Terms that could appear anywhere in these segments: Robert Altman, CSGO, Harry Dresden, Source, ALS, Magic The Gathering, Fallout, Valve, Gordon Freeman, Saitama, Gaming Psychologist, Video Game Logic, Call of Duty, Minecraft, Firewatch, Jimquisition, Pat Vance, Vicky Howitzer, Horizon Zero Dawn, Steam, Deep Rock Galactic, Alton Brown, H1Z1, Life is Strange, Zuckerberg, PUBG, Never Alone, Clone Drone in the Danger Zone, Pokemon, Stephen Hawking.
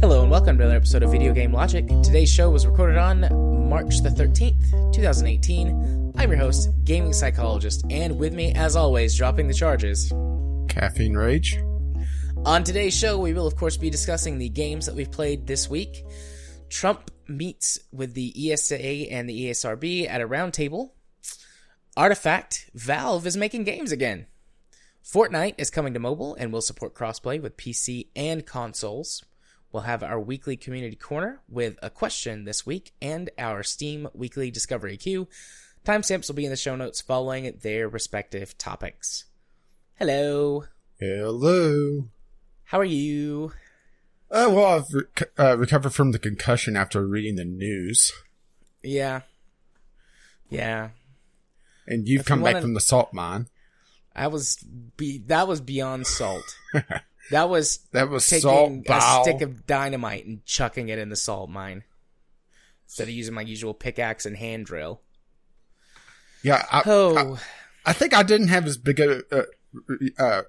Hello and welcome to another episode of Video Game Logic. Today's show was recorded on March the 13th, 2018. I'm your host, Gaming Psychologist, and with me, as always, dropping the charges, Caffeine Rage. On today's show, we will, of course, be discussing the games that we've played this week. Trump meets with the ESA and the ESRB at a roundtable. Artifact, Valve is making games again. Fortnite is coming to mobile and will support crossplay with PC and consoles. We'll have our weekly community corner with a question this week and our Steam weekly discovery queue. Timestamps will be in the show notes following their respective topics. Hello. Hello. How are you? Well, I've recovered from the concussion after reading the news. Yeah. And you've come back from the salt mine. That was beyond salt. that was taking salt bile. A stick of dynamite and chucking it in the salt mine instead of using my usual pickaxe and hand drill. Yeah. I think I didn't have as big a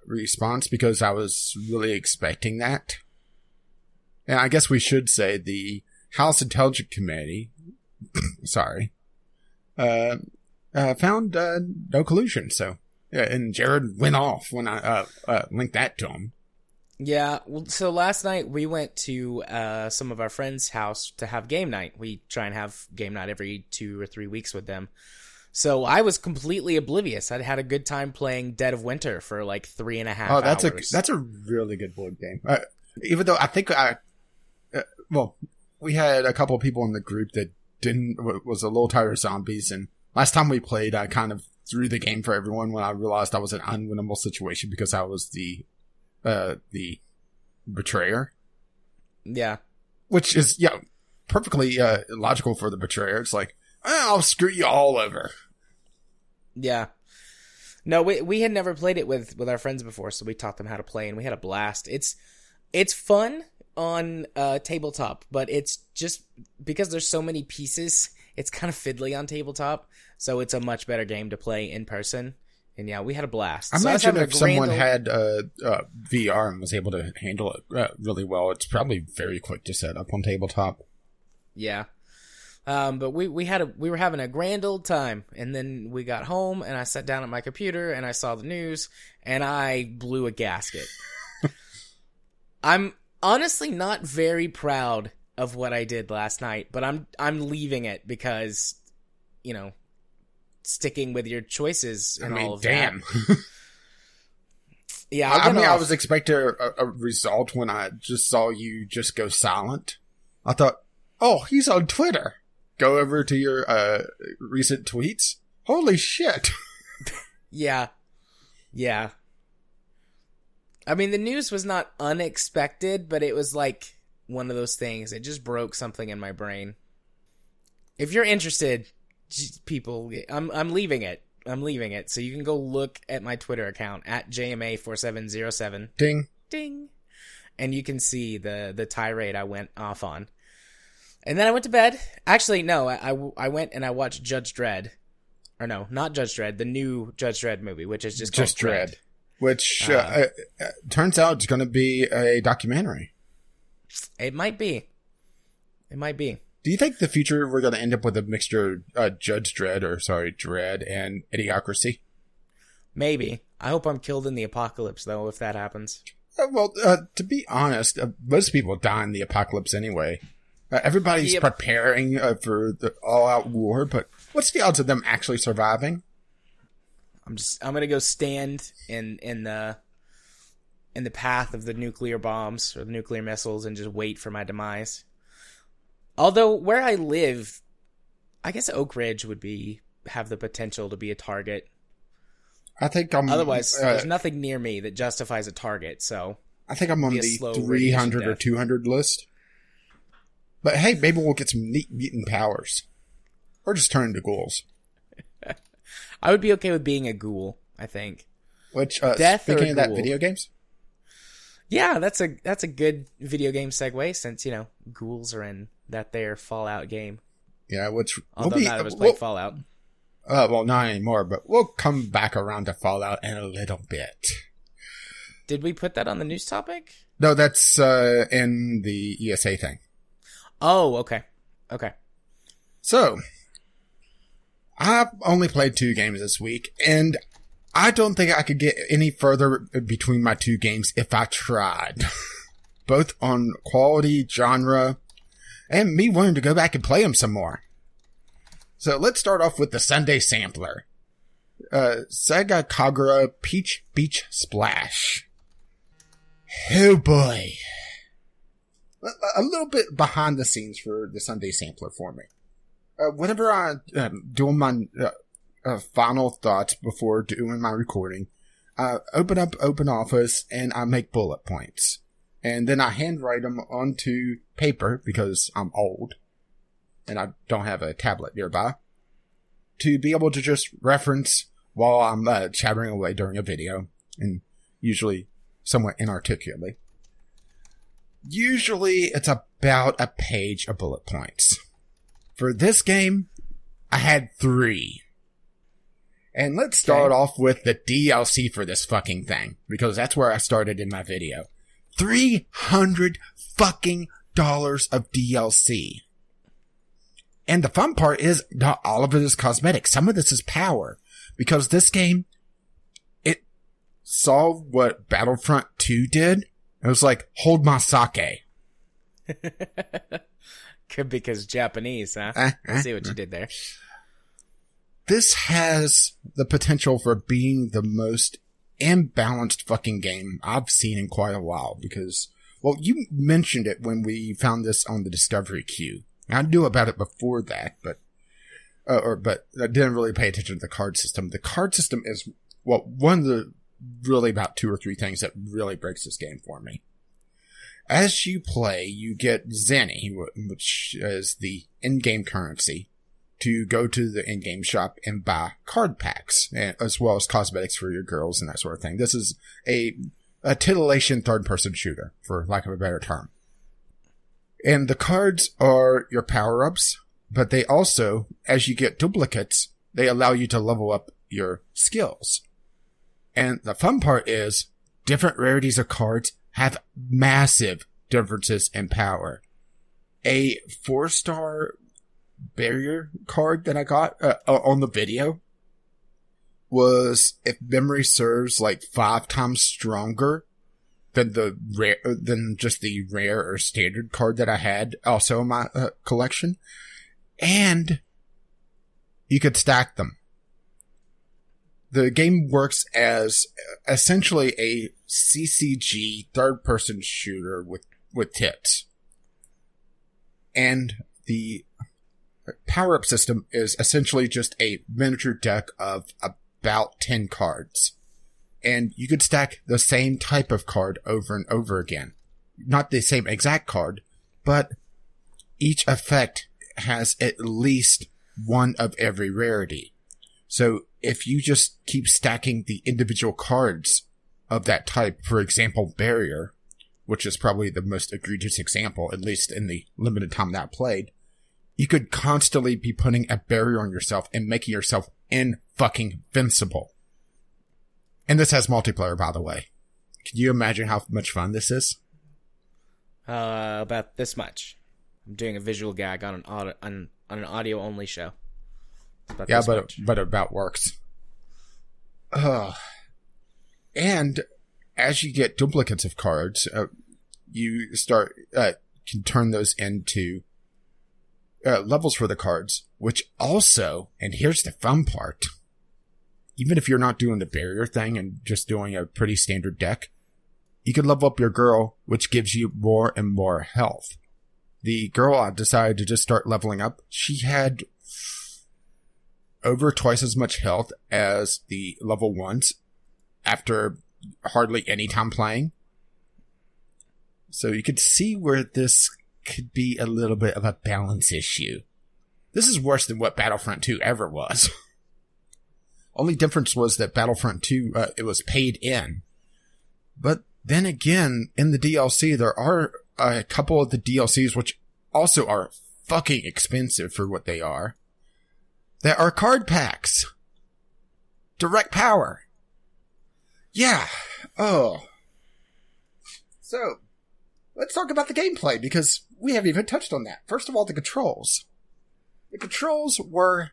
response because I was really expecting that. And I guess we should say the House Intelligence Committee, found no collusion. So, yeah, and Jared went off when I linked that to him. Yeah, well, so last night we went to some of our friends' house to have game night. We try and have game night every 2 or 3 weeks with them. So I was completely oblivious. I'd had a good time playing Dead of Winter for like 3.5 hours. Oh, that's a really good board game. Even though I think we had a couple of people in the group that was a little tired of zombies, and last time we played, I kind of threw the game for everyone when I realized I was an unwinnable situation because I was the betrayer. Yeah. Which is, perfectly logical for the betrayer. It's like, I'll screw you all over. Yeah. No, we had never played it with our friends before, so we taught them how to play, and we had a blast. It's fun on tabletop, but it's just because there's so many pieces, it's kind of fiddly on tabletop. So it's a much better game to play in person. And yeah, we had a blast. I imagine if someone had VR and was able to handle it really well, it's probably very quick to set up on tabletop. Yeah. But we were having a grand old time, and then we got home, and I sat down at my computer, and I saw the news, and I blew a gasket. I'm honestly not very proud of what I did last night, but I'm leaving it because, sticking with your choices and all of that. Yeah. I was expecting a result when I just saw you just go silent. I thought, oh, he's on Twitter. Go over to your recent tweets. Holy shit. Yeah. I mean, the news was not unexpected, but it was like one of those things. It just broke something in my brain. If you're interested, people, I'm leaving it. I'm leaving it. So you can go look at my Twitter account, at JMA4707. Ding. Ding. And you can see the tirade I went off on. And then I went to bed. Actually, no, I went and I watched Judge Dredd. Or no, not Judge Dredd, the new Judge Dredd movie, which is just Dredd. Which turns out it's going to be a documentary. It might be. Do you think the future we're going to end up with a mixture of Dredd and Idiocracy? Maybe. I hope I'm killed in the apocalypse, though, if that happens. To be honest, most people die in the apocalypse anyway. Everybody's preparing for the all-out war, but what's the odds of them actually surviving? I'm gonna go stand in the path of the nuclear bombs or the nuclear missiles and just wait for my demise. Although where I live, I guess Oak Ridge would have the potential to be a target. I think I'm. Otherwise, there's nothing near me that justifies a target. So I think I'm on the 300 or 200 list. But hey, maybe we'll get some neat mutant powers, or just turn into ghouls. I would be okay with being a ghoul, I think. Which, speaking of that, video games? Yeah, that's a good video game segue since, ghouls are in that there Fallout game. Yeah, which although we'll be, none of us played Fallout. Well, not anymore, but we'll come back around to Fallout in a little bit. Did we put that on the news topic? No, that's in the ESA thing. Oh, okay. Okay. So, I've only played 2 games this week, and I don't think I could get any further between my 2 games if I tried. Both on quality, genre, and me wanting to go back and play them some more. So let's start off with the Sunday Sampler. Senran Kagura Peach Beach Splash. Oh boy. A little bit behind the scenes for the Sunday Sampler for me. Whenever I do my final thoughts before doing my recording, I open up OpenOffice and I make bullet points. And then I handwrite them onto paper because I'm old. And I don't have a tablet nearby, to be able to just reference while I'm chattering away during a video, and usually somewhat inarticulately. Usually it's about a page of bullet points. For this game, I had 3. And let's start off with the DLC for this fucking thing, because that's where I started in my video. $300 of DLC. And the fun part is not all of it is cosmetic. Some of this is power. Because this game, it saw what Battlefront 2 did. It was like, hold my sake. Could be because Japanese, huh? I see what you did there. This has the potential for being the most imbalanced fucking game I've seen in quite a while. Because, well, you mentioned it when we found this on the Discovery Queue. I knew about it before that, but I didn't really pay attention to the card system. The card system is, well, one of the really about 2 or 3 things that really breaks this game for me. As you play, you get Zenny, which is the in-game currency, to go to the in-game shop and buy card packs, as well as cosmetics for your girls and that sort of thing. This is a titillation third-person shooter, for lack of a better term. And the cards are your power-ups, but they also, as you get duplicates, they allow you to level up your skills. And the fun part is, different rarities of cards have massive differences in power. A 4-star barrier card that I got on the video was, if memory serves, like 5 times stronger than just the rare or standard card that I had also in my collection. And you could stack them. The game works as essentially a CCG third-person shooter with tips. And the power-up system is essentially just a miniature deck of about 10 cards. And you could stack the same type of card over and over again. Not the same exact card, but each effect has at least one of every rarity. So if you just keep stacking the individual cards of that type, for example, Barrier, which is probably the most egregious example, at least in the limited time that I played, you could constantly be putting a barrier on yourself and making yourself in-fucking-vincible. And this has multiplayer, by the way. Can you imagine how much fun this is? About this much. I'm doing a visual gag on an audio-only show. Yeah, but it about works. And as you get duplicates of cards, you start can turn those into levels for the cards, which also, and here's the fun part, even if you're not doing the barrier thing and just doing a pretty standard deck, you can level up your girl, which gives you more and more health. The girl I decided to just start leveling up, she had over twice as much health as the level 1s after hardly any time playing. So you could see where this could be a little bit of a balance issue. This is worse than what Battlefront 2 ever was. Only difference was that Battlefront 2, it was paid in. But then again, in the DLC, there are a couple of the DLCs which also are fucking expensive for what they are. There are card packs. Direct Power. Yeah. Oh. So, let's talk about the gameplay, because we haven't even touched on that. First of all, the controls. The controls were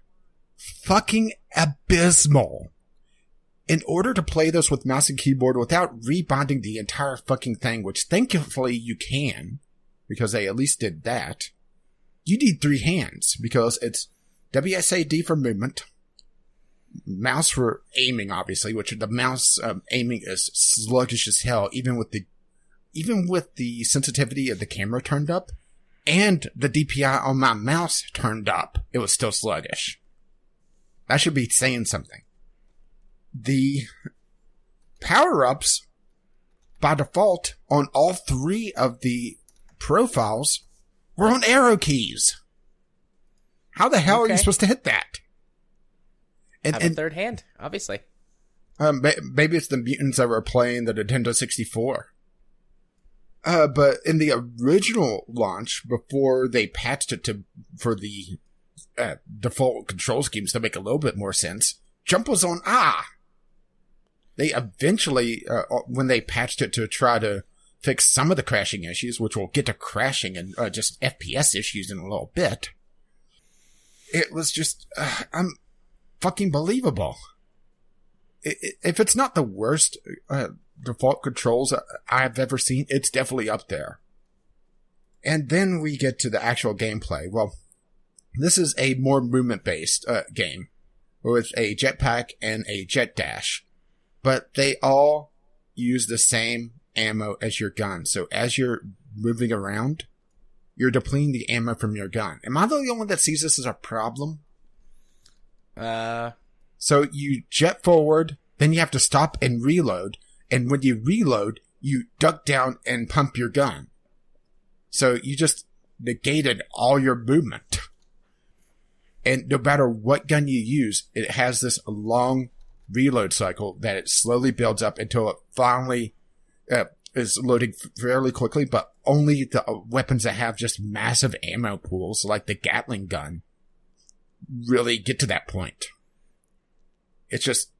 fucking abysmal. In order to play this with mouse and keyboard without rebinding the entire fucking thing, which thankfully you can, because they at least did that, you need three hands, because it's WSAD for movement, mouse for aiming, obviously, which the mouse aiming is sluggish as hell, even with the sensitivity of the camera turned up and the DPI on my mouse turned up, it was still sluggish. That should be saying something. The power-ups, by default, on all three of the profiles were on arrow keys. How the hell are you supposed to hit that? And third hand, obviously. Maybe it's the mutants that were playing the Nintendo 64. But in the original launch, before they patched it for the default control schemes to make a little bit more sense, jump was on A. They eventually, when they patched it to try to fix some of the crashing issues, which we'll get to crashing and just FPS issues in a little bit, it was just fucking believable. If it's not the worst default controls I've ever seen, it's definitely up there. And then we get to the actual gameplay. Well, this is a more movement-based game with a jetpack and a jet dash. But they all use the same ammo as your gun. So as you're moving around, you're depleting the ammo from your gun. Am I the only one that sees this as a problem? So you jet forward, then you have to stop and reload. And when you reload, you duck down and pump your gun. So you just negated all your movement. And no matter what gun you use, it has this long reload cycle that it slowly builds up until it finally is loading fairly quickly, but only the weapons that have just massive ammo pools, like the Gatling gun, really get to that point. It's just...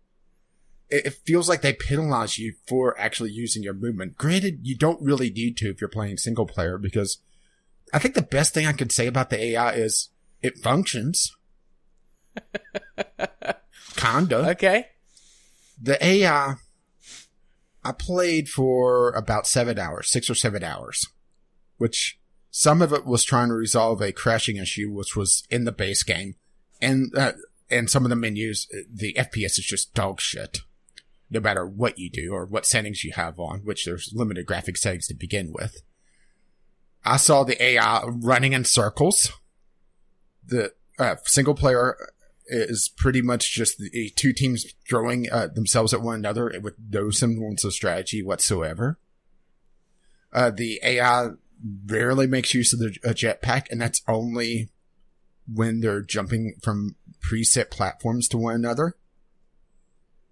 it feels like they penalize you for actually using your movement. Granted, you don't really need to if you're playing single player, because I think the best thing I could say about the AI is it functions. Kinda. Okay. The AI, I played for about 6 or 7 hours, which some of it was trying to resolve a crashing issue, which was in the base game. And some of the menus, the FPS is just dog shit. No matter what you do or what settings you have on, which there's limited graphic settings to begin with. I saw the AI running in circles. The single player is pretty much just the two teams throwing themselves at one another with no semblance of strategy whatsoever. The AI rarely makes use of the jetpack, and that's only when they're jumping from preset platforms to one another.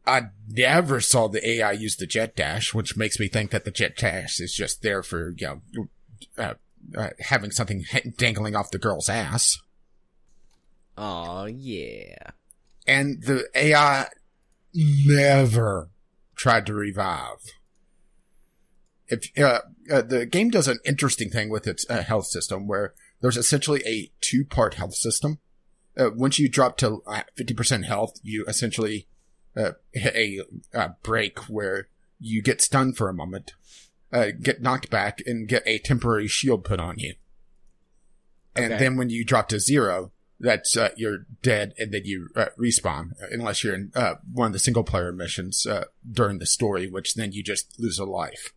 I never saw the AI use the jet dash, which makes me think that the jet dash is just there for, you know, having something dangling off the girl's ass. Oh yeah. And the AI never tried to revive. If the game does an interesting thing with its health system, where there's essentially a two-part health system. Once you drop to 50% health, you essentially hit a break where you get stunned for a moment, get knocked back, and get a temporary shield put on you. And then when you drop to 0, that's you're dead, and then you respawn, unless you're in one of the single-player missions during the story, which then you just lose a life.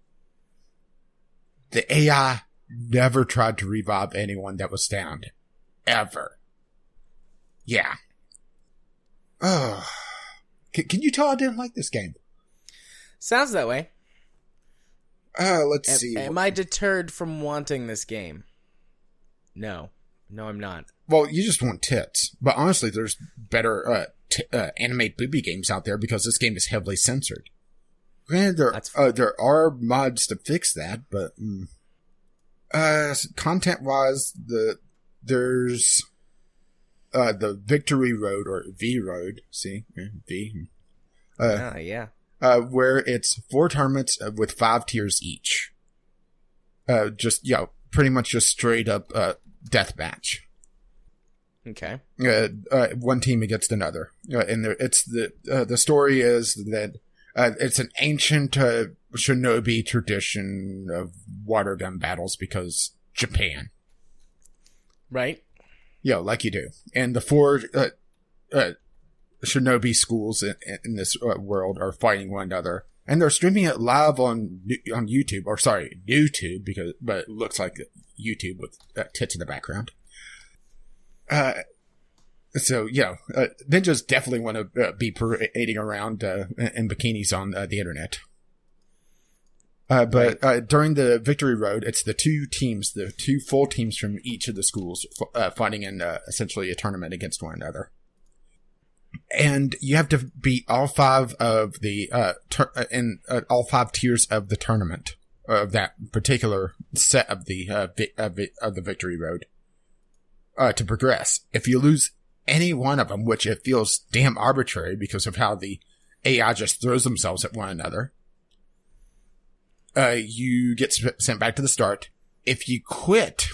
The AI never tried to revive anyone that was downed. Ever. Yeah. Oh. Can you tell I didn't like this game? Sounds that way. Let's see. Am I deterred from wanting this game? No. No, I'm not. Well, you just want tits. But honestly, there's better anime booby games out there, because this game is heavily censored. Granted, there are mods to fix that, but... content-wise, the There's the Victory Road, or V Road. See? V. Yeah. Where it's 4 tournaments with 5 tiers each. Pretty much just straight up deathmatch. Okay. One team against another, and it's the story is that it's an ancient shinobi tradition of water gun battles because Japan, right? Yeah, like you do. And the 4 shinobi schools in this world are fighting one another, and they're streaming it live on YouTube, or sorry, YouTube, but it looks like YouTube with tits in the background. Ninjas definitely want to be parading around in bikinis on the internet. But right. During the Victory Road, it's the 2 full teams from each of the schools fighting in essentially a tournament against one another. And you have to beat all 5 of the all 5 tiers of the tournament of that particular set of the of the Victory Road. To progress. If you lose any one of them, which it feels damn arbitrary because of how the AI just throws themselves at one another, you get sent back to the start. If you quit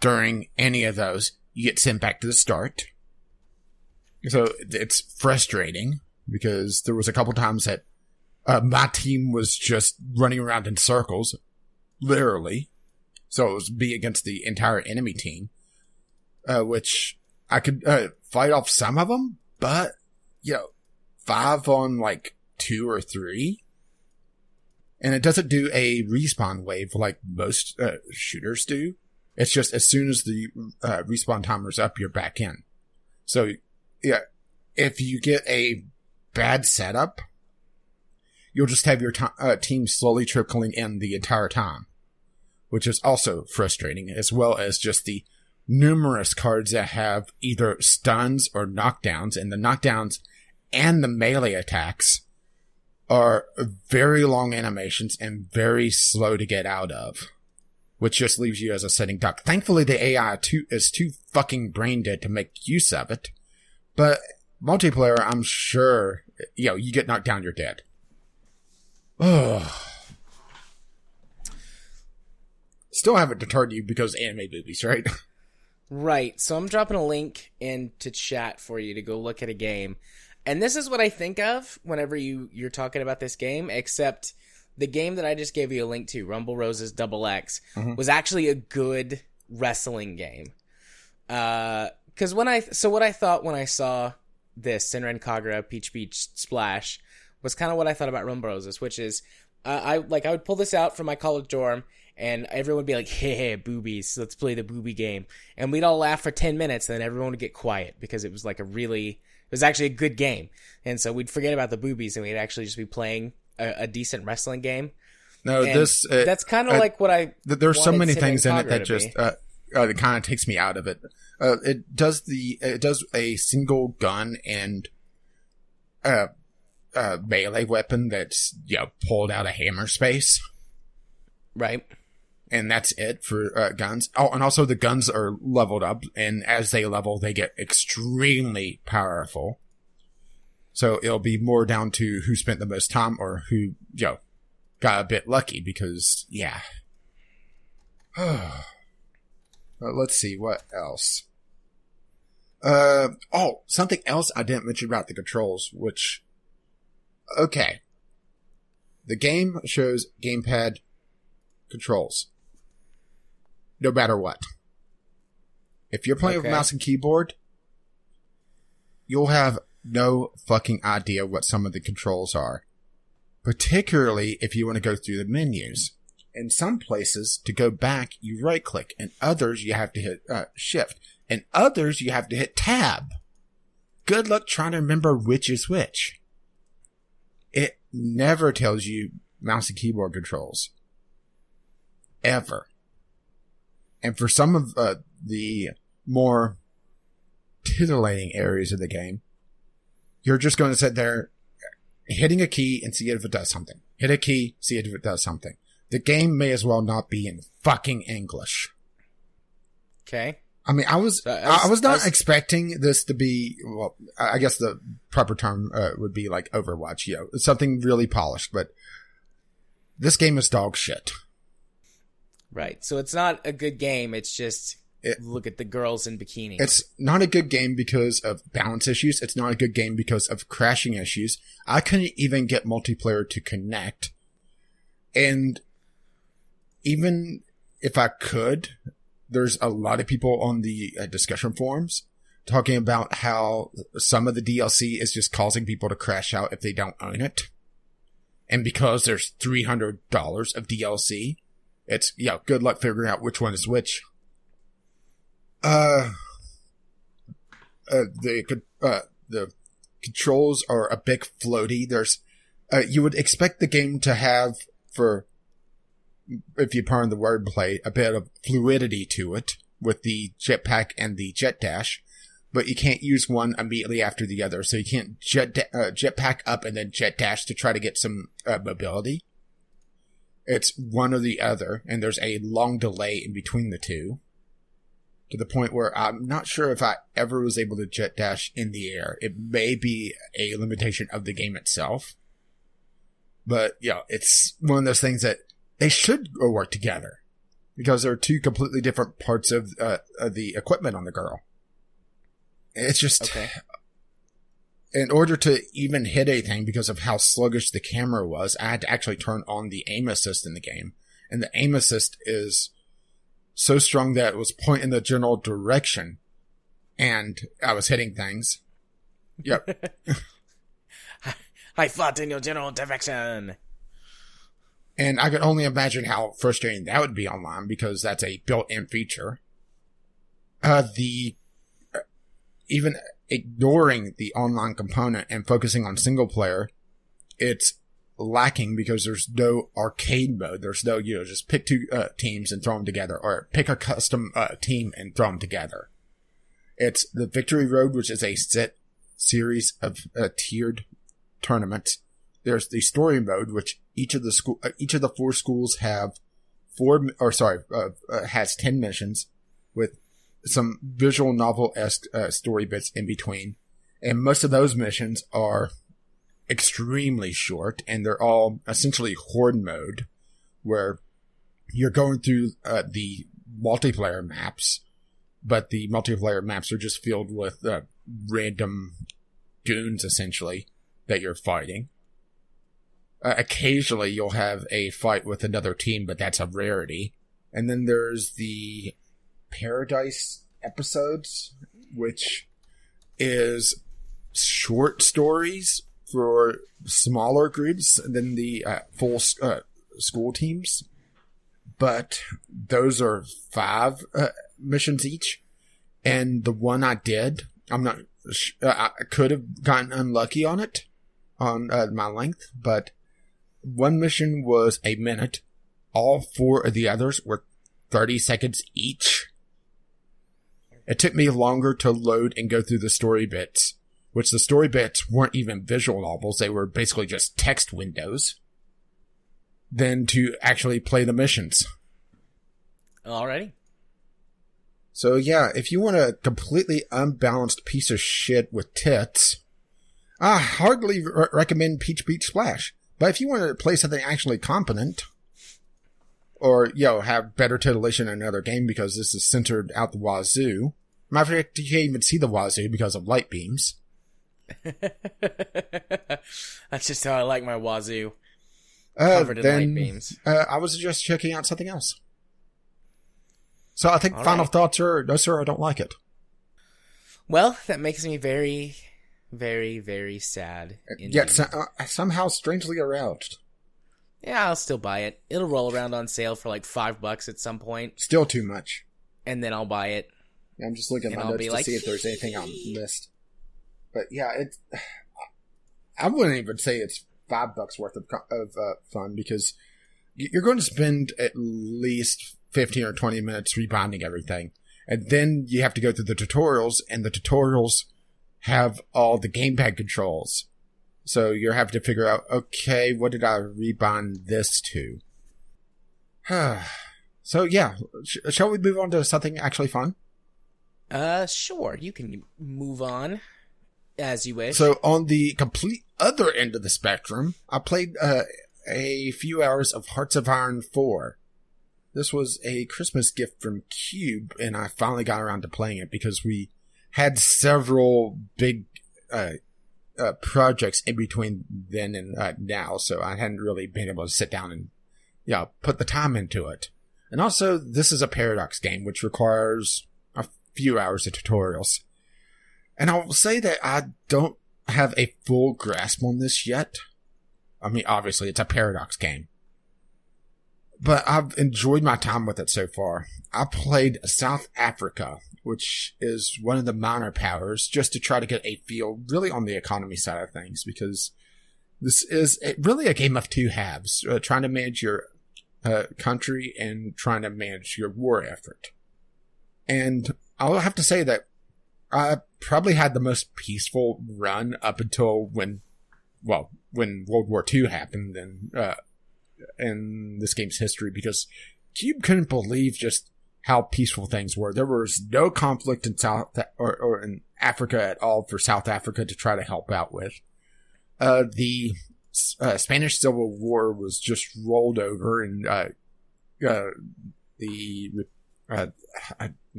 during any of those, you get sent back to the start. So it's frustrating because there was a couple times that my team was just running around in circles, literally. So it was me against the entire enemy team. Which I could fight off some of them, but, 5 on, 2 or 3. And it doesn't do a respawn wave like most shooters do. It's just as soon as the respawn timer's up, you're back in. So, yeah, if you get a bad setup, you'll just have your team slowly trickling in the entire time, which is also frustrating, as well as just the numerous cards that have either stuns or knockdowns, and the knockdowns and the melee attacks are very long animations and very slow to get out of, which just leaves you as a sitting duck. Thankfully, the AI is too fucking brain dead to make use of it, but multiplayer, I'm sure, you get knocked down, you're dead. Oh. Still haven't deterred you because anime movies, right? Right, so I'm dropping a link into chat for you to go look at a game. And this is what I think of whenever you're talking about this game, except the game that I just gave you a link to, Rumble Roses XX, was actually a good wrestling game. Because what I thought when I saw this, Senran Kagura Peach Beach Splash, was kind of what I thought about Rumble Roses, which is, I would pull this out from my college dorm, and everyone would be like, hey, boobies, let's play the booby game. And we'd all laugh for 10 minutes, and then everyone would get quiet because it was it was actually a good game. And so we'd forget about the boobies, and we'd actually just be playing a decent wrestling game. No, and this... that's kind of like what I... There's so many things in it that just that kind of takes me out of it. It does a single gun and melee weapon that's pulled out of hammer space. Right. And that's it for guns. Oh, and also the guns are leveled up, and as they level, they get extremely powerful. So it'll be more down to who spent the most time or who, got a bit lucky because, yeah. Let's see, what else? Something else I didn't mention about the controls, which, okay. The game shows gamepad controls, no matter what. If you're playing with mouse and keyboard, you'll have no fucking idea what some of the controls are, particularly if you want to go through the menus. In some places, to go back, you right click, and others you have to hit shift, and others you have to hit tab. Good luck trying to remember which is which. It never tells you mouse and keyboard controls. Ever. And for some of the more titillating areas of the game, you're just going to sit there hitting a key and see if it does something. Hit a key, see if it does something. The game may as well not be in fucking English. Okay. I mean, I was not expecting this to be, well, I guess the proper term would be like Overwatch, you know, something really polished, but this game is dog shit. Right. So it's not a good game. It's just look at the girls in bikinis. It's not a good game because of balance issues. It's not a good game because of crashing issues. I couldn't even get multiplayer to connect. And even if I could, there's a lot of people on the discussion forums talking about how some of the DLC is just causing people to crash out if they don't own it. And because there's $300 of DLC, it's, you know, good luck figuring out which one is which. The controls are a bit floaty. There's, you would expect the game to have, for, if you pardon the wordplay, a bit of fluidity to it with the jetpack and the jet dash, but you can't use one immediately after the other. So you can't jetpack up and then jet dash to try to get some mobility. It's one or the other, and there's a long delay in between the two, to the point where I'm not sure if I ever was able to jet dash in the air. It may be a limitation of the game itself, but you know, it's one of those things that they should work together because there are two completely different parts of the equipment on the girl. It's just, okay, in order to even hit anything, because of how sluggish the camera was, I had to actually turn on the aim assist in the game. And the aim assist is so strong that it was pointing in the general direction and I was hitting things. Yep. I fought in your general direction. And I could only imagine how frustrating that would be online, because that's a built-in feature. Even ignoring the online component and focusing on single player, it's lacking because there's no arcade mode. There's no, you know, just pick two teams and throw them together, or pick a custom team and throw them together. It's the Victory Road, which is a set series of tiered tournaments. There's the story mode, which each of the four schools has 10 missions with some visual novel-esque story bits in between. And most of those missions are extremely short, and they're all essentially horde mode, where you're going through the multiplayer maps, but the multiplayer maps are just filled with random goons, essentially, that you're fighting. Occasionally, you'll have a fight with another team, but that's a rarity. And then there's the Paradise episodes, which is short stories for smaller groups than the full school teams, but those are 5 missions each. And the one I did, I could have gotten unlucky on it, on my length, but one mission was a minute. All 4 of the others were 30 seconds each. It took me longer to load and go through the story bits, which the story bits weren't even visual novels. They were basically just text windows, than to actually play the missions. Alrighty. So yeah, if you want a completely unbalanced piece of shit with tits, I hardly recommend Peach Beach Splash. But if you want to play something actually competent, or, you know, have better titillation in another game, because this is centered out the wazoo. Matter of fact, you can't even see the wazoo because of light beams. That's just how I like my wazoo. Covered in light beams. I was just checking out something else. So I think final thoughts are, no sir, I don't like it. Well, that makes me very, very, very sad. Yet somehow strangely aroused. Yeah, I'll still buy it. It'll roll around on sale for like $5 at some point. Still too much. And then I'll buy it. Yeah, I'm just looking at my notes to see if there's anything I missed. But yeah, I wouldn't even say it's $5 worth of fun, because you're going to spend at least 15 or 20 minutes rebinding everything. And then you have to go through the tutorials, and the tutorials have all the gamepad controls. So you're having to figure out, okay, what did I rebind this to? So yeah, shall we move on to something actually fun? Sure. You can move on as you wish. So on the complete other end of the spectrum, I played a few hours of Hearts of Iron 4. This was a Christmas gift from Cube, and I finally got around to playing it because we had several big projects in between then and now, so I hadn't really been able to sit down and put the time into it. And also, this is a Paradox game, which requires a few hours of tutorials. And I'll say that I don't have a full grasp on this yet. I mean, obviously, it's a Paradox game. But I've enjoyed my time with it so far. I played South Africa, which is one of the minor powers, just to try to get a feel really on the economy side of things, because this is really a game of two halves, trying to manage your country and trying to manage your war effort. And I'll have to say that I probably had the most peaceful run up until when World War II happened in this game's history, because Cube couldn't believe just how peaceful things were. There was no conflict in South or in Africa at all for South Africa to try to help out with. The Spanish Civil War was just rolled over, and now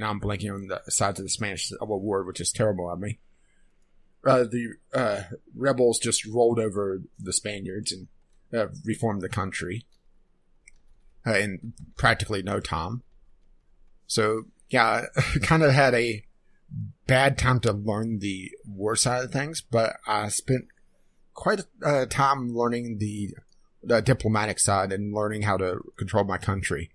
I'm blanking on the sides of the Spanish Civil War, which is terrible of me. The rebels just rolled over the Spaniards and reformed the country in practically no time. So, yeah, I kind of had a bad time to learn the war side of things, but I spent quite a time learning the diplomatic side and learning how to control my country.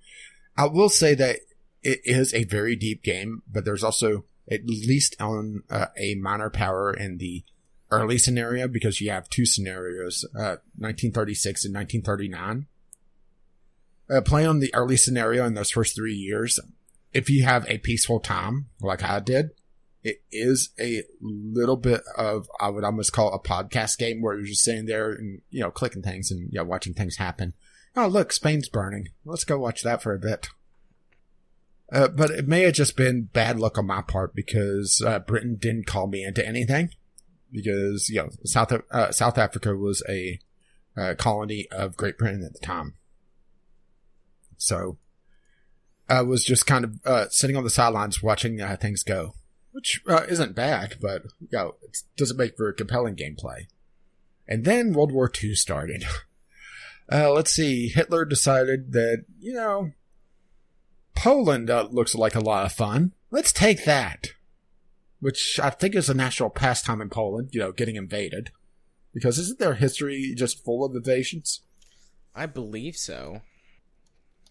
I will say that it is a very deep game, but there's also, at least on a minor power in the early scenario, because you have two scenarios, 1936 and 1939. Playing on the early scenario in those first 3 years, if you have a peaceful time, like I did, it is a little bit of, I would almost call a podcast game, where you're just sitting there and, clicking things and watching things happen. Oh, look, Spain's burning. Let's go watch that for a bit. But it may have just been bad luck on my part, because Britain didn't call me into anything, because South Africa was a colony of Great Britain at the time. So I was just kind of sitting on the sidelines watching things go, which isn't bad, but it doesn't make for a compelling gameplay. And then World War II started. Let's see. Hitler decided that, Poland looks like a lot of fun. Let's take that. Which I think is a national pastime in Poland, getting invaded. Because isn't their history just full of invasions? I believe so.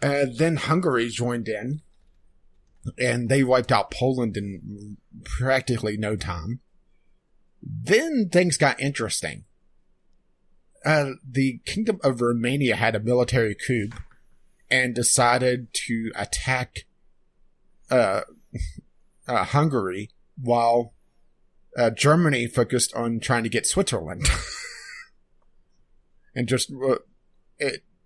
Then Hungary joined in, and they wiped out Poland in practically no time. Then things got interesting. The Kingdom of Romania had a military coup and decided to attack Hungary, while Germany focused on trying to get Switzerland. And just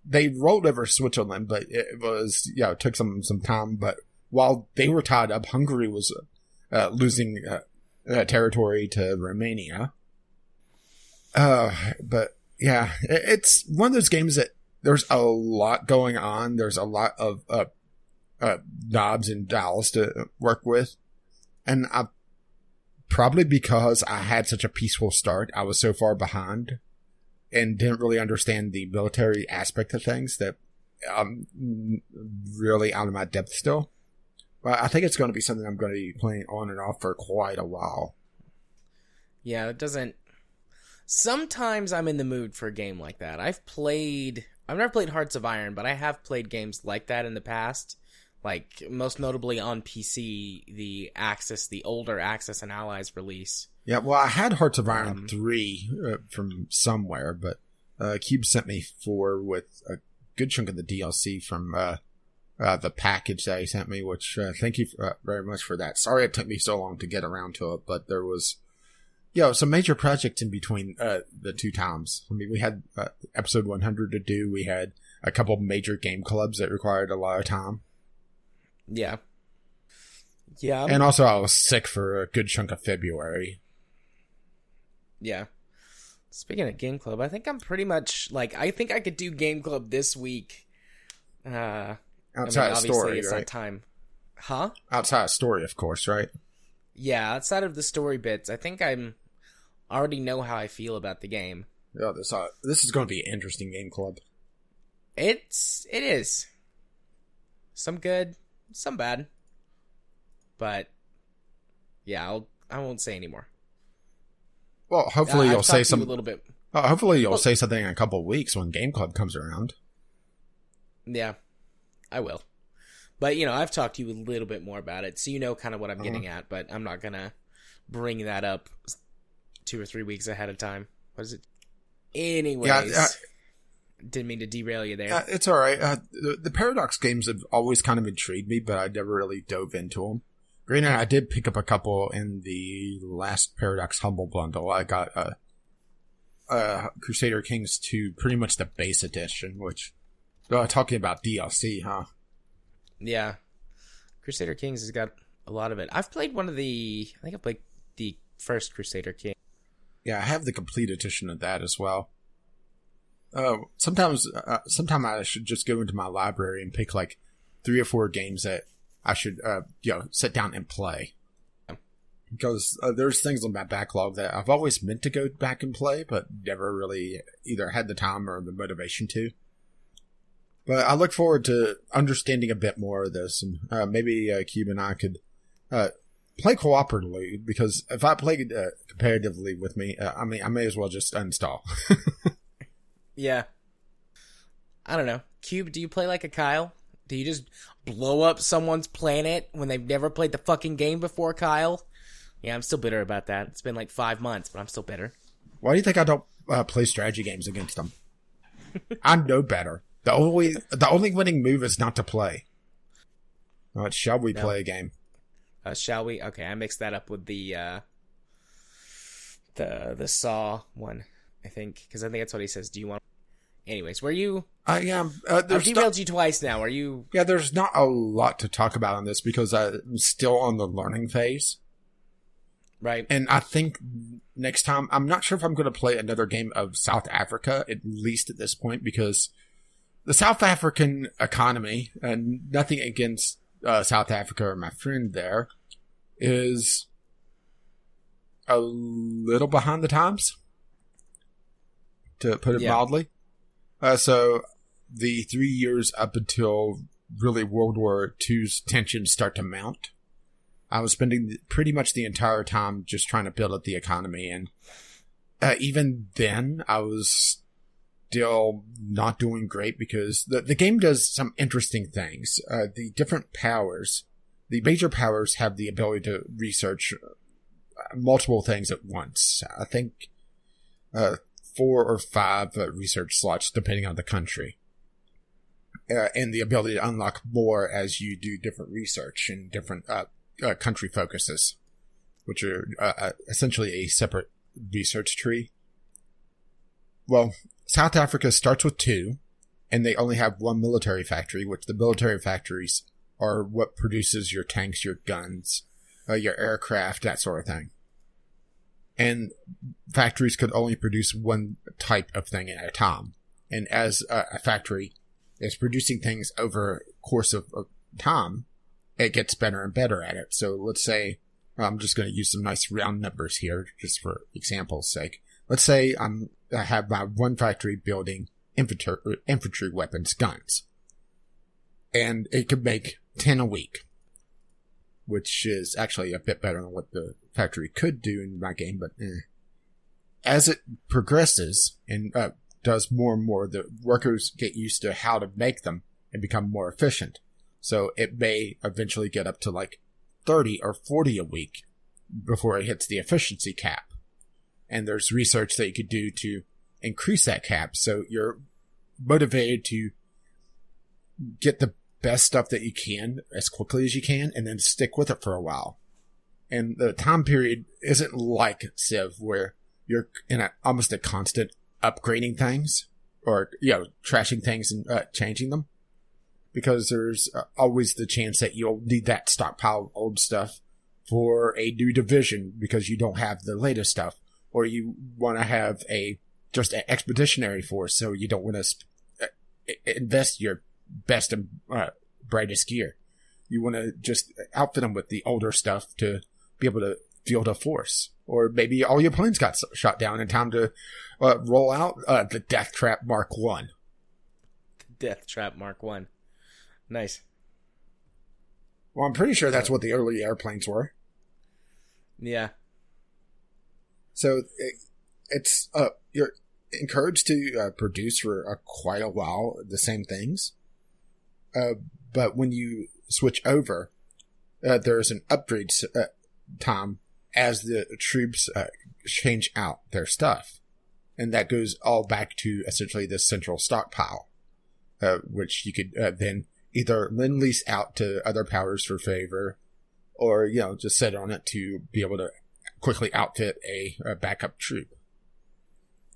they rolled over Switzerland, but it was it took some time. But while they were tied up, Hungary was losing territory to Romania. But yeah, it's one of those games that there's a lot going on. There's a lot of knobs and dials to work with. And I probably, because I had such a peaceful start, I was so far behind and didn't really understand the military aspect of things, that I'm really out of my depth still. But I think it's going to be something I'm going to be playing on and off for quite a while. Yeah, it doesn't... Sometimes I'm in the mood for a game like that. I've never played Hearts of Iron, but I have played games like that in the past. Like, most notably on PC, the Axis, the older Axis and Allies release. Yeah, well, I had Hearts of Iron 3 from somewhere, but Cube sent me 4 with a good chunk of the DLC from the package that he sent me, which thank you very much for that. Sorry it took me so long to get around to it, but there was... some major projects in between the two times. I mean, we had episode 100 to do. We had a couple major game clubs that required a lot of time. Yeah. Yeah. And also I was sick for a good chunk of February. Yeah. Speaking of Game Club, I think I'm pretty much like, I think I could do Game Club this week. Outside of story, it's right? Not time. Huh? Outside of story, of course, right? Yeah, outside of the story bits. I think I already know how I feel about the game. Yeah, this is going to be an interesting Game Club. It is. Some good, some bad. But, yeah, I won't say anymore. Well, hopefully you'll say something a little bit. Hopefully you'll say something in a couple of weeks when Game Club comes around. Yeah, I will. But, you know, I've talked to you a little bit more about it, so you know kind of what I'm getting at, but I'm not going to bring that up 2 or 3 weeks ahead of time. What is it? Anyways, didn't mean to derail you there. It's all right. The Paradox games have always kind of intrigued me, but I never really dove into them. Granted, I did pick up a couple in the last Paradox Humble Bundle. I got Crusader Kings 2, pretty much the base edition, which... talking about DLC, huh? Yeah. Crusader Kings has got a lot of it. I've played I think I played the first Crusader King. Yeah, I have the complete edition of that as well. Sometime I should just go into my library and pick like 3 or 4 games that I should, sit down and play. Because there's things on my backlog that I've always meant to go back and play, but never really either had the time or the motivation to. But I look forward to understanding a bit more of this, and maybe Cube and I could play cooperatively, because if I play competitively with me, I may as well just uninstall. Yeah. I don't know. Cube, do you play like a Kyle? Do you just blow up someone's planet when they've never played the fucking game before, Kyle? Yeah, I'm still bitter about that. It's been like 5 months, but I'm still bitter. Why do you think I don't play strategy games against them? I know better. The only winning move is not to play. All right, shall we play a game? Shall we? Okay, I mixed that up with the Saw one, I think, because I think that's what he says. Do you want? Anyways, were you? I am. I've derailed you twice now. Are you? Yeah, there's not a lot to talk about on this because I'm still on the learning phase. Right. And I think next time, I'm not sure if I'm going to play another game of South Africa, at least at this point, because. The South African economy, and nothing against South Africa or my friend there, is a little behind the times, to put it mildly. So the 3 years up until really World War II's tensions start to mount, I was spending pretty much the entire time just trying to build up the economy. And even then, I was... still not doing great because the game does some interesting things. The different powers, the major powers have the ability to research multiple things at once. I think 4 or 5 research slots depending on the country. And the ability to unlock more as you do different research and different country focuses, which are essentially a separate research tree. Well, South Africa starts with 2, and they only have 1 military factory, which the military factories are what produces your tanks, your guns, your aircraft, that sort of thing. And factories could only produce 1 type of thing at a time. And as a factory is producing things over course of time, it gets better and better at it. So let's say, I'm just going to use some nice round numbers here, just for example's sake. Let's say I have my 1 factory building infantry weapons, guns. And it could make 10 a week, which is actually a bit better than what the factory could do in my game, but As it progresses and does more and more, the workers get used to how to make them and become more efficient. So it may eventually get up to like 30 or 40 a week before it hits the efficiency cap. And there's research that you could do to increase that cap. So you're motivated to get the best stuff that you can as quickly as you can and then stick with it for a while. And the time period isn't like Civ where you're in almost a constant upgrading things or, trashing things and changing them. because there's always the chance that you'll need that stockpile of old stuff for a new division because you don't have the latest stuff, or you want to have a just an expeditionary force, so you don't want to invest your best and brightest gear. You want to just outfit them with the older stuff to be able to field a force. Or maybe all your planes got shot down in time to roll out the Death Trap Mark I. Death Trap Mark I. Nice. Well, I'm pretty sure that's what the early airplanes were. Yeah. So it's you're encouraged to produce for quite a while the same things. But when you switch over, there's an upgrade time as the troops change out their stuff. And that goes all back to essentially the central stockpile, which you could then either lend-lease out to other powers for favor, or, you know, just set on it to be able to quickly outfit a backup troop.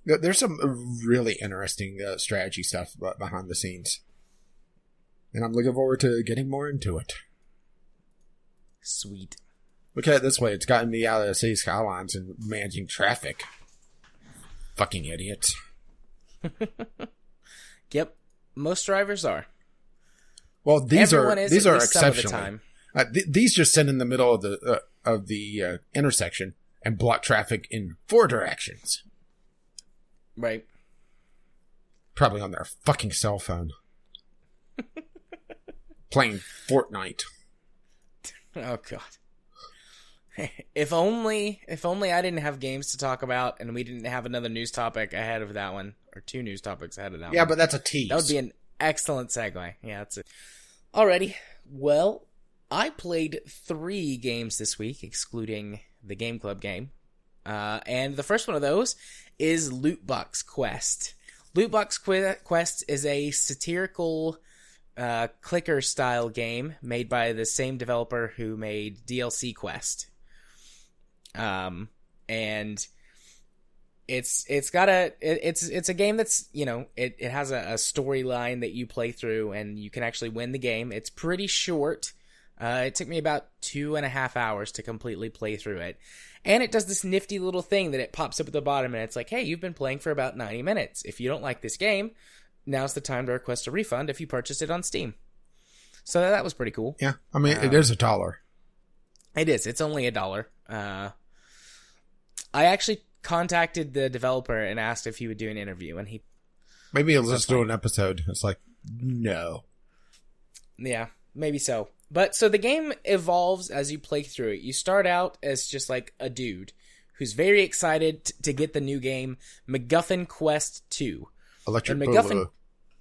There's some really interesting strategy stuff behind the scenes. And I'm looking forward to getting more into it. Sweet. Look at it this way. It's gotten me out of the city skylines and managing traffic. Fucking idiots. Yep. Most drivers are. Well, these are exceptional. These just sit in the middle of the intersection and block traffic in four directions. Right. Probably on their fucking cell phone. Playing Fortnite. Oh, God. If only I didn't have games to talk about and we didn't have another news topic ahead of that one, or two news topics ahead of that one. Yeah, but that's a tease. That would be an excellent segue. Yeah, that's it. Alrighty. Well, I played 3 games this week, excluding the Game Club game. And the first one of those is Loot Box Quest. Loot Box Quest is a satirical clicker-style game made by the same developer who made DLC Quest. And it's a game that's, you know, it has a storyline that you play through and you can actually win the game. It's pretty short. It took me about 2.5 hours to completely play through it. And it does this nifty little thing that it pops up at the bottom, and it's like, hey, you've been playing for about 90 minutes. If you don't like this game, now's the time to request a refund if you purchased it on Steam. So that was pretty cool. Yeah, I mean, it is $1. It is. It's only $1. I actually contacted the developer and asked if he would do an interview, and he... Maybe he'll just do an episode. It's like, no. Yeah, maybe so. But so the game evolves as you play through it. You start out as just like a dude who's very excited to get the new game, MacGuffin Quest 2. Electric Boogaloo.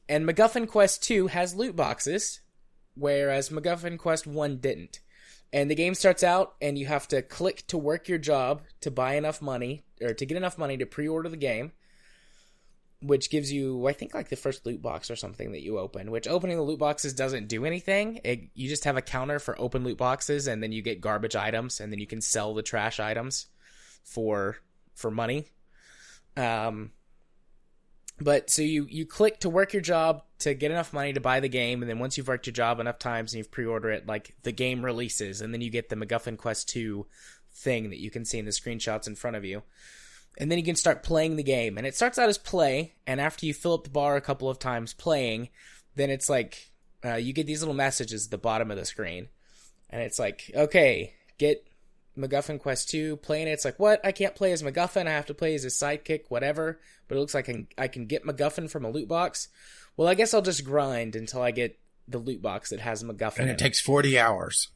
And MacGuffin Quest 2 has loot boxes, whereas MacGuffin Quest 1 didn't. And the game starts out and you have to click to work your job to buy enough money, or to get enough money to pre-order the game, which gives you, I think, like the first loot box or something that you open, which opening the loot boxes doesn't do anything. You just have a counter for open loot boxes, and then you get garbage items, and then you can sell the trash items for money. But so you click to work your job to get enough money to buy the game, and then once you've worked your job enough times and you've pre-ordered it, like, the game releases, and then you get the MacGuffin Quest 2 thing that you can see in the screenshots in front of you. And then you can start playing the game. And it starts out as play, and after you fill up the bar a couple of times playing, then it's like, you get these little messages at the bottom of the screen. And it's like, okay, get MacGuffin Quest 2, playing it. It's like, what? I can't play as MacGuffin. I have to play as his sidekick, whatever. But it looks like I can get MacGuffin from a loot box. Well, I guess I'll just grind until I get the loot box that has MacGuffin. And it takes 40 hours.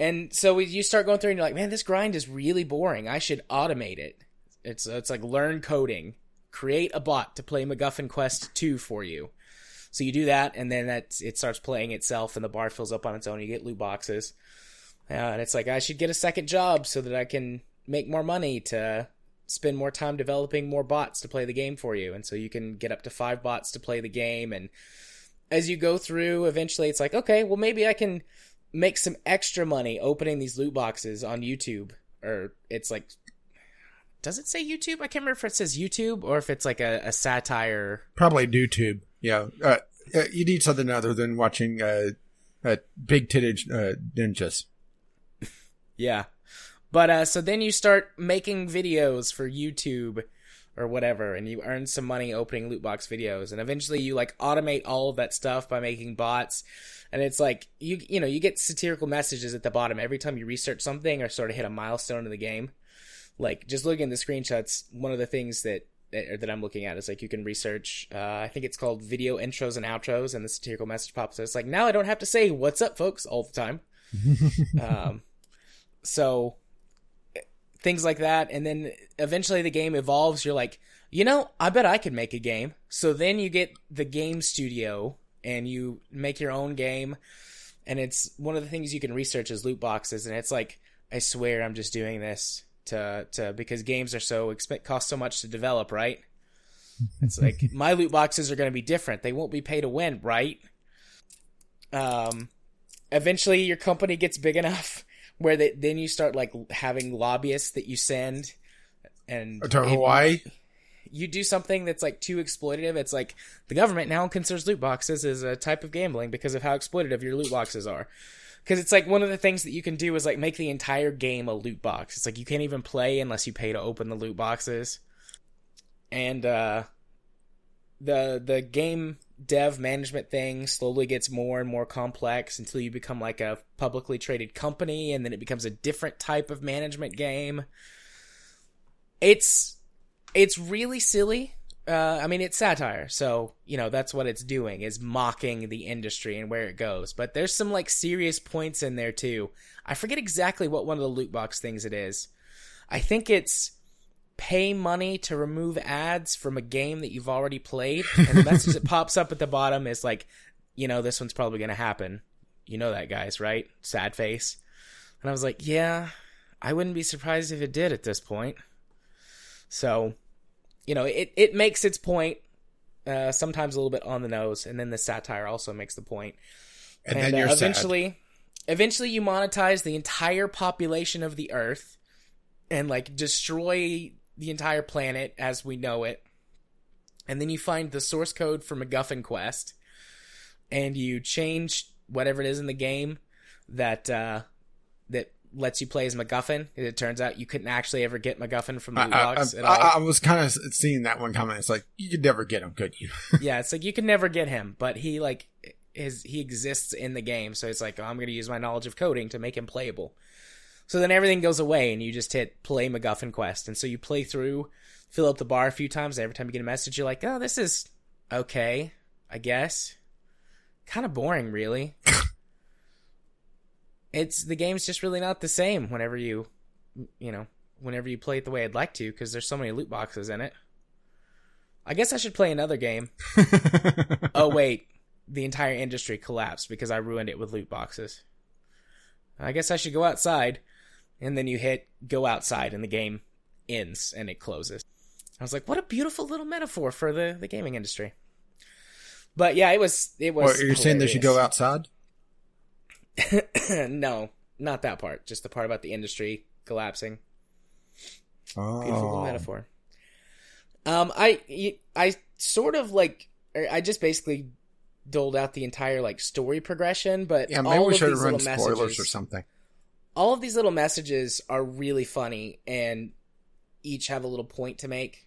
And so you start going through, and you're like, man, this grind is really boring. I should automate it. It's like learn coding, create a bot to play MacGuffin Quest 2 for you. So you do that, and then it starts playing itself, and the bar fills up on its own. You get loot boxes, and it's like, I should get a second job so that I can make more money to spend more time developing more bots to play the game for you. And so you can get up to 5 bots to play the game. And as you go through, eventually it's like, okay, well, maybe I can make some extra money opening these loot boxes on YouTube, or it's like... Does it say YouTube? I can't remember if it says YouTube or if it's like a satire. Probably YouTube. Yeah. You need something other than watching big-titted ninjas. Yeah. But so then you start making videos for YouTube or whatever, and you earn some money opening loot box videos. And eventually you, like, automate all of that stuff by making bots. And it's like, you know, you get satirical messages at the bottom every time you research something or sort of hit a milestone in the game. Like, just looking at the screenshots, one of the things that I'm looking at is, like, you can research, I think it's called video intros and outros, and the satirical message pops up. It's like, now I don't have to say what's up, folks, all the time. So things like that. And then eventually the game evolves. You're like, you know, I bet I could make a game. So then you get the game studio and you make your own game. And it's one of the things you can research is loot boxes. And it's like, I swear I'm just doing this to because games are cost so much to develop, right? It's like, my loot boxes are going to be different. They won't be pay to win, right? Eventually your company gets big enough where then you start, like, having lobbyists that you send and to Hawaii. You do something that's, like, too exploitative. It's like, the government now considers loot boxes as a type of gambling because of how exploitative your loot boxes are. Because it's like, one of the things that you can do is, like, make the entire game a loot box. It's like, you can't even play unless you pay to open the loot boxes. And the game dev management thing slowly gets more and more complex until you become, like, a publicly traded company, and then it becomes a different type of management game. It's really silly. I mean, it's satire, so, you know, that's what it's doing, is mocking the industry and where it goes. But there's some, like, serious points in there, too. I forget exactly what one of the loot box things it is. I think it's pay money to remove ads from a game that you've already played. And the message that pops up at the bottom is, like, you know, this one's probably going to happen. You know that, guys, right? Sad face. And I was like, yeah, I wouldn't be surprised if it did at this point. So, you know, it makes its point, sometimes a little bit on the nose, and then the satire also makes the point. And then you're eventually you monetize the entire population of the Earth and, like, destroy the entire planet as we know it. And then you find the source code for MacGuffin Quest, and you change whatever it is in the game that lets you play as MacGuffin. It turns out you couldn't actually ever get MacGuffin from the logs at all. I was kind of seeing that one comment. It's like, you could never get him, could you? Yeah, it's like, you could never get him, but he exists in the game. So it's like, oh, I'm going to use my knowledge of coding to make him playable. So then everything goes away, and you just hit play MacGuffin Quest. And so you play through, fill up the bar a few times, and every time you get a message, you're like, oh, this is okay, I guess. Kind of boring, really. The game's just really not the same whenever you play it the way I'd like to, because there's so many loot boxes in it. I guess I should play another game. Oh, wait. The entire industry collapsed because I ruined it with loot boxes. I guess I should go outside. And then you hit go outside, and the game ends, and it closes. I was like, what a beautiful little metaphor for the gaming industry. But yeah, it was Well, are you hilarious. Saying they should go outside? No, not that part. Just the part about the industry collapsing. Oh. Beautiful little metaphor. I sort of like, I just basically doled out the entire, like, story progression, but yeah, maybe we should have run spoilers or something. All of these little messages are really funny, and each have a little point to make.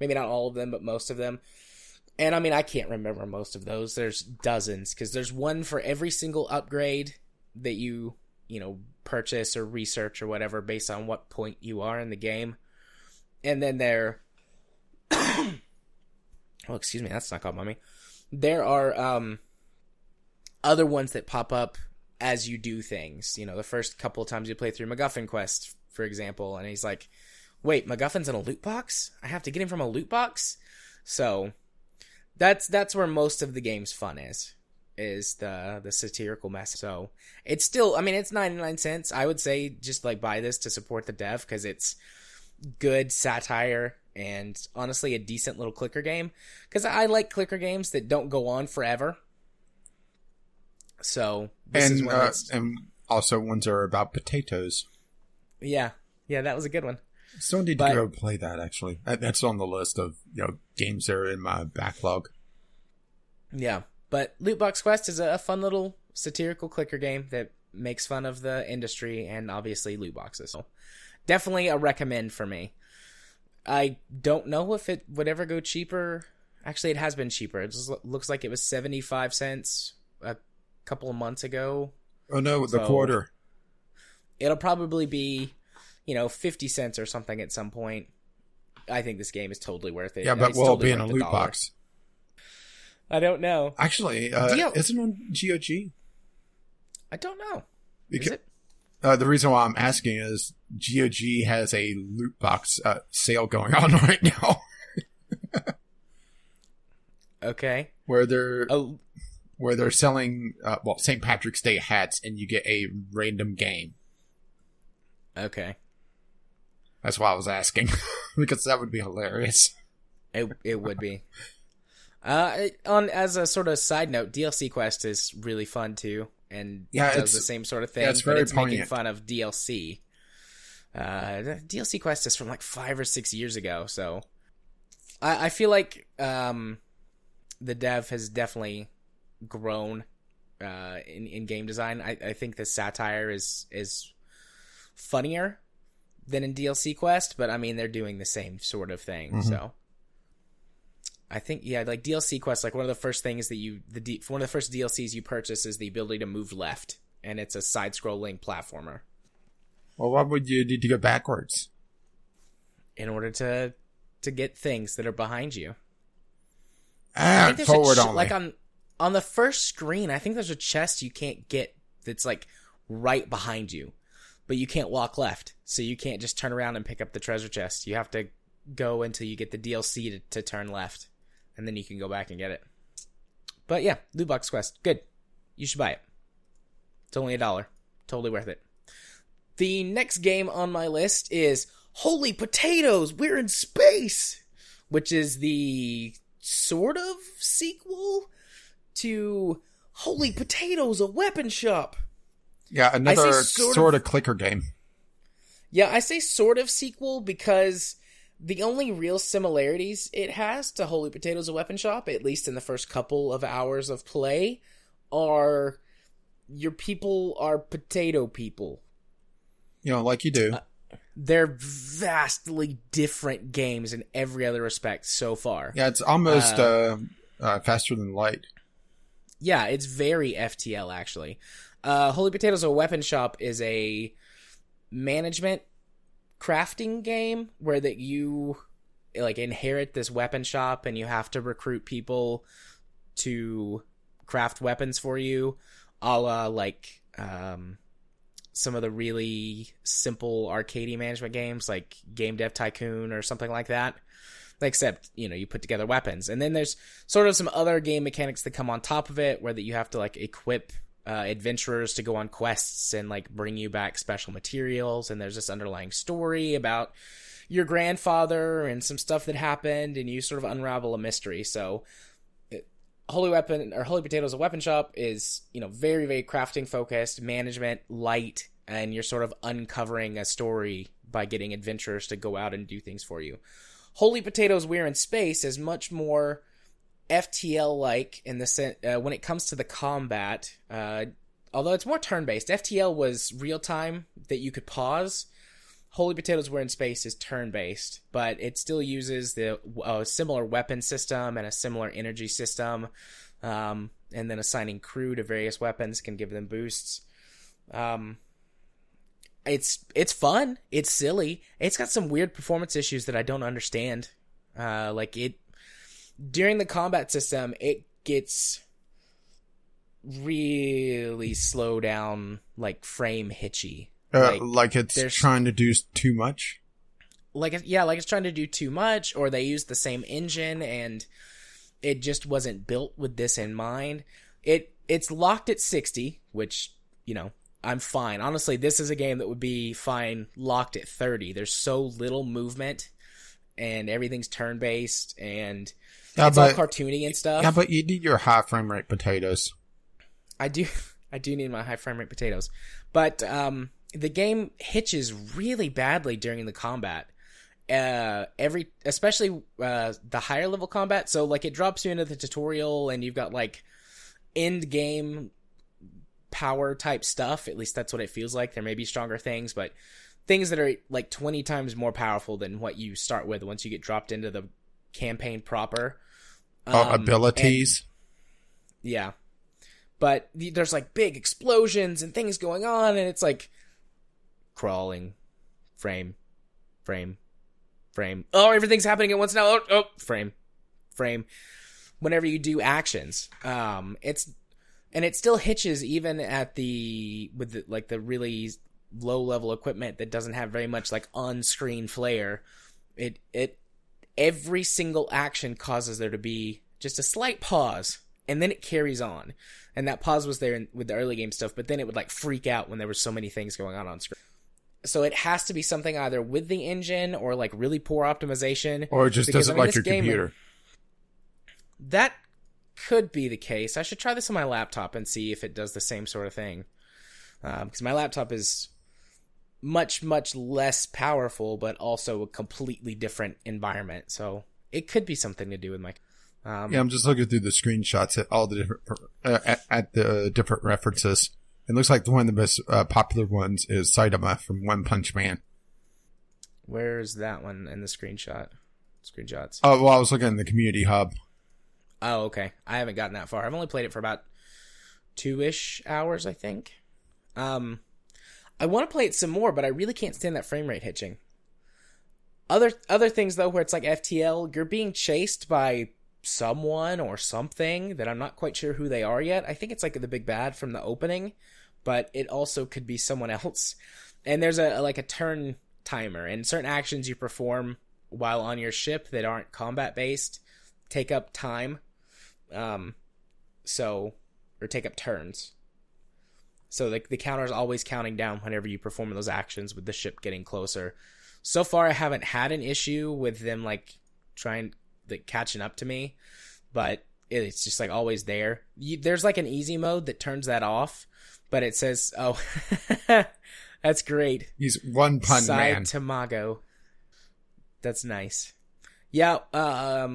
Maybe not all of them, but most of them. And I mean, I can't remember most of those. There's dozens, because there's one for every single upgrade that you purchase or research or whatever, based on what point you are in the game. And then oh, excuse me, that's not called mummy. There are other ones that pop up as you do things. You know, the first couple of times you play through MacGuffin Quest, for example, and he's like, wait, MacGuffin's in a loot box? I have to get him from a loot box? So that's where most of the game's fun is the satirical message. So it's still, I mean, it's 99 cents. I would say just, like, buy this to support the dev, because it's good satire and honestly a decent little clicker game, because I like clicker games that don't go on forever. So this is one and also ones that are about potatoes. Yeah, that was a good one. So I need to go play that, actually. That's on the list of games that are in my backlog. Yeah. But Loot Box Quest is a fun little satirical clicker game that makes fun of the industry and obviously loot boxes. So definitely a recommend for me. I don't know if it would ever go cheaper. Actually, it has been cheaper. It looks like it was 75 cents a couple of months ago. Oh, no, the quarter. It'll probably be, 50 cents or something at some point. I think this game is totally worth it. Yeah, but will it be in a loot box? I don't know. Actually, isn't it on GOG? I don't know. Is it? The reason why I'm asking is GOG has a loot box sale going on right now. Okay. Where they're selling St. Patrick's Day hats, and you get a random game. Okay. That's why I was asking, because that would be hilarious. It would be. As a sort of side note, DLC Quest is really fun too, and does the same sort of thing. Yeah, it's making fun of DLC. DLC Quest is from like 5 or 6 years ago, so I feel like the dev has definitely grown in game design. I think the satire is funnier than in DLC Quest, but I mean they're doing the same sort of thing, mm-hmm. so. I think like DLC Quest, like one of the first things that one of the first DLCs you purchase is the ability to move left, and it's a side-scrolling platformer. Well, why would you need to go backwards? In order to get things that are behind you. Ah, forward only. Like on the first screen, I think there's a chest you can't get that's like right behind you, but you can't walk left, so you can't just turn around and pick up the treasure chest. You have to go until you get the DLC to turn left. And then you can go back and get it. But yeah, Loot Box Quest. Good. You should buy it. It's only $1. Totally worth it. The next game on my list is Holy Potatoes We're in Space, which is the sort of sequel to Holy Potatoes a Weapon Shop. Yeah, another sort of clicker game. Yeah, I say sort of sequel because the only real similarities it has to Holy Potatoes a Weapon Shop, at least in the first couple of hours of play, are your people are potato people. Like you do. They're vastly different games in every other respect so far. Yeah, it's almost faster than light. Yeah, it's very FTL, actually. Holy Potatoes a Weapon Shop is a management crafting game where that you like inherit this weapon shop and you have to recruit people to craft weapons for you, a la like some of the really simple arcadey management games like Game Dev Tycoon or something like that, except you put together weapons. And then there's sort of some other game mechanics that come on top of it where that you have to like equip adventurers to go on quests and like bring you back special materials, and there's this underlying story about your grandfather and some stuff that happened, and you sort of unravel a mystery. So Holy Potatoes a Weapon Shop is very, very crafting focused, management light, and you're sort of uncovering a story by getting adventurers to go out and do things for you. Holy Potatoes We're in Space is much more FTL like in the sense when it comes to the combat, although it's more turn based. FTL was real time that you could pause. Holy Potatoes We're in Space is turn based, but it still uses the similar weapon system and a similar energy system, and then assigning crew to various weapons can give them boosts. It's fun. It's silly. It's got some weird performance issues that I don't understand. During the combat system, it gets really slow down, like frame hitchy. Like it's trying to do too much? Like it's trying to do too much, or they use the same engine, and it just wasn't built with this in mind. It's locked at 60, which, I'm fine. Honestly, this is a game that would be fine locked at 30. There's so little movement, and everything's turn-based, and it's all cartoony and stuff. Yeah, but you need your high frame rate potatoes. I do need my high frame rate potatoes. But the game hitches really badly during the combat. Especially the higher level combat. So like it drops you into the tutorial and you've got like end game power type stuff. At least that's what it feels like. There may be stronger things, but things that are like 20 times more powerful than what you start with once you get dropped into the campaign proper. Abilities. And, yeah. But there's like big explosions and things going on, and it's like crawling frame. Oh, everything's happening at once now. Oh, frame. Whenever you do actions, it still hitches even at the really low level equipment that doesn't have very much like on screen flair. It every single action causes there to be just a slight pause, and then it carries on. And that pause was there with the early game stuff, but then it would like freak out when there were so many things going on screen. So it has to be something either with the engine or like really poor optimization, or it just doesn't like your computer. That could be the case. I should try this on my laptop and see if it does the same sort of thing. Because my laptop is much, much less powerful, but also a completely different environment. So it could be something to do with my... I'm just looking through the screenshots at all the different at the different references. It looks like one of the most popular ones is Saitama from One Punch Man. Where's that one in the screenshots? Oh, well, I was looking in the community hub. Oh, okay. I haven't gotten that far. I've only played it for about 2-ish hours, I think. I want to play it some more, but I really can't stand that frame rate hitching. Other things, though, where it's like FTL, you're being chased by someone or something that I'm not quite sure who they are yet. I think it's like the big bad from the opening, but it also could be someone else. And there's a turn timer, and certain actions you perform while on your ship that aren't combat-based take up time, or take up turns. So the counter is always counting down whenever you perform those actions with the ship getting closer. So far, I haven't had an issue with them like catching up to me, but it's just like always there. There's like an easy mode that turns that off, but it says, "Oh, that's great." He's One Punch Man. Tamago. That's nice. Yeah.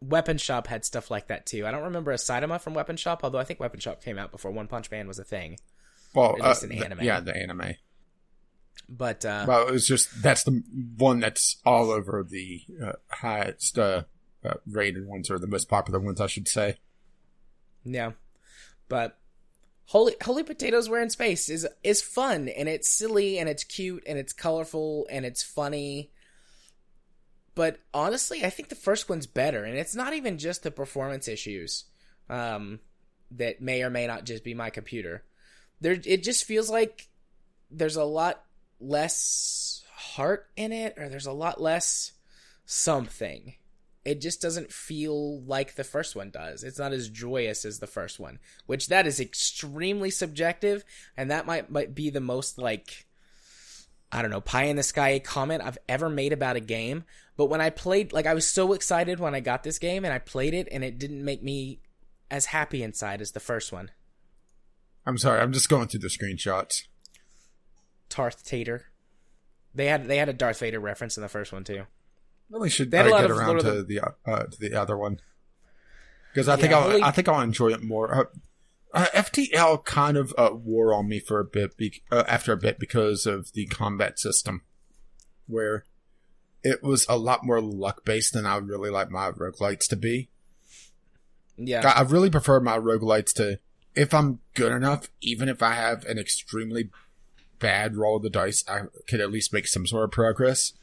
Weapon Shop had stuff like that too. I don't remember a Saitama from Weapon Shop, although I think Weapon Shop came out before One Punch Man was a thing. Well, at least an anime. The anime. But well, it was just that's the one that's all over the highest rated ones, or the most popular ones, I should say. Yeah, but Holy Potatoes We're in Space is fun, and it's silly, and it's cute, and it's colorful, and it's funny. But honestly, I think the first one's better, and it's not even just the performance issues that may or may not just be my computer. It just feels like there's a lot less heart in it, or there's a lot less something. It just doesn't feel like the first one does. It's not as joyous as the first one, which that is extremely subjective, and that might be the most like... I don't know, pie in the sky comment I've ever made about a game. But when I played, I was so excited when I got this game, and I played it, and it didn't make me as happy inside as the first one. I'm sorry, I'm just going through the screenshots. Darth Tater. They had a Darth Vader reference in the first one too. Really should get around to the other one, because I think I'll enjoy it more. FTL kind of wore on me for a bit because of the combat system, where it was a lot more luck based than I would really like my roguelites to be. Yeah, I really prefer my roguelites to, if I'm good enough, even if I have an extremely bad roll of the dice, I could at least make some sort of progress.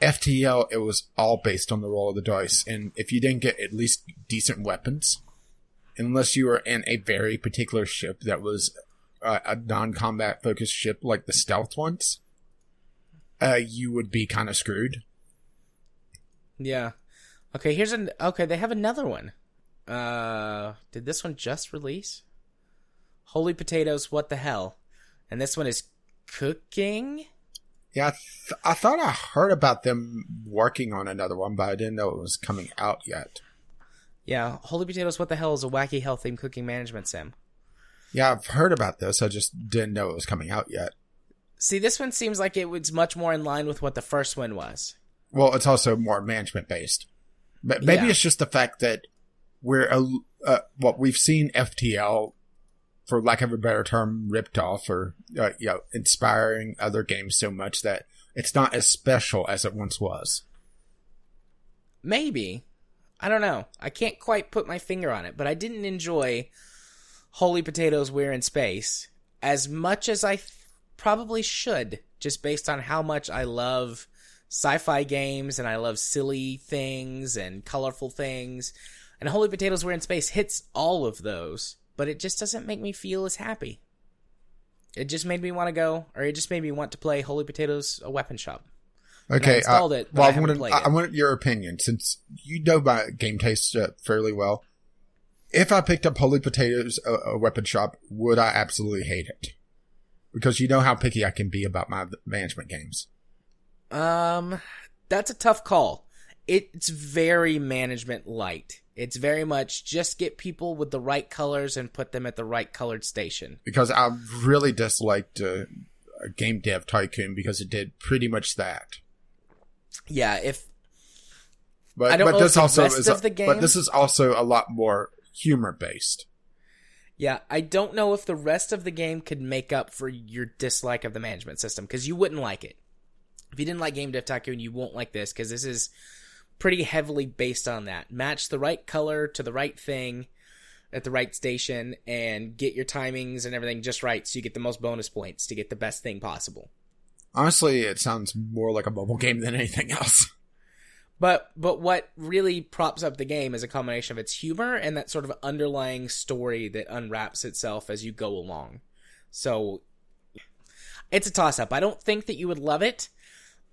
FTL, it was all based on the roll of the dice, and if you didn't get at least decent weapons, unless you were in a very particular ship that was a non-combat focused ship like the stealth ones, you would be kind of screwed. Yeah. Okay, they have another one. Did this one just release? Holy Potatoes, What the Hell? And this one is cooking? Yeah, I thought I heard about them working on another one, but I didn't know it was coming out yet. Yeah, Holy Potatoes, What the Hell is a wacky health-themed cooking management sim. Yeah, I've heard about this. I just didn't know it was coming out yet. See, this one seems like it was much more in line with what the first one was. Well, it's also more management-based. But maybe it's just the fact that where what we've seen FTL, for lack of a better term, ripped off or inspiring other games so much that it's not as special as it once was. Maybe. I don't know. I can't quite put my finger on it, but I didn't enjoy Holy Potatoes We're in Space as much as I probably should, just based on how much I love sci-fi games and I love silly things and colorful things. And Holy Potatoes We're in Space hits all of those, but it just doesn't make me feel as happy. It just made me want to go, or it just made me want to play Holy Potatoes a Weapon Shop. Okay, I installed it, but I wanted your opinion, since you know my game taste fairly well. If I picked up Holy Potatoes a Weapon Shop, would I absolutely hate it? Because you know how picky I can be about my management games. That's a tough call. It's very management light. It's very much just get people with the right colors and put them at the right colored station. Because I really disliked Game Dev Tycoon because it did pretty much that. Yeah, but I don't know if the rest of the game... But this is also a lot more humor-based. Yeah, I don't know if the rest of the game could make up for your dislike of the management system, because you wouldn't like it. If you didn't like Game Dev Tycoon, you won't like this, because this is pretty heavily based on that. Match the right color to the right thing at the right station, and get your timings and everything just right so you get the most bonus points to get the best thing possible. Honestly, it sounds more like a mobile game than anything else. But what really props up the game is a combination of its humor and that sort of underlying story that unwraps itself as you go along. So, it's a toss-up. I don't think that you would love it.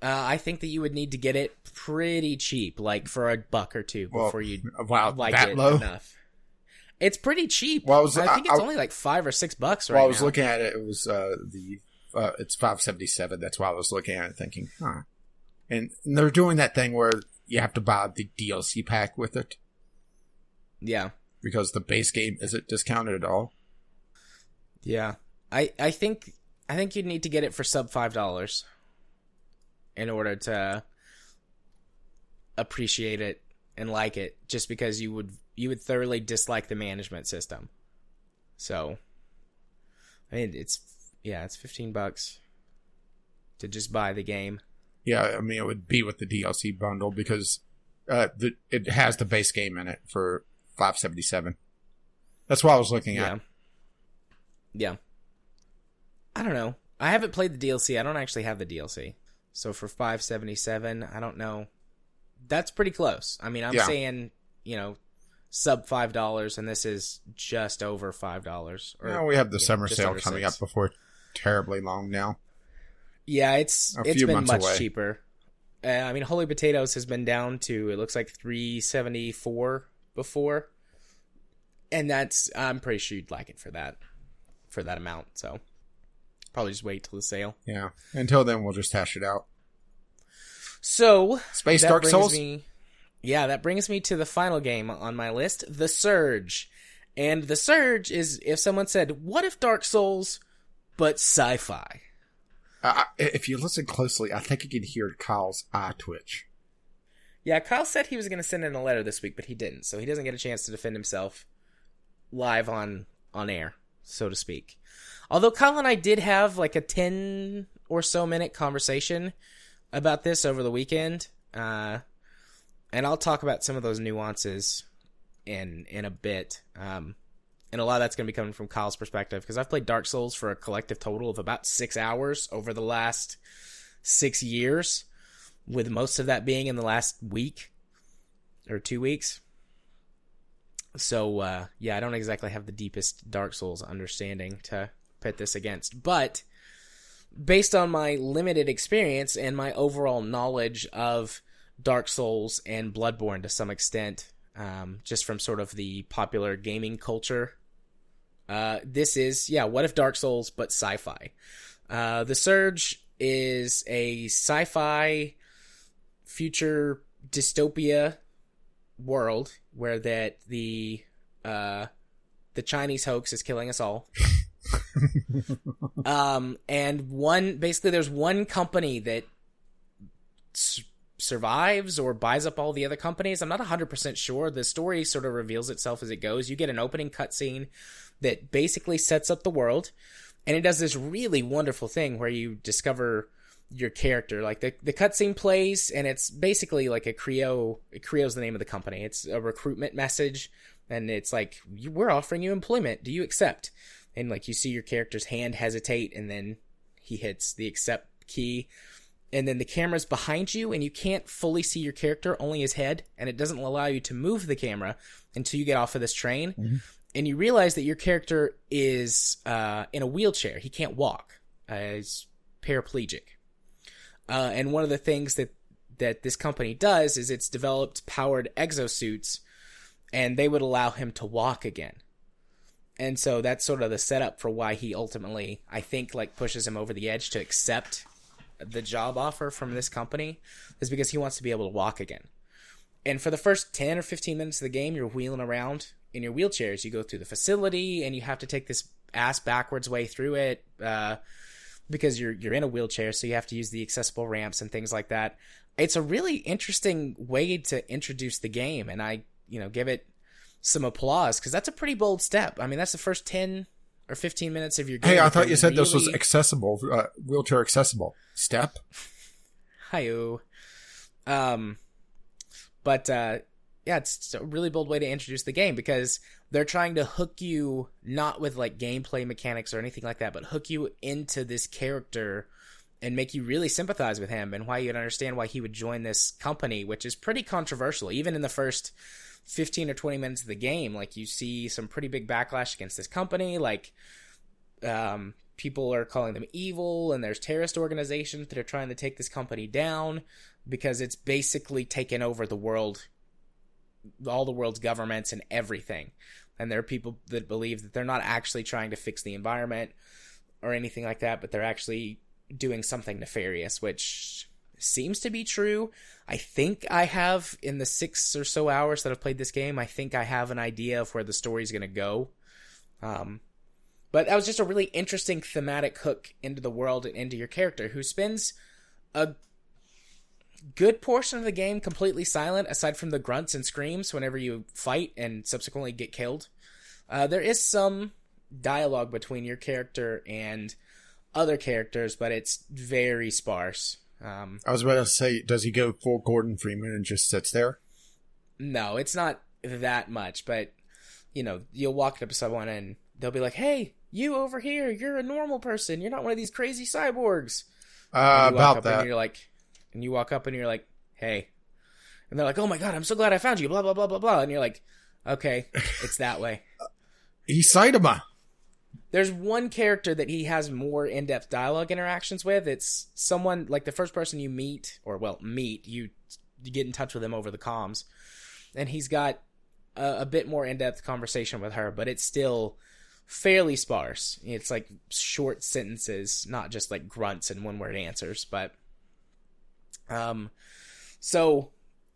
I think that you would need to get it pretty cheap, like for $1 or $2 before you like it low? Enough. It's pretty cheap. Well, I think it's only like $5 or $6 right now. Well, I was looking at it. It was it's $5.77. That's why I was looking at it thinking, huh. And they're doing that thing where you have to buy the DLC pack with it. Yeah. Because the base game isn't discounted at all. Yeah. I think you'd need to get it for sub $5 in order to appreciate it and like it, just because you would thoroughly dislike the management system. So, I mean, it's $15 to just buy the game. Yeah, I mean, it would be with the DLC bundle because it has the base game in it for $5.77. That's what I was looking at. Yeah. I don't know. I haven't played the DLC. I don't actually have the DLC. So for $5.77, I don't know. That's pretty close. I mean, I'm saying, sub $5, and this is just over $5. Or, we have the summer sale coming up before terribly long now. Yeah, it's been much cheaper. I mean, Holy Potatoes has been down to, it looks like $3.74 before. And I'm pretty sure you'd like it for that amount. So probably just wait till the sale. Yeah. Until then, we'll just hash it out. So Space Dark Souls? That brings me to the final game on my list, The Surge. And The Surge is, if someone said, what if Dark Souls, but sci-fi? If you listen closely, I think you can hear Kyle's eye twitch. Yeah, Kyle said he was going to send in a letter this week, but he didn't. So he doesn't get a chance to defend himself live on air, so to speak. Although Kyle and I did have like a 10 or so minute conversation about this over the weekend. And I'll talk about some of those nuances in a bit. And a lot of that's going to be coming from Kyle's perspective, because I've played Dark Souls for a collective total of about 6 hours over the last 6 years, with most of that being in the last week or 2 weeks. So, I don't exactly have the deepest Dark Souls understanding to pit this against. But based on my limited experience and my overall knowledge of Dark Souls and Bloodborne to some extent, just from sort of the popular gaming culture, this is, what if Dark Souls, but sci-fi? The Surge is a sci-fi future dystopia world where that the Chinese hoax is killing us all. And there's one company that survives or buys up all the other companies. I'm not 100% sure. The story sort of reveals itself as it goes. You get an opening cutscene that basically sets up the world, and it does this really wonderful thing where you discover your character. Like the cutscene plays, and it's basically like a Creo. Creo's the name of the company. It's a recruitment message, and it's like, we're offering you employment. Do you accept? And like you see your character's hand hesitate, and then he hits the accept key. And then the camera's behind you, and you can't fully see your character, only his head. And it doesn't allow you to move the camera until you get off of this train. Mm-hmm. And you realize that your character is in a wheelchair. He can't walk. He's paraplegic. And one of the things that this company does is it's developed powered exosuits, and they would allow him to walk again. And so that's sort of the setup for why he ultimately, I think, like pushes him over the edge to accept the job offer from this company, is because he wants to be able to walk again. And for the first 10 or 15 minutes of the game, you're wheeling around in your wheelchairs. You go through the facility, and you have to take this ass backwards way through it because you're in a wheelchair, so you have to use the accessible ramps and things like that. It's a really interesting way to introduce the game, and I give it some applause, because that's a pretty bold step. I mean, that's the first 10 or 15 minutes of your game. Hey, I thought you said this was accessible, wheelchair accessible. Step. Hi-oh. But it's a really bold way to introduce the game, because they're trying to hook you, not with like gameplay mechanics or anything like that, but hook you into this character and make you really sympathize with him and why you'd understand why he would join this company, which is pretty controversial. Even in the first 15 or 20 minutes of the game, like you see some pretty big backlash against this company. Like people are calling them evil, and there's terrorist organizations that are trying to take this company down because it's basically taken over the world, all the world's governments and everything. And there are people that believe that they're not actually trying to fix the environment or anything like that, but they're actually doing something nefarious, which seems to be true. I think I have, in the 6 or so hours that I've played this game, I think I have an idea of where the story's going to go. But that was just a really interesting thematic hook into the world and into your character, who spends a good portion of the game completely silent, aside from the grunts and screams whenever you fight and subsequently get killed. There is some dialogue between your character and other characters, but it's very sparse. I was about to say, does he go full Gordon Freeman and just sits there? No, it's not that much, but you'll walk up to someone and they'll be like, "Hey, you over here, you're a normal person. You're not one of these crazy cyborgs." About that. And you walk up and you're like, "Hey," and they're like, "Oh my God, I'm so glad I found you. Blah, blah, blah, blah, blah." And you're like, okay, it's that way. Isaidama. There's one character that he has more in-depth dialogue interactions with. It's someone, like the first person you meet, you get in touch with him over the comms. And he's got a bit more in-depth conversation with her, but it's still fairly sparse. It's like short sentences, not just like grunts and one-word answers. But,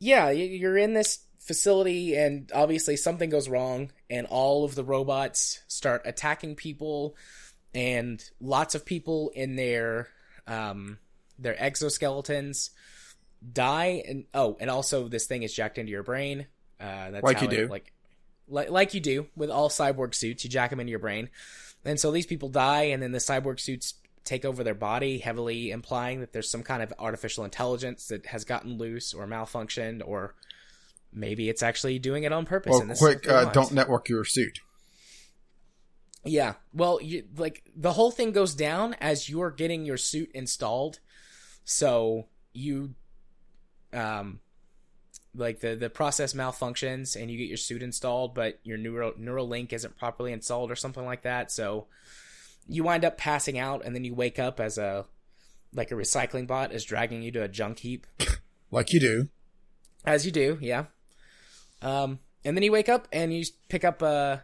you're in this facility, and obviously something goes wrong, and all of the robots start attacking people, and lots of people in their exoskeletons die, and also this thing is jacked into your brain. That's like how you do, like you do with all cyborg suits, you jack them into your brain, and so these people die, and then the cyborg suits take over their body, heavily implying that there's some kind of artificial intelligence that has gotten loose or malfunctioned, or maybe it's actually doing it on purpose. Well, don't network your suit. Yeah. Well, the whole thing goes down as you're getting your suit installed. So you, the process malfunctions and you get your suit installed, but your neural link isn't properly installed or something like that. So you wind up passing out, and then you wake up as a recycling bot is dragging you to a junk heap. Like you do. As you do, yeah. And then you wake up and you pick up a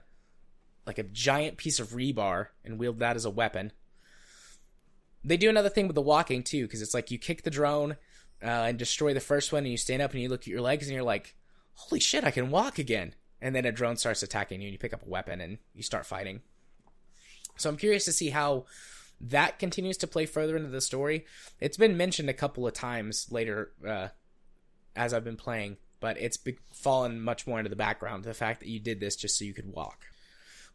giant piece of rebar and wield that as a weapon. They do another thing with the walking too, because it's like you kick the drone and destroy the first one, and you stand up and you look at your legs and you're like, "Holy shit, I can walk again!" And then a drone starts attacking you, and you pick up a weapon and you start fighting. So I'm curious to see how that continues to play further into the story. It's been mentioned a couple of times later as I've been playing, but it's fallen much more into the background, the fact that you did this just so you could walk.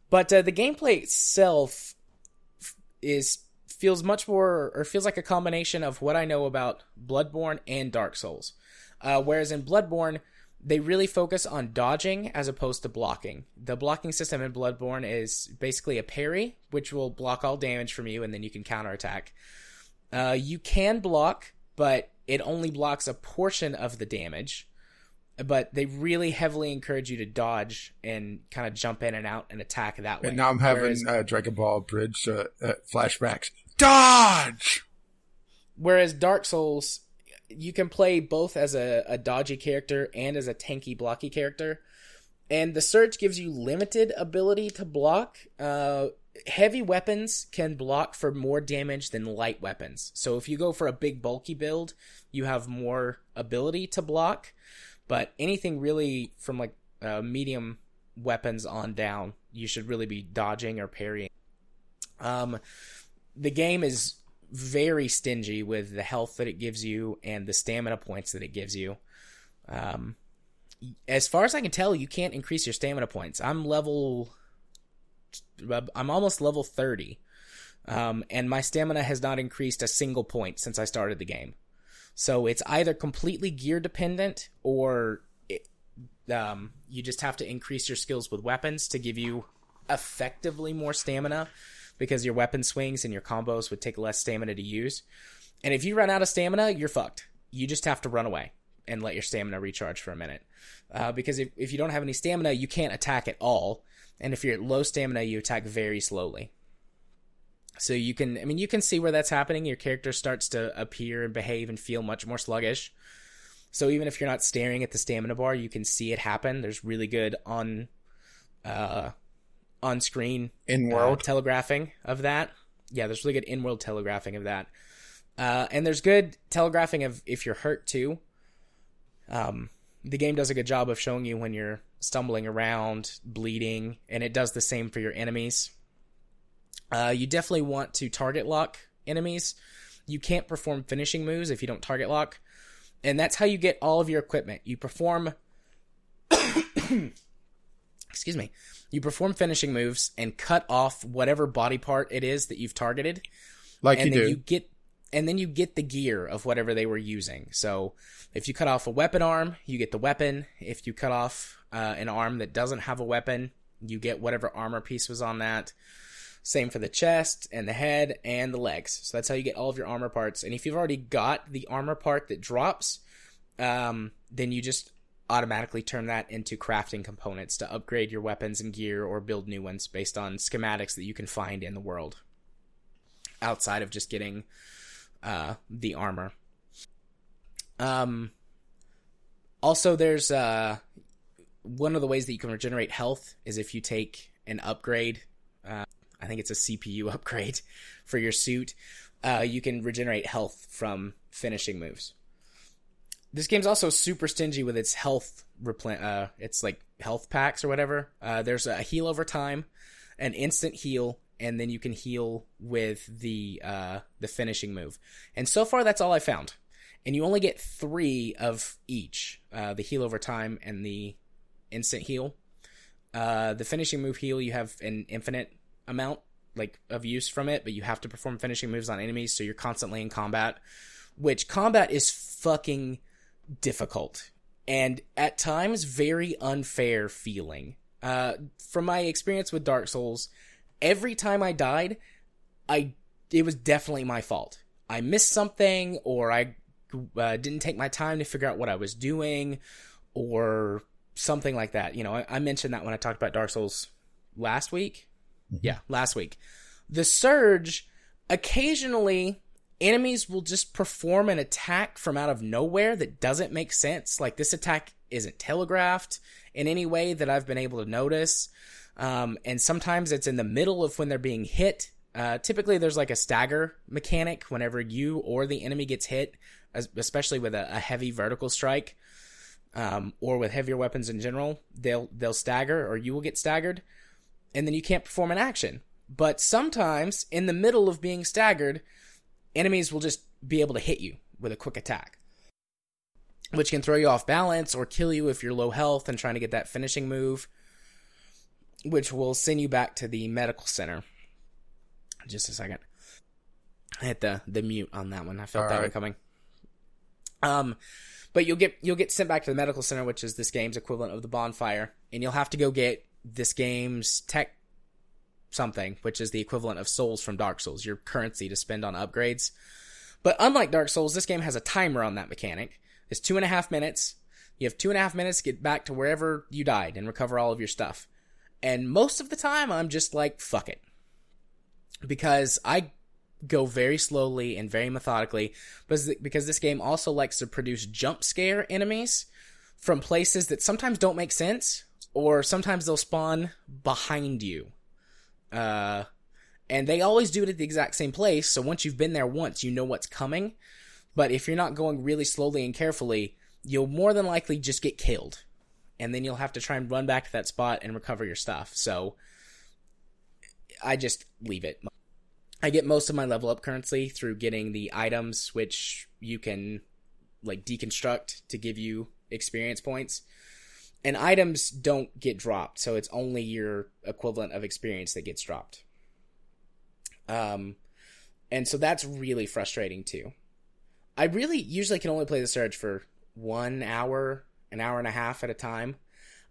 But the gameplay itself feels much more, or feels like a combination of what I know about Bloodborne and Dark Souls. Whereas in Bloodborne, they really focus on dodging as opposed to blocking. The blocking system in Bloodborne is basically a parry, which will block all damage from you, and then you can counterattack. You can block, but it only blocks a portion of the damage. But they really heavily encourage you to dodge and kind of jump in and out and attack that way. And now I'm having Dragon Ball Bridge flashbacks. Dodge! Whereas Dark Souls, you can play both as a dodgy character and as a tanky, blocky character. And the Surge gives you limited ability to block. Heavy weapons can block for more damage than light weapons. So if you go for a big, bulky build, you have more ability to block. But anything really from like medium weapons on down, you should really be dodging or parrying. The game is very stingy with the health that it gives you and the stamina points that it gives you. As far as I can tell, you can't increase your stamina points. I'm almost level 30, and my stamina has not increased a single point since I started the game. So it's either completely gear dependent, or you just have to increase your skills with weapons to give you effectively more stamina, because your weapon swings and your combos would take less stamina to use. And if you run out of stamina, you're fucked. You just have to run away and let your stamina recharge for a minute. Because if you don't have any stamina, you can't attack at all. And if you're at low stamina, you attack very slowly. So you can see where that's happening. Your character starts to appear and behave and feel much more sluggish. So even if you're not staring at the stamina bar, you can see it happen. There's really good on-screen in-world telegraphing of that. Yeah, there's really good in-world telegraphing of that. And there's good telegraphing of if you're hurt, too. The game does a good job of showing you when you're stumbling around, bleeding, and it does the same for your enemies. You definitely want to target lock enemies. You can't perform finishing moves if you don't target lock. And that's how you get all of your equipment. You perform... Excuse me. You perform finishing moves and cut off whatever body part it is that you've targeted. And then you get the gear of whatever they were using. So if you cut off a weapon arm, you get the weapon. If you cut off an arm that doesn't have a weapon, you get whatever armor piece was on that. Same for the chest and the head and the legs. So that's how you get all of your armor parts. And if you've already got the armor part that drops, then you just automatically turn that into crafting components to upgrade your weapons and gear or build new ones based on schematics that you can find in the world outside of just getting the armor. Also, there's one of the ways that you can regenerate health is if you take an upgrade. I think it's a CPU upgrade for your suit. You can regenerate health from finishing moves. This game's also super stingy with its health it's like health packs or whatever. There's a heal over time, an instant heal, and then you can heal with the finishing move. And so far, that's all I found. And you only get 3 of each: the heal over time and the instant heal. The finishing move heal, you have an infinite amount of use from it, but you have to perform finishing moves on enemies, so you're constantly in combat. Which combat is fucking difficult and at times very unfair feeling. From my experience with Dark Souls, every time I died, it was definitely my fault. I missed something, or I didn't take my time to figure out what I was doing, or something like that. You know, I mentioned that when I talked about Dark Souls last week. Yeah, last week. The Surge, occasionally enemies will just perform an attack from out of nowhere that doesn't make sense. Like, this attack isn't telegraphed in any way that I've been able to notice. And sometimes it's in the middle of when they're being hit. Typically, there's like a stagger mechanic whenever you or the enemy gets hit, especially with a heavy vertical strike, or with heavier weapons in general. They'll stagger, or you will get staggered, and then you can't perform an action. But sometimes, in the middle of being staggered, enemies will just be able to hit you with a quick attack. which can throw you off balance or kill you if you're low health and trying to get that finishing move, which will send you back to the medical center. Just a second. I hit the mute on that one. I felt that one coming. But you'll get sent back to the medical center, which is this game's equivalent of the bonfire, and you'll have to go get this game's tech something, which is the equivalent of souls from Dark Souls, your currency to spend on upgrades. But unlike Dark Souls, this game has a timer on that mechanic. It's 2.5 minutes. You have 2.5 minutes to get back to wherever you died and recover all of your stuff. And most of the time, I'm just like, fuck it. Because I go very slowly and very methodically, because this game also likes to produce jump scare enemies from places that sometimes don't make sense, or sometimes they'll spawn behind you. And they always do it at the exact same place, so once you've been there once, you know what's coming. But if you're not going really slowly and carefully, you'll more than likely just get killed. And then you'll have to try and run back to that spot and recover your stuff. So I just leave it. I get most of my level up currency through getting the items, which you can like deconstruct to give you experience points. And items don't get dropped, so it's only your equivalent of experience that gets dropped. And so that's really frustrating too. I really usually can only play The Surge for 1 hour, an hour and a half at a time.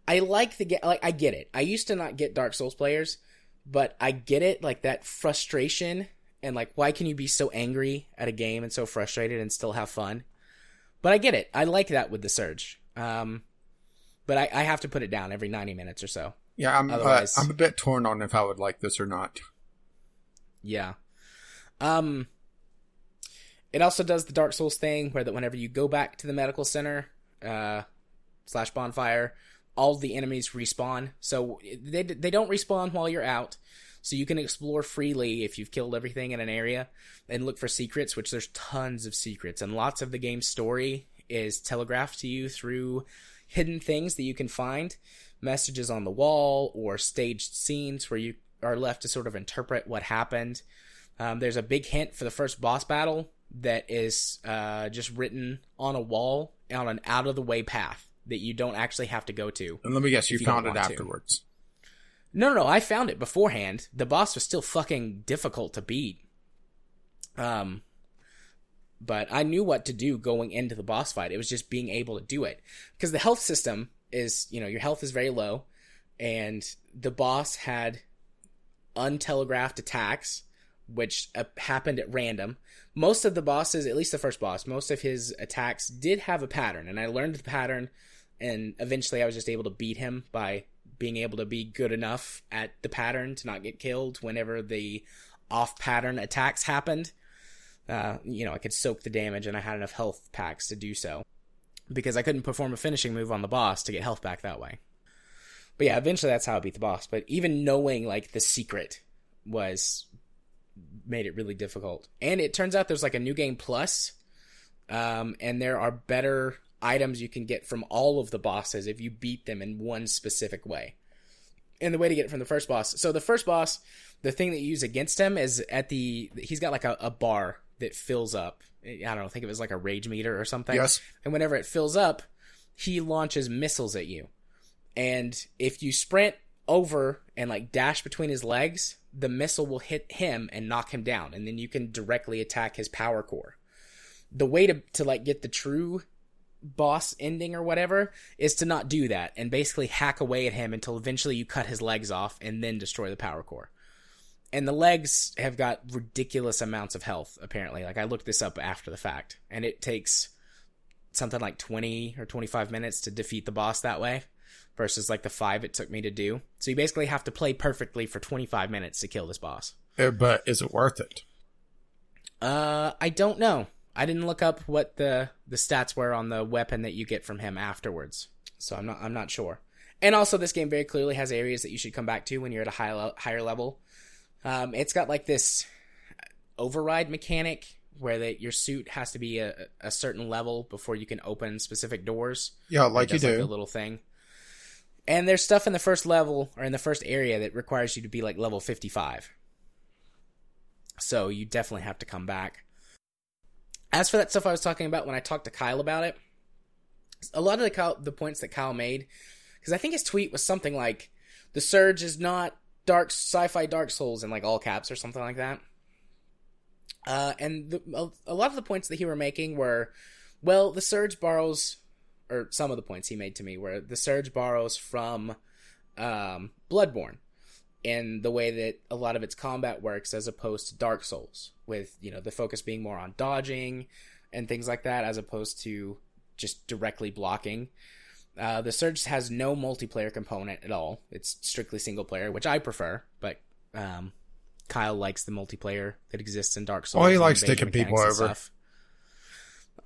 I like the game. Like, I get it. I used to not get Dark Souls players, but I get it, like that frustration and like, why can you be so angry at a game and so frustrated and still have fun? But I get it. I like that with The Surge. But I have to put it down every 90 minutes or so. Yeah, I'm a bit torn on if I would like this or not. Yeah. It also does the Dark Souls thing where that whenever you go back to the medical center / bonfire, all the enemies respawn. So they don't respawn while you're out. So you can explore freely if you've killed everything in an area and look for secrets, which there's tons of secrets. And lots of the game's story is telegraphed to you through hidden things that you can find, messages on the wall or staged scenes where you are left to sort of interpret what happened. There's a big hint for the first boss battle that is just written on a wall on an out-of-the-way path that you don't actually have to go to. And let me guess, you found it afterwards. No, I found it beforehand. The boss was still fucking difficult to beat. But I knew what to do going into the boss fight. It was just being able to do it. Because the health system is, your health is very low, and the boss had untelegraphed attacks, which happened at random. Most of the bosses, at least the first boss, most of his attacks did have a pattern, and I learned the pattern, and eventually I was just able to beat him by being able to be good enough at the pattern to not get killed whenever the off-pattern attacks happened. I could soak the damage, and I had enough health packs to do so, because I couldn't perform a finishing move on the boss to get health back that way. But yeah, eventually that's how I beat the boss, but even knowing, the secret made it really difficult. And it turns out there's a new game plus, and there are better items you can get from all of the bosses if you beat them in one specific way. And the way to get it from the first boss. So the first boss, the thing that you use against him is he's got a bar that fills up. I don't know, I think it was a rage meter or something. Yes. And whenever it fills up, he launches missiles at you. And if you sprint over and dash between his legs, the missile will hit him and knock him down, and then you can directly attack his power core. The way to get the true boss ending or whatever is to not do that and basically hack away at him until eventually you cut his legs off and then destroy the power core. And the legs have got ridiculous amounts of health, apparently. I looked this up after the fact, and it takes something 20 or 25 minutes to defeat the boss that way, versus the 5 it took me to do. So you basically have to play perfectly for 25 minutes to kill this boss. But is it worth it? I don't know. I didn't look up what the stats were on the weapon that you get from him afterwards. So I'm not sure. And also this game very clearly has areas that you should come back to when you're at a higher level. It's got this override mechanic where your suit has to be a certain level before you can open specific doors. Yeah, like you do. Like a little thing. And there's stuff in the first level, or in the first area, that requires you to be level 55. So you definitely have to come back. As for that stuff I was talking about when I talked to Kyle about it, a lot of the points that Kyle made, because I think his tweet was something like, The Surge is not dark sci-fi Dark Souls in, like, all caps or something like that. And a lot of the points that he were making were, well, The Surge borrows, or some of the points he made to me were, The Surge borrows from Bloodborne in the way that a lot of its combat works, as opposed to Dark Souls, with, you know, the focus being more on dodging and things like that, as opposed to just directly blocking. The Surge has no multiplayer component at all. It's strictly single player, which I prefer, but Kyle likes the multiplayer that exists in Dark Souls. Oh, he likes taking people over. Stuff.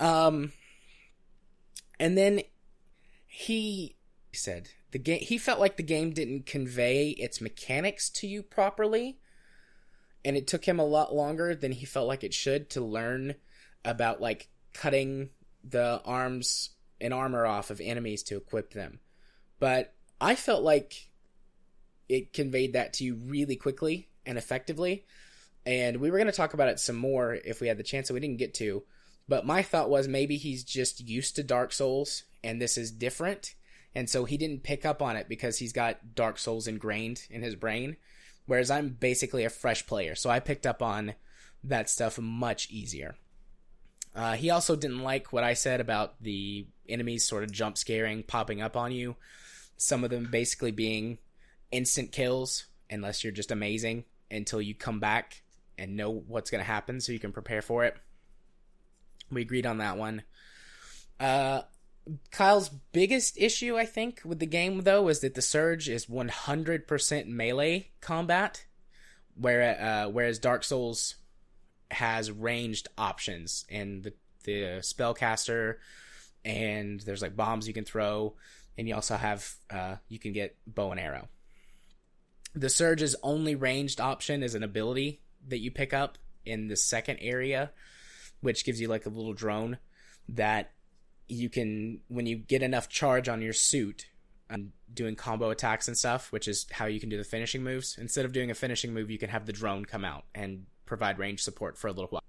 And then he said the game. He felt like the game didn't convey its mechanics to you properly, and it took him a lot longer than he felt like it should to learn about, like, cutting the arms and armor off of enemies to equip them. But I felt like it conveyed that to you really quickly and effectively, and we were going to talk about it some more if we had the chance, that we didn't get to, but my thought was maybe he's just used to Dark Souls and this is different, and so he didn't pick up on it because he's got Dark Souls ingrained in his brain, whereas I'm basically a fresh player, so I picked up on that stuff much easier. He also didn't like what I said about the enemies sort of jump scaring, popping up on you. Some of them basically being instant kills, unless you're just amazing, until you come back and know what's going to happen so you can prepare for it. We agreed on that one. Kyle's biggest issue, I think, with the game, though, was that The Surge is 100% melee combat, whereas Dark Souls has ranged options, and the spellcaster, and there's, like, bombs you can throw, and you also have you can get bow and arrow. The Surge's only ranged option is an ability that you pick up in the second area, which gives you, like, a little drone that you can, when you get enough charge on your suit, doing combo attacks and stuff, which is how you can do the finishing moves. Instead of doing a finishing move, you can have the drone come out and provide range support for a little while.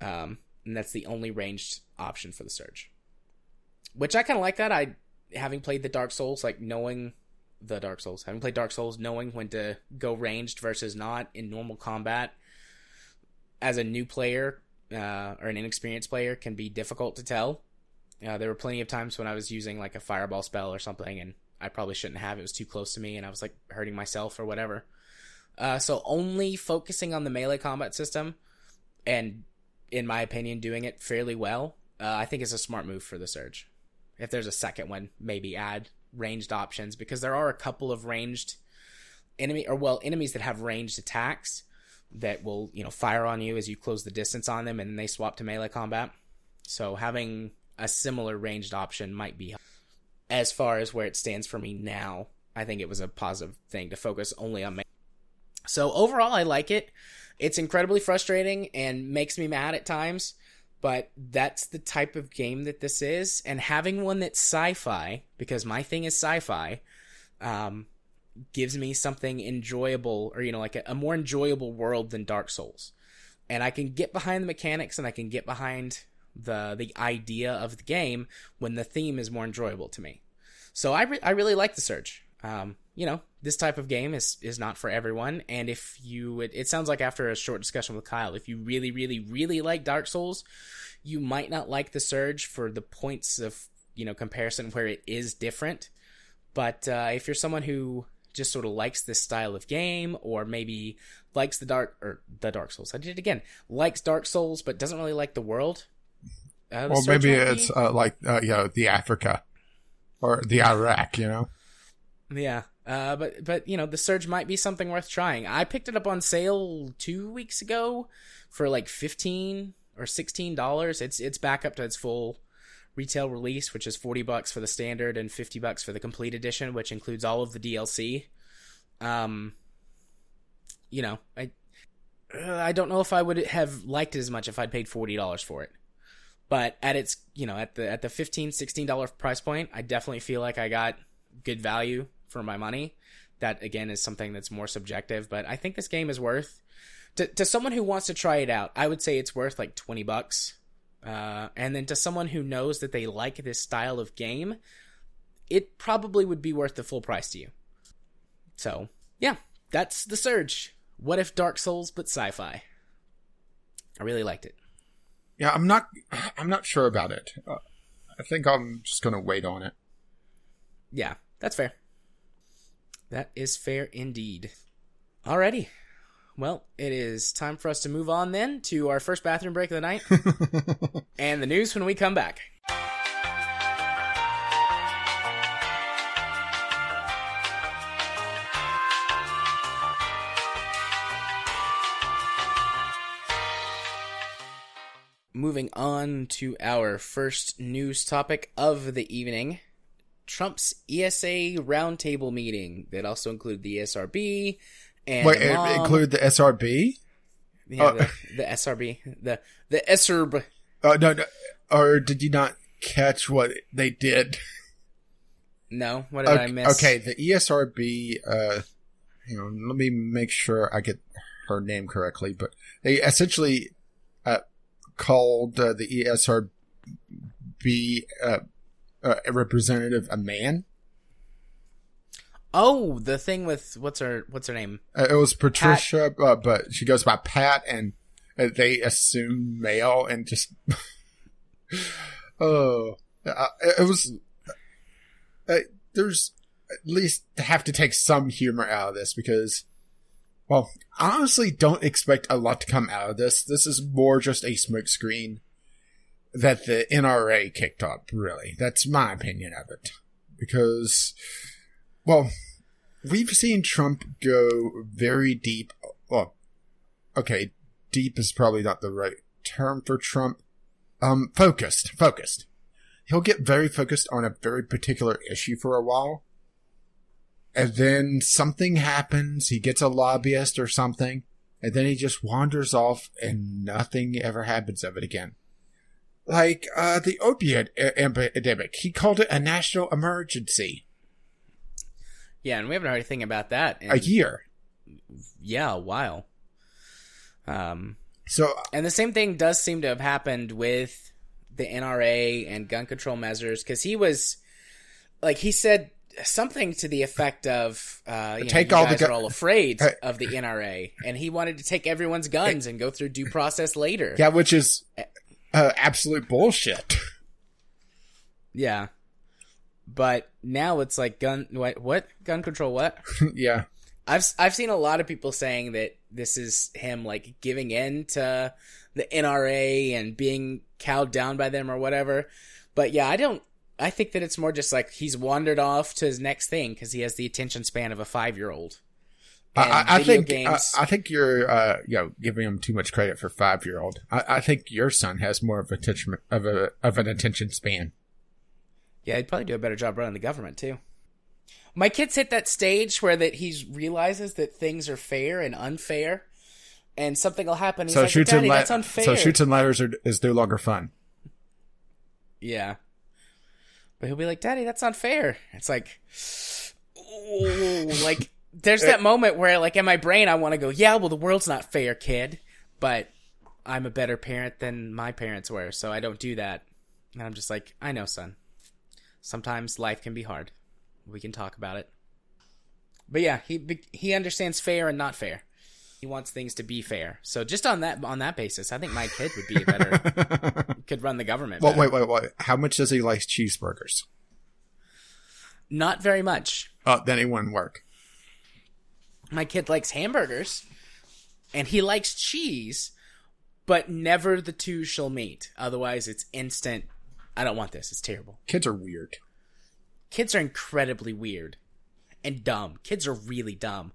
And that's the only ranged option for The Surge, which I kind of like that. Having played Dark Souls, knowing when to go ranged versus not in normal combat as a new player or an inexperienced player can be difficult to tell. There were plenty of times when I was using, like, a fireball spell or something, and I probably shouldn't have. It was too close to me, and I was, like, hurting myself or whatever. So only focusing on the melee combat system, and in my opinion doing it fairly well, I think is a smart move for The Surge. If there's a second one, maybe add ranged options, because there are a couple of ranged enemies that have ranged attacks that will, you know, fire on you as you close the distance on them, and then they swap to melee combat. So having a similar ranged option might be helpful. As far as where it stands for me now, I think it was a positive thing to focus only on melee. So overall, I like it. It's incredibly frustrating and makes me mad at times, but that's the type of game that this is. And having one that's sci-fi, because my thing is sci-fi, gives me something enjoyable, or, you know, like a more enjoyable world than Dark Souls. And I can get behind the mechanics, and I can get behind the idea of the game when the theme is more enjoyable to me. So I really like The Surge. You know, this type of game is not for everyone, and if you, it sounds like after a short discussion with Kyle, if you really, really, really like Dark Souls, you might not like The Surge for the points of, you know, comparison where it is different, but if you're someone who just sort of likes this style of game, or maybe likes likes Dark Souls but doesn't really like the world, or maybe it's the Africa or the Iraq, you know. Yeah, but you know, The Surge might be something worth trying. I picked it up on sale 2 weeks ago for like $15 or $16. It's back up to its full retail release, which is $40 for the standard and $50 for the complete edition, which includes all of the DLC. You know, I don't know if I would have liked it as much if I'd paid $40 for it, but at its, you know, at the $15-$16 price point, I definitely feel like I got good value for my money. That, again, is something that's more subjective, but I think this game is worth, to someone who wants to try it out, I would say it's worth like $20 And then to someone who knows that they like this style of game, it probably would be worth the full price to you. So, yeah, that's The Surge. What if Dark Souls, but sci-fi? I really liked it. Yeah, I'm not sure about it. I think I'm just going to wait on it. Yeah, that's fair. That is fair indeed. Alrighty. Well, it is time for us to move on then to our first bathroom break of the night and the news when we come back. Moving on to our first news topic of the evening, Trump's ESA roundtable meeting that also included the ESRB and... Wait, it included the SRB? Yeah, the SRB. The ESRB. Oh, no. Or did you not catch what they did? No, what did I miss? Okay, the ESRB, let me make sure I get her name correctly, but they essentially... called the ESRB representative a man. Oh, the thing with what's her name? It was Patricia, but she goes by Pat, and they assume male, and just it was. There's at least have to take some humor out of this because. Well, I honestly don't expect a lot to come out of this. This is more just a smokescreen that the NRA kicked up, really. That's my opinion of it. Because, well, we've seen Trump go very deep. Well, okay, deep is probably not the right term for Trump. Focused. He'll get very focused on a very particular issue for a while. And then something happens, he gets a lobbyist or something, and then he just wanders off and nothing ever happens of it again. Like the opiate epidemic, he called it a national emergency. Yeah, and we haven't heard anything about that in a year. Yeah, a while. So, and the same thing does seem to have happened with the NRA and gun control measures, because he was, like he said... something to the effect of, you guys are all afraid of the NRA, and he wanted to take everyone's guns and go through due process later. Yeah, which is absolute bullshit. Yeah. But now it's like gun control what? Yeah. I've seen a lot of people saying that this is him, like, giving in to the NRA and being cowed down by them or whatever. But yeah, I think that it's more just like he's wandered off to his next thing because he has the attention span of a 5-year-old. I think you're giving him too much credit for 5-year-old. I think your son has more of an attention span. Yeah, he'd probably do a better job running the government too. My kid's hit that stage where that he realizes that things are fair and unfair, and something will happen. He's like, Daddy, that's unfair. So shoots and ladders is no longer fun. Yeah. But he'll be like, Daddy, that's not fair. It's like, there's that moment where, like, in my brain, I want to go, yeah, well, the world's not fair, kid. But I'm a better parent than my parents were, so I don't do that. And I'm just like, I know, son. Sometimes life can be hard. We can talk about it. But yeah, he understands fair and not fair. He wants things to be fair. So just on that basis, I think my kid would be better, could run the government. Well, wait. How much does he like cheeseburgers? Not very much. Oh, then it wouldn't work. My kid likes hamburgers, and he likes cheese, but never the two shall meet. Otherwise, it's instant, I don't want this. It's terrible. Kids are weird. Kids are incredibly weird and dumb. Kids are really dumb.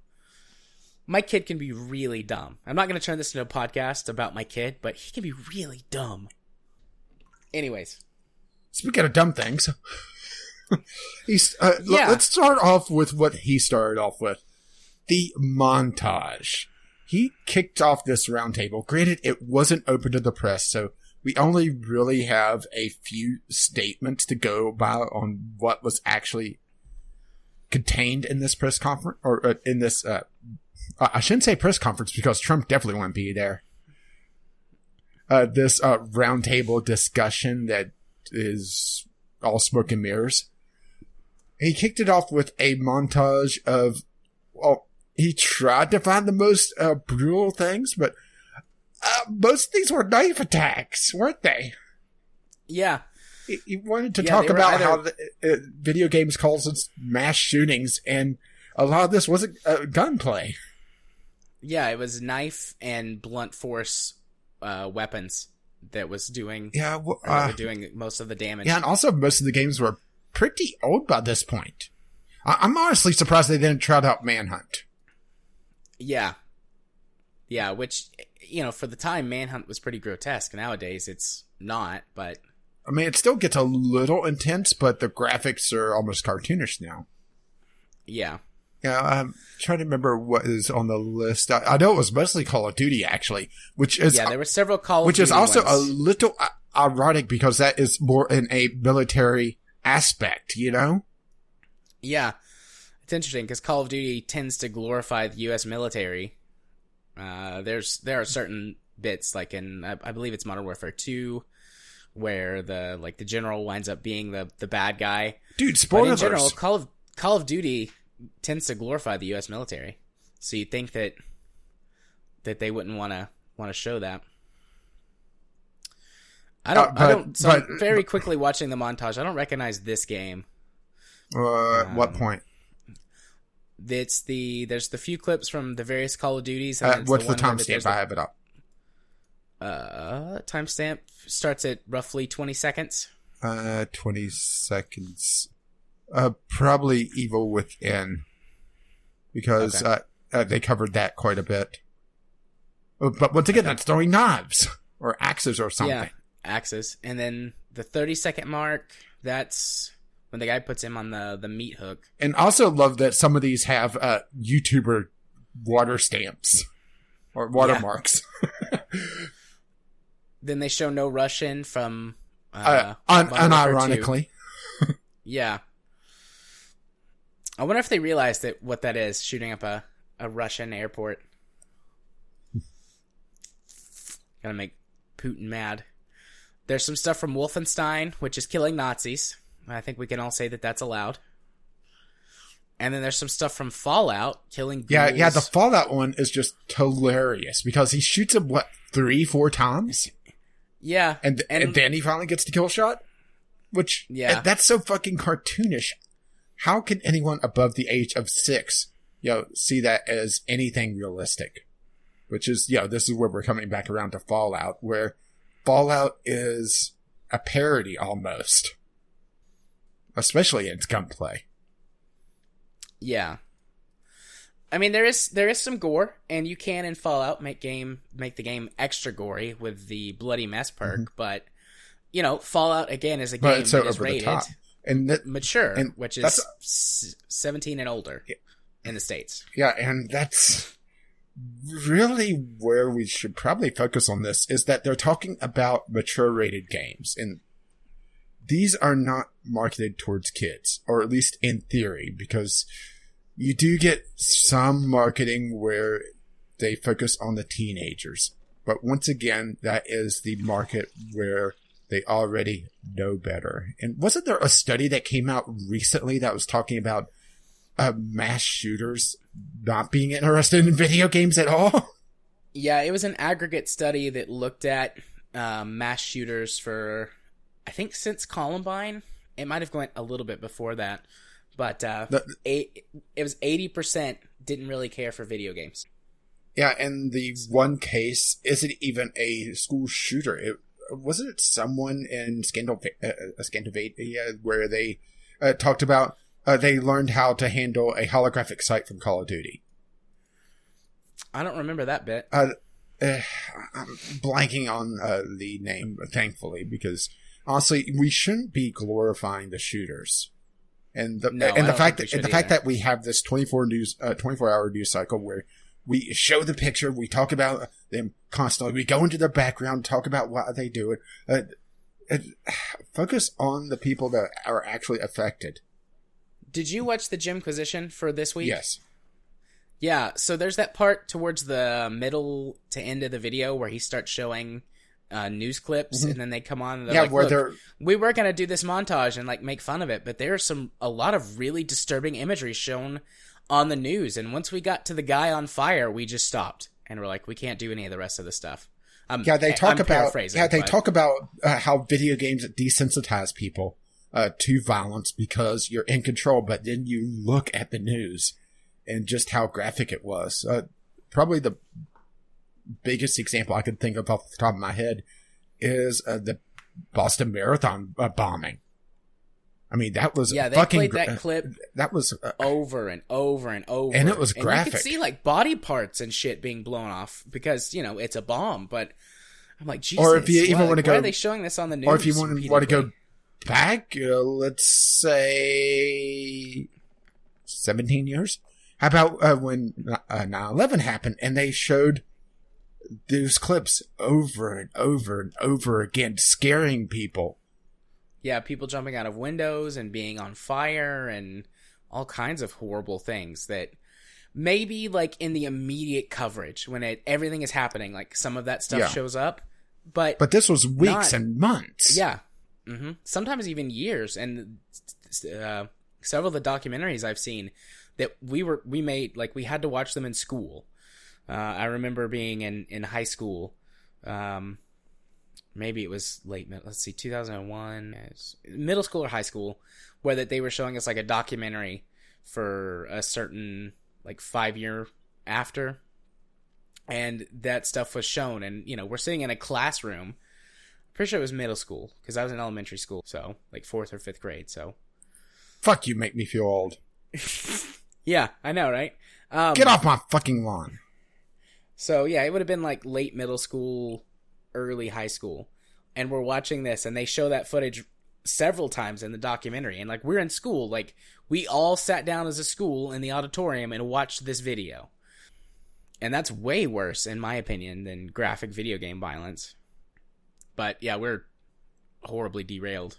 My kid can be really dumb. I'm not going to turn this into a podcast about my kid, but he can be really dumb. Anyways. Speaking of dumb things, let's start off with what he started off with. The montage. He kicked off this roundtable. Granted, it wasn't open to the press, so we only really have a few statements to go by on what was actually contained in this press conference, or in this... I shouldn't say press conference because Trump definitely wouldn't be there. this roundtable discussion that is all smoke and mirrors. He kicked it off with a montage of, well, he tried to find the most brutal things, but most things were knife attacks, weren't they? Yeah. He wanted to talk about how the video games calls it mass shootings, and a lot of this wasn't gunplay. Yeah, it was knife and blunt force weapons that was doing doing most of the damage. Yeah, and also most of the games were pretty old by this point. I'm honestly surprised they didn't try out Manhunt. Yeah. Yeah, which, you know, for the time, Manhunt was pretty grotesque. Nowadays, it's not, but... I mean, it still gets a little intense, but the graphics are almost cartoonish now. Yeah. Yeah, I'm trying to remember what is on the list. I know it was mostly Call of Duty, actually, which is... Yeah, there were several Call of Duty ones. Which is also a little ironic, because that is more in a military aspect, you know? Yeah. It's interesting, because Call of Duty tends to glorify the U.S. military. There are certain bits, like in... I believe it's Modern Warfare 2... where the general winds up being the bad guy. Dude, spoilers. But in general, Call of Duty tends to glorify the U.S. military, so you'd think that they wouldn't want to show that. Very quickly watching the montage, I don't recognize this game. What point? It's there's the few clips from the various Call of Duties. And what's the timestamp? I have it up. Timestamp starts at roughly 20 seconds. 20 seconds. Probably Evil Within. Because they covered that quite a bit. But once again, that's throwing knives. Or axes or something. Yeah, axes. And then the 30-second mark, that's when the guy puts him on the meat hook. And also love that some of these have YouTuber water stamps. Or watermarks. Yeah. Then they show No Russian from... unironically. Yeah. I wonder if they realized that what that is, shooting up a Russian airport. Gonna make Putin mad. There's some stuff from Wolfenstein, which is killing Nazis. I think we can all say that that's allowed. And then there's some stuff from Fallout, killing ghouls. Yeah, the Fallout one is just hilarious, because he shoots him, 3-4 times? Yeah. And then he finally gets the kill shot? Which, that's so fucking cartoonish. How can anyone above the age of 6, see that as anything realistic? Which is, this is where we're coming back around to Fallout, where Fallout is a parody almost. Especially in gunplay. Yeah. I mean, there is some gore, and you can in Fallout make the game extra gory with the bloody mess perk, but Fallout again is a game that is rated and mature, and which is 17 and older in the States. Yeah, and that's really where we should probably focus on this, is that they're talking about mature rated games, and these are not marketed towards kids, or at least in theory, because you do get some marketing where they focus on the teenagers. But once again, that is the market where they already know better. And wasn't there a study that came out recently that was talking about mass shooters not being interested in video games at all? Yeah, it was an aggregate study that looked at mass shooters for, I think, since Columbine. It might have gone a little bit before that. But it was 80% didn't really care for video games. Yeah, and the one case isn't even a school shooter. Wasn't it someone in Scandinavia where they talked about they learned how to handle a holographic sight from Call of Duty? I don't remember that bit. I'm blanking on the name, thankfully, because honestly, we shouldn't be glorifying the shooters. And the fact that we have this 24-hour news cycle where we show the picture, we talk about them constantly, we go into the background, talk about what they do, and focus on the people that are actually affected. Did you watch the Jimquisition for this week? Yes. Yeah, so there's that part towards the middle to end of the video where he starts showing news clips, and then they come on and they're like, where look, we were going to do this montage and like make fun of it, but there's a lot of really disturbing imagery shown on the news, and once we got to the guy on fire, we just stopped, and we're like, we can't do any of the rest of the stuff. They talk about how video games desensitize people to violence because you're in control, but then you look at the news and just how graphic it was. Probably the biggest example I can think of off the top of my head is the Boston Marathon bombing. I mean, that was they played that clip. That was over and over and over, and it was graphic. And you could see like body parts and shit being blown off because it's a bomb. But I'm like, Jesus. Or if you even want to go, why are they showing this on the news? Or if you want to go back, let's say 17 years. How about when 9/11 happened and they showed those clips over and over and over again, scaring people. Yeah, people jumping out of windows and being on fire and all kinds of horrible things that maybe like in the immediate coverage when everything is happening, like some of that stuff shows up. But this was weeks and months. Yeah. Mm-hmm. Sometimes even years. And several of the documentaries I've seen that we had to watch them in school. I remember being in high school. Maybe it was late, 2001, middle school or high school, where that they were showing us like a documentary for a certain like 5 year after, and that stuff was shown. And we're sitting in a classroom. Pretty sure it was middle school because I was in elementary school, so like 4th or 5th grade. So, fuck you, make me feel old. Yeah, I know, right? Get off my fucking lawn. So yeah, it would have been like late middle school, early high school, and we're watching this, and they show that footage several times in the documentary, and like we're in school, like we all sat down as a school in the auditorium and watched this video, and that's way worse in my opinion than graphic video game violence. But yeah, we're horribly derailed.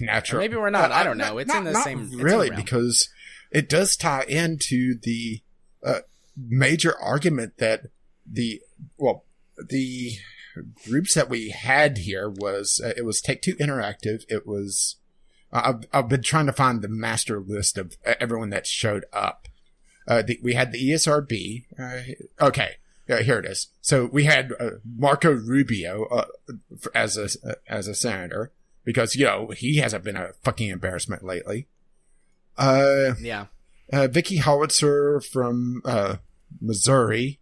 Natural. Or maybe we're not. I don't know. It's not, in the same really realm. Because it does tie into the major argument that the groups that we had here was it was Take-Two Interactive. It was I've been trying to find the master list of everyone that showed up. We had the ESRB. Here it is. So we had Marco Rubio as a senator because he hasn't been a fucking embarrassment lately. Vicky Howitzer from Missouri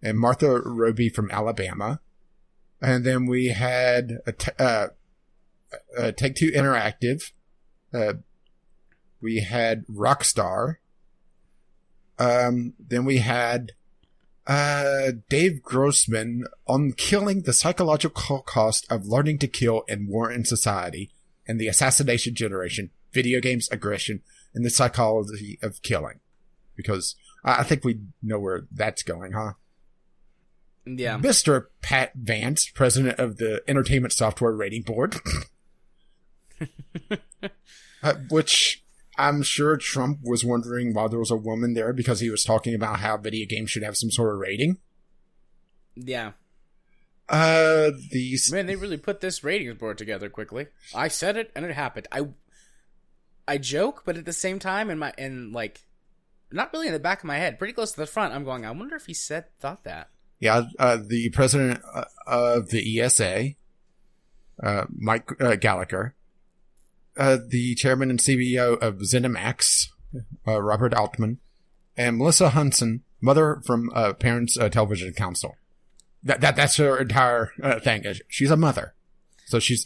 and Martha Roby from Alabama. And then we had a Take-Two Interactive. We had Rockstar. Then we had Dave Grossman on Killing: The Psychological Cost of Learning to Kill and War in Society and the Assassination Generation, Video Games, Aggression, and the Psychology of Killing. Because I think we know where that's going, huh? Yeah. Mr. Pat Vance, president of the Entertainment Software Rating Board, which I'm sure Trump was wondering why there was a woman there because he was talking about how video games should have some sort of rating. Yeah. Man, they really put this ratings board together quickly. I said it and it happened. I joke, but at the same time, not really in the back of my head, pretty close to the front, I'm going, I wonder if he thought that. Yeah, the president of the ESA, Mike Gallagher, the chairman and CEO of ZeniMax, Robert Altman, and Melissa Hunson, mother from Parents Television Council. That's her entire thing. She's a mother, so she's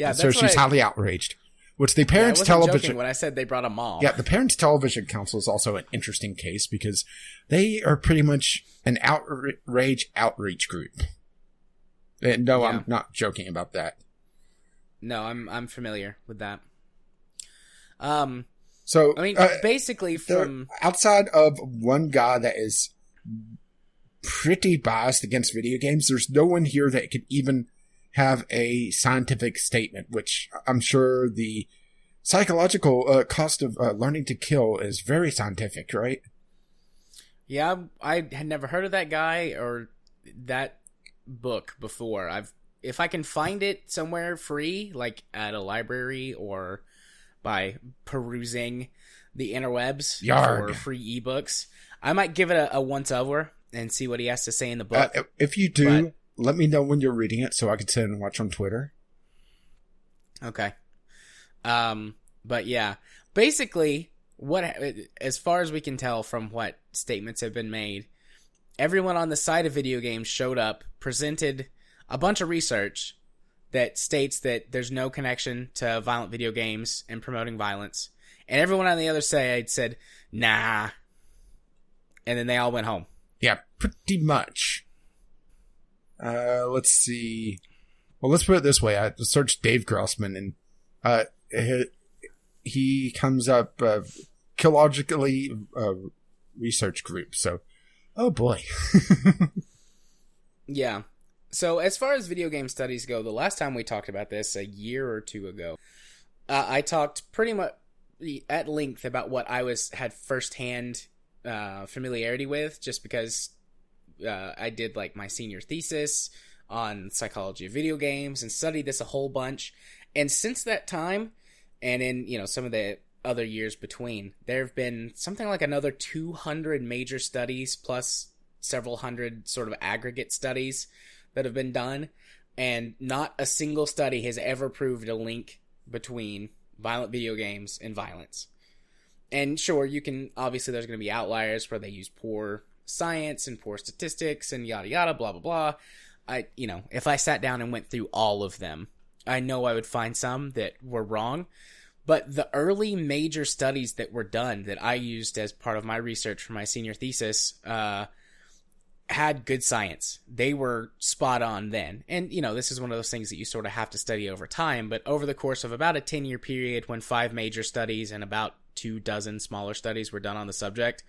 highly outraged. Which the Parents Television. When I said they brought them all. Yeah, the Parents Television Council is also an interesting case because they are pretty much an outreach group. And no, yeah. I'm not joking about that. No, I'm familiar with that. So I mean, basically from outside of one guy that is pretty biased against video games, there's no one here that could even have a scientific statement, which I'm sure the psychological cost of learning to kill is very scientific, right? Yeah, I had never heard of that guy or that book before. I've if I can find it somewhere free, like at a library or by perusing the interwebs for free ebooks, I might give it a once-over and see what he has to say in the book. If you do, let me know when you're reading it so I can sit and watch on Twitter. Okay. But yeah, basically, as far as we can tell from what statements have been made, everyone on the side of video games showed up, presented a bunch of research that states that there's no connection to violent video games and promoting violence. And everyone on the other side said, nah. And then they all went home. Yeah, pretty much. Let's see. Well, let's put it this way. I searched Dave Grossman, and he comes up Killogically research group. So, oh boy. Yeah. So as far as video game studies go, the last time we talked about this, a year or two ago, I talked pretty much at length about what I had firsthand familiarity with, just because I did like my senior thesis on psychology of video games and studied this a whole bunch. And since that time, and in some of the other years between, there have been something like another 200 major studies plus several hundred sort of aggregate studies that have been done, and not a single study has ever proved a link between violent video games and violence. And sure, you can obviously there's going to be outliers where they use poor science and poor statistics and yada yada blah blah blah. If I sat down and went through all of them, I know I would find some that were wrong. But the early major studies that were done that I used as part of my research for my senior thesis had good science. They were spot on then. And, this is one of those things that you sort of have to study over time. But over the course of about a 10-year period, when 5 major studies and about 2 dozen smaller studies were done on the subject,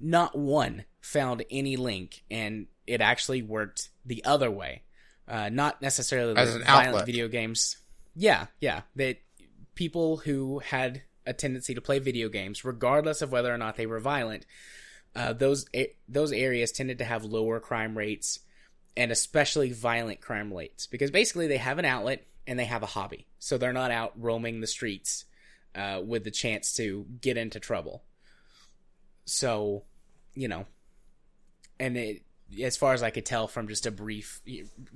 not one found any link. And it actually worked the other way. Not necessarily as an violent outlet. Video games. Yeah. That people who had a tendency to play video games, regardless of whether or not they were violent, those areas tended to have lower crime rates, and especially violent crime rates, because basically they have an outlet and they have a hobby. So they're not out roaming the streets with the chance to get into trouble. So, and it, as far as I could tell from just a brief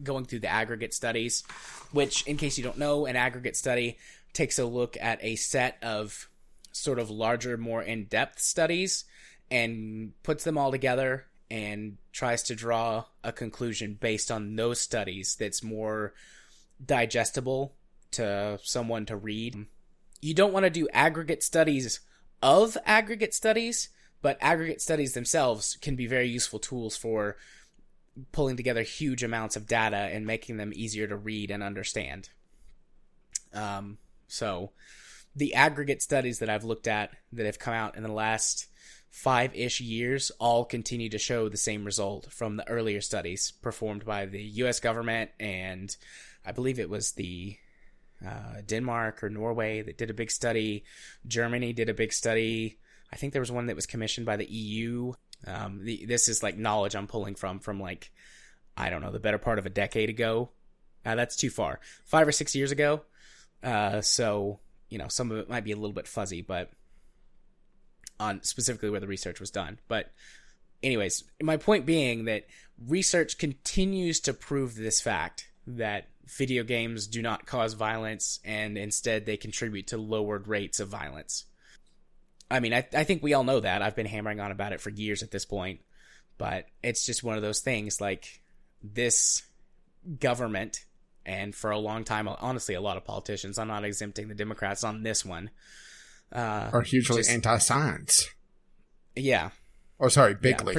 going through the aggregate studies, which, in case you don't know, an aggregate study takes a look at a set of sort of larger, more in-depth studies and puts them all together and tries to draw a conclusion based on those studies that's more digestible to someone to read. You don't want to do aggregate studies of aggregate studies, but aggregate studies themselves can be very useful tools for pulling together huge amounts of data and making them easier to read and understand. So the aggregate studies that I've looked at that have come out in the last 5-ish years all continue to show the same result from the earlier studies performed by the U.S. government, and I believe it was the Denmark or Norway that did a big study. Germany did a big study. I think there was one that was commissioned by the EU. This is like knowledge I'm pulling from like, I don't know, the better part of a decade ago. That's too far. 5 or 6 years ago. So, some of it might be a little bit fuzzy, but on specifically where the research was done. But anyways, my point being that research continues to prove this fact that video games do not cause violence, and instead they contribute to lowered rates of violence. I mean, I think we all know that. I've been hammering on about it for years at this point, but it's just one of those things, like, this government, and for a long time, honestly, a lot of politicians, I'm not exempting the Democrats on this one, are hugely anti-science. Yeah. Or sorry, bigly.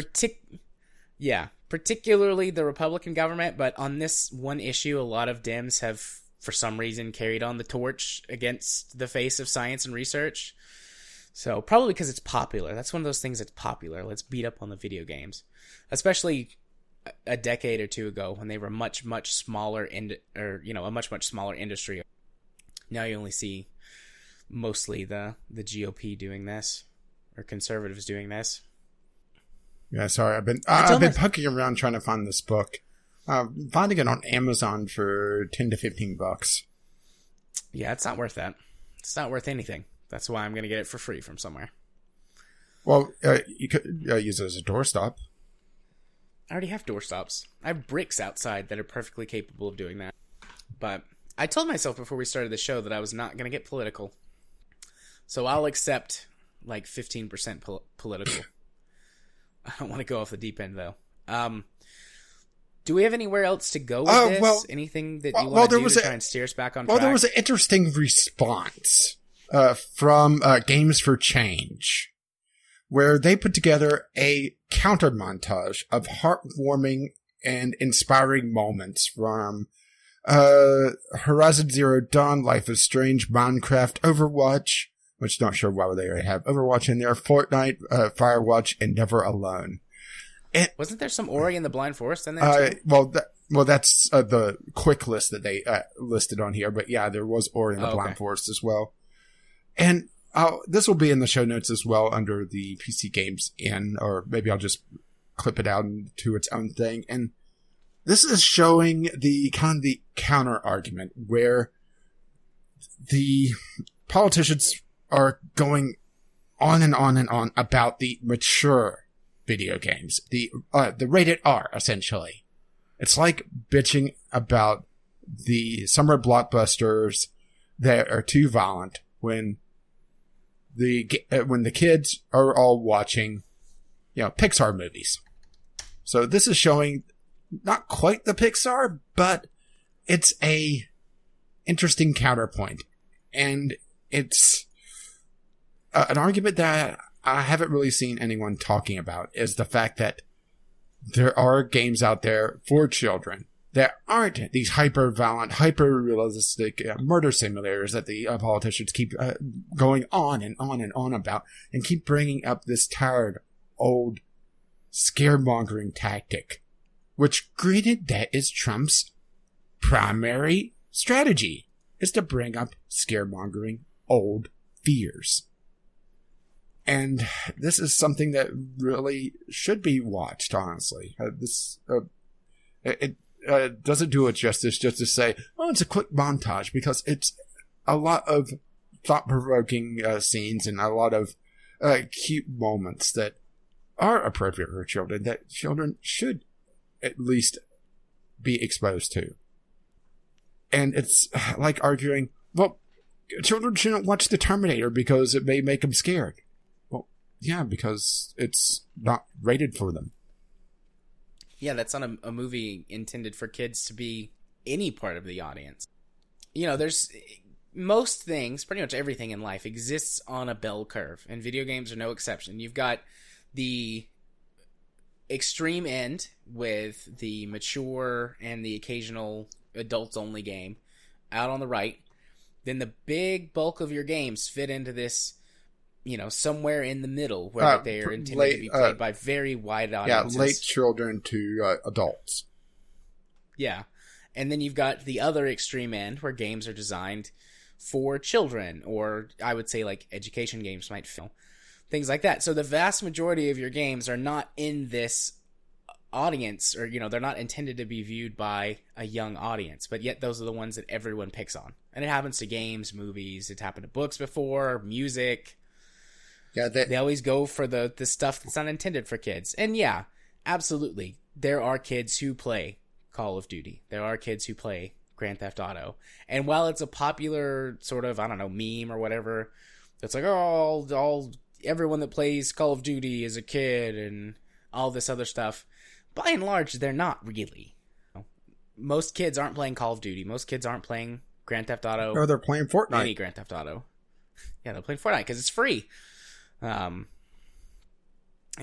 Yeah, particularly the Republican government, but on this one issue, a lot of Dems have, for some reason, carried on the torch against the face of science and research. So, probably because it's popular. That's one of those things that's popular. Let's beat up on the video games. Especially a decade or two ago when they were much, much smaller, a much, much smaller industry. Now you only see mostly the GOP doing this, or conservatives doing this. Yeah, sorry. I've been poking around trying to find this book. Finding it on Amazon for $10 to $15. Yeah, it's not worth that. It's not worth anything. That's why I'm going to get it for free from somewhere. Well, you could use it as a doorstop. I already have doorstops. I have bricks outside that are perfectly capable of doing that. But I told myself before we started the show that I was not going to get political. So I'll accept like 15% political. I don't want to go off the deep end, though. Do we have anywhere else to go with this? Well, anything that you want to try and steer us back on track? Well, there was an interesting response from Games for Change, where they put together a counter montage of heartwarming and inspiring moments from Horizon Zero Dawn, Life is Strange, Minecraft, Overwatch, which not sure why they already have Overwatch in there, Fortnite, Firewatch, and Never Alone. And, wasn't there some Ori in the Blind Forest in there too? That's the quick list that they listed on here. But yeah, there was Ori in the Blind Forest as well. And this will be in the show notes as well under the PC Games in, or maybe I'll just clip it out into its own thing. And this is showing the kind of the counter argument where the politicians are going on and on and on about the mature video games, the rated R, essentially. It's like bitching about the summer blockbusters that are too violent when the kids are all watching, Pixar movies. So this is showing not quite the Pixar, but it's a interesting counterpoint, and it's an argument that I haven't really seen anyone talking about, is the fact that there are games out there for children that aren't these hyper-violent, hyper-realistic murder simulators that the politicians keep going on and on and on about, and keep bringing up this tired, old, scaremongering tactic, which granted that is Trump's primary strategy, is to bring up scaremongering old fears. And this is something that really should be watched, honestly. It doesn't do it justice just to say, well, it's a quick montage, because it's a lot of thought-provoking scenes and a lot of cute moments that are appropriate for children, that children should at least be exposed to. And it's like arguing, well, children shouldn't watch The Terminator because it may make them scared. Yeah, because it's not rated for them. Yeah, that's not a movie intended for kids to be any part of the audience. There's most things, pretty much everything in life exists on a bell curve, and video games are no exception. You've got the extreme end with the mature and the occasional adults-only game out on the right. Then the big bulk of your games fit into this somewhere in the middle where they are intended to be played by very wide audiences. Yeah, late children to adults. Yeah. And then you've got the other extreme end where games are designed for children, or I would say like education games might feel. Things like that. So the vast majority of your games are not in this audience, or, they're not intended to be viewed by a young audience, but yet those are the ones that everyone picks on. And it happens to games, movies, it's happened to books before, music. Yeah, they always go for the stuff that's not intended for kids. And yeah, absolutely. There are kids who play Call of Duty. There are kids who play Grand Theft Auto. And while it's a popular sort of, meme or whatever, it's like, everyone that plays Call of Duty is a kid and all this other stuff. By and large, they're not really. Most kids aren't playing Call of Duty. Most kids aren't playing Grand Theft Auto. No, they're playing Fortnite. Any Grand Theft Auto. Yeah, they're playing Fortnite because it's free. And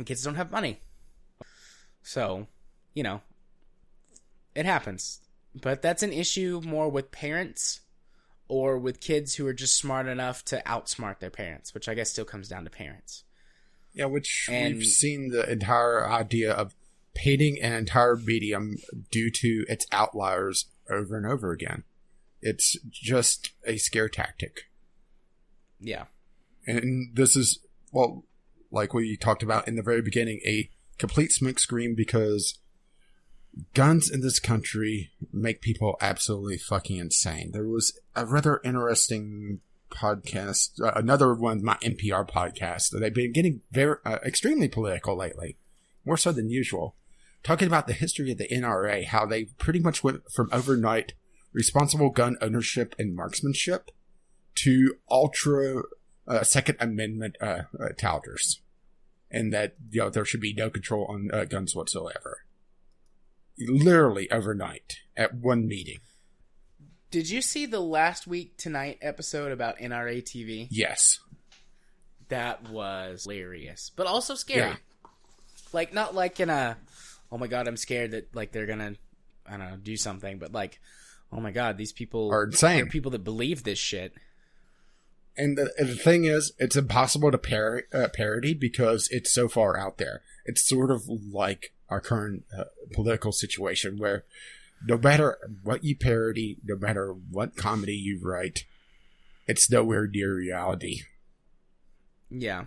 kids don't have money. So, it happens. But that's an issue more with parents or with kids who are just smart enough to outsmart their parents, which I guess still comes down to parents. Yeah, we've seen the entire idea of painting an entire medium due to its outliers over and over again. It's just a scare tactic. Yeah. And this is, like we talked about in the very beginning, a complete smokescreen because guns in this country make people absolutely fucking insane. There was a rather interesting podcast, another one, my NPR podcast, that they've been getting very extremely political lately, more so than usual, talking about the history of the NRA, how they pretty much went from overnight responsible gun ownership and marksmanship to ultra Second Amendment touters, and that, you know, there should be no control on guns whatsoever. Literally overnight at one meeting. Did you see the Last Week Tonight episode about NRA TV? Yes. That was hilarious, but also scary. Yeah. Like, not like in a, oh my God, I'm scared that, like, they're going to, I don't know, do something, but like, oh my God, these people are insane. They're people that believe this shit. And the thing is, it's impossible to parody because it's so far out there. It's sort of like our current political situation where no matter what you parody, no matter what comedy you write, it's nowhere near reality. Yeah.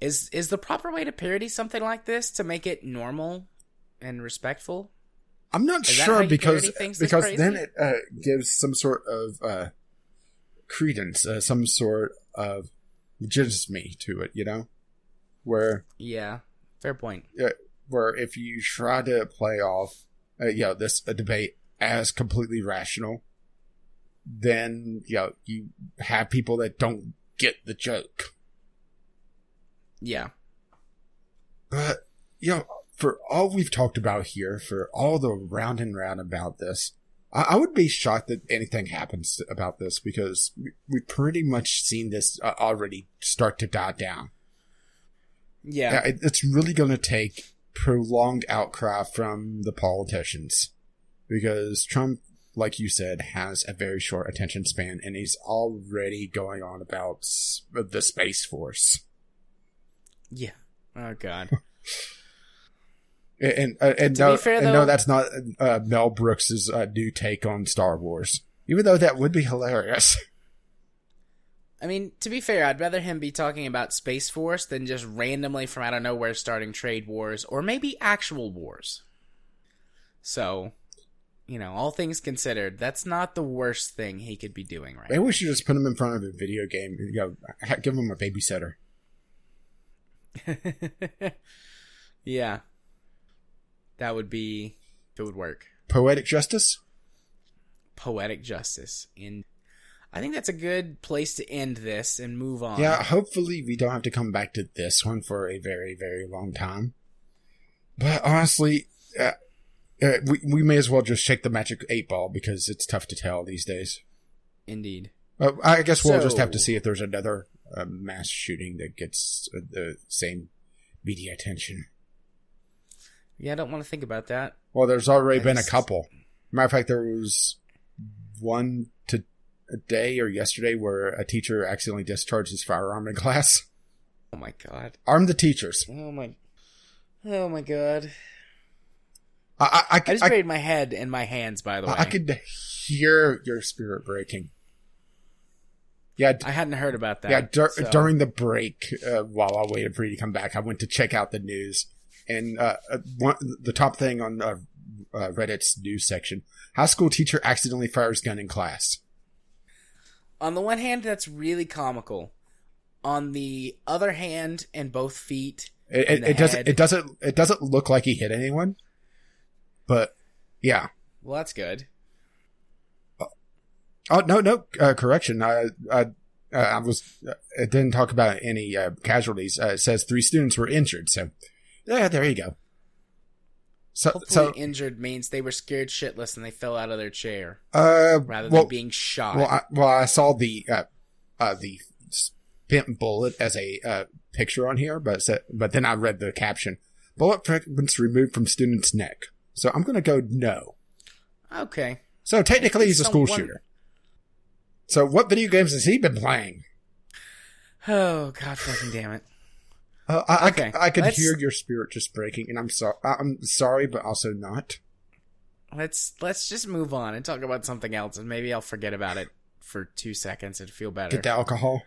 Is the proper way to parody something like this to make it normal and respectful? I'm not sure, because then it gives some sort of credence, some sort of legitimacy to it, you know? Where... Yeah, fair point. Where if you try to play off, you know, this debate as completely rational, then, you know, you have people that don't get the joke. Yeah. But, you know, for all we've talked about here, for all the round and round about this, I would be shocked that anything happens about this, because we've pretty much seen this already start to die down. Yeah. It's really going to take prolonged outcry from the politicians, because Trump, like you said, has a very short attention span, and he's already going on about the Space Force. Yeah. Oh, God. And to no, be fair, though, and no, that's not Mel Brooks's new take on Star Wars, even though that would be hilarious. I mean, to be fair, I'd rather him be talking about Space Force than just randomly from out of nowhere starting trade wars or maybe actual wars. So, you know, all things considered, that's not the worst thing he could be doing right now. Maybe we should just put him in front of a video game and go, give him a babysitter. Yeah. That would be... It would work. Poetic justice? Poetic justice. And I think that's a good place to end this and move on. Yeah, hopefully we don't have to come back to this one for a very, very long time. But honestly, we may as well just shake the magic 8-ball, because it's tough to tell these days. Indeed. I guess we'll just have to see if there's another mass shooting that gets the same media attention. Yeah, I don't want to think about that. Well, there's already been a couple. Matter of fact, there was one today or yesterday where a teacher accidentally discharged his firearm in class. Oh my God! Arm the teachers. Oh my God! I just buried my head in my hands. By the way, I could hear your spirit breaking. Yeah, I hadn't heard about that. Yeah, during the break, while I waited for you to come back, I went to check out the news. And the top thing on Reddit's news section: high school teacher accidentally fires gun in class. On the one hand, that's really comical. On the other hand, and both feet, it doesn't look like he hit anyone. But yeah, well, that's good. No, correction. It didn't talk about any casualties. It says 3 students were injured. So. Yeah, there you go. Hopefully injured means they were scared shitless and they fell out of their chair, rather than being shot. Well, I saw the spent bullet as a picture on here, but then I read the caption: bullet fragments removed from student's neck. So I'm going to go no. Okay. So technically, he's a school shooter. So what video games has he been playing? Oh, God fucking damn it. Okay. I could hear your spirit just breaking, and I'm sorry, but also not. Let's just move on and talk about something else, and maybe I'll forget about it for 2 seconds and feel better. Get the alcohol.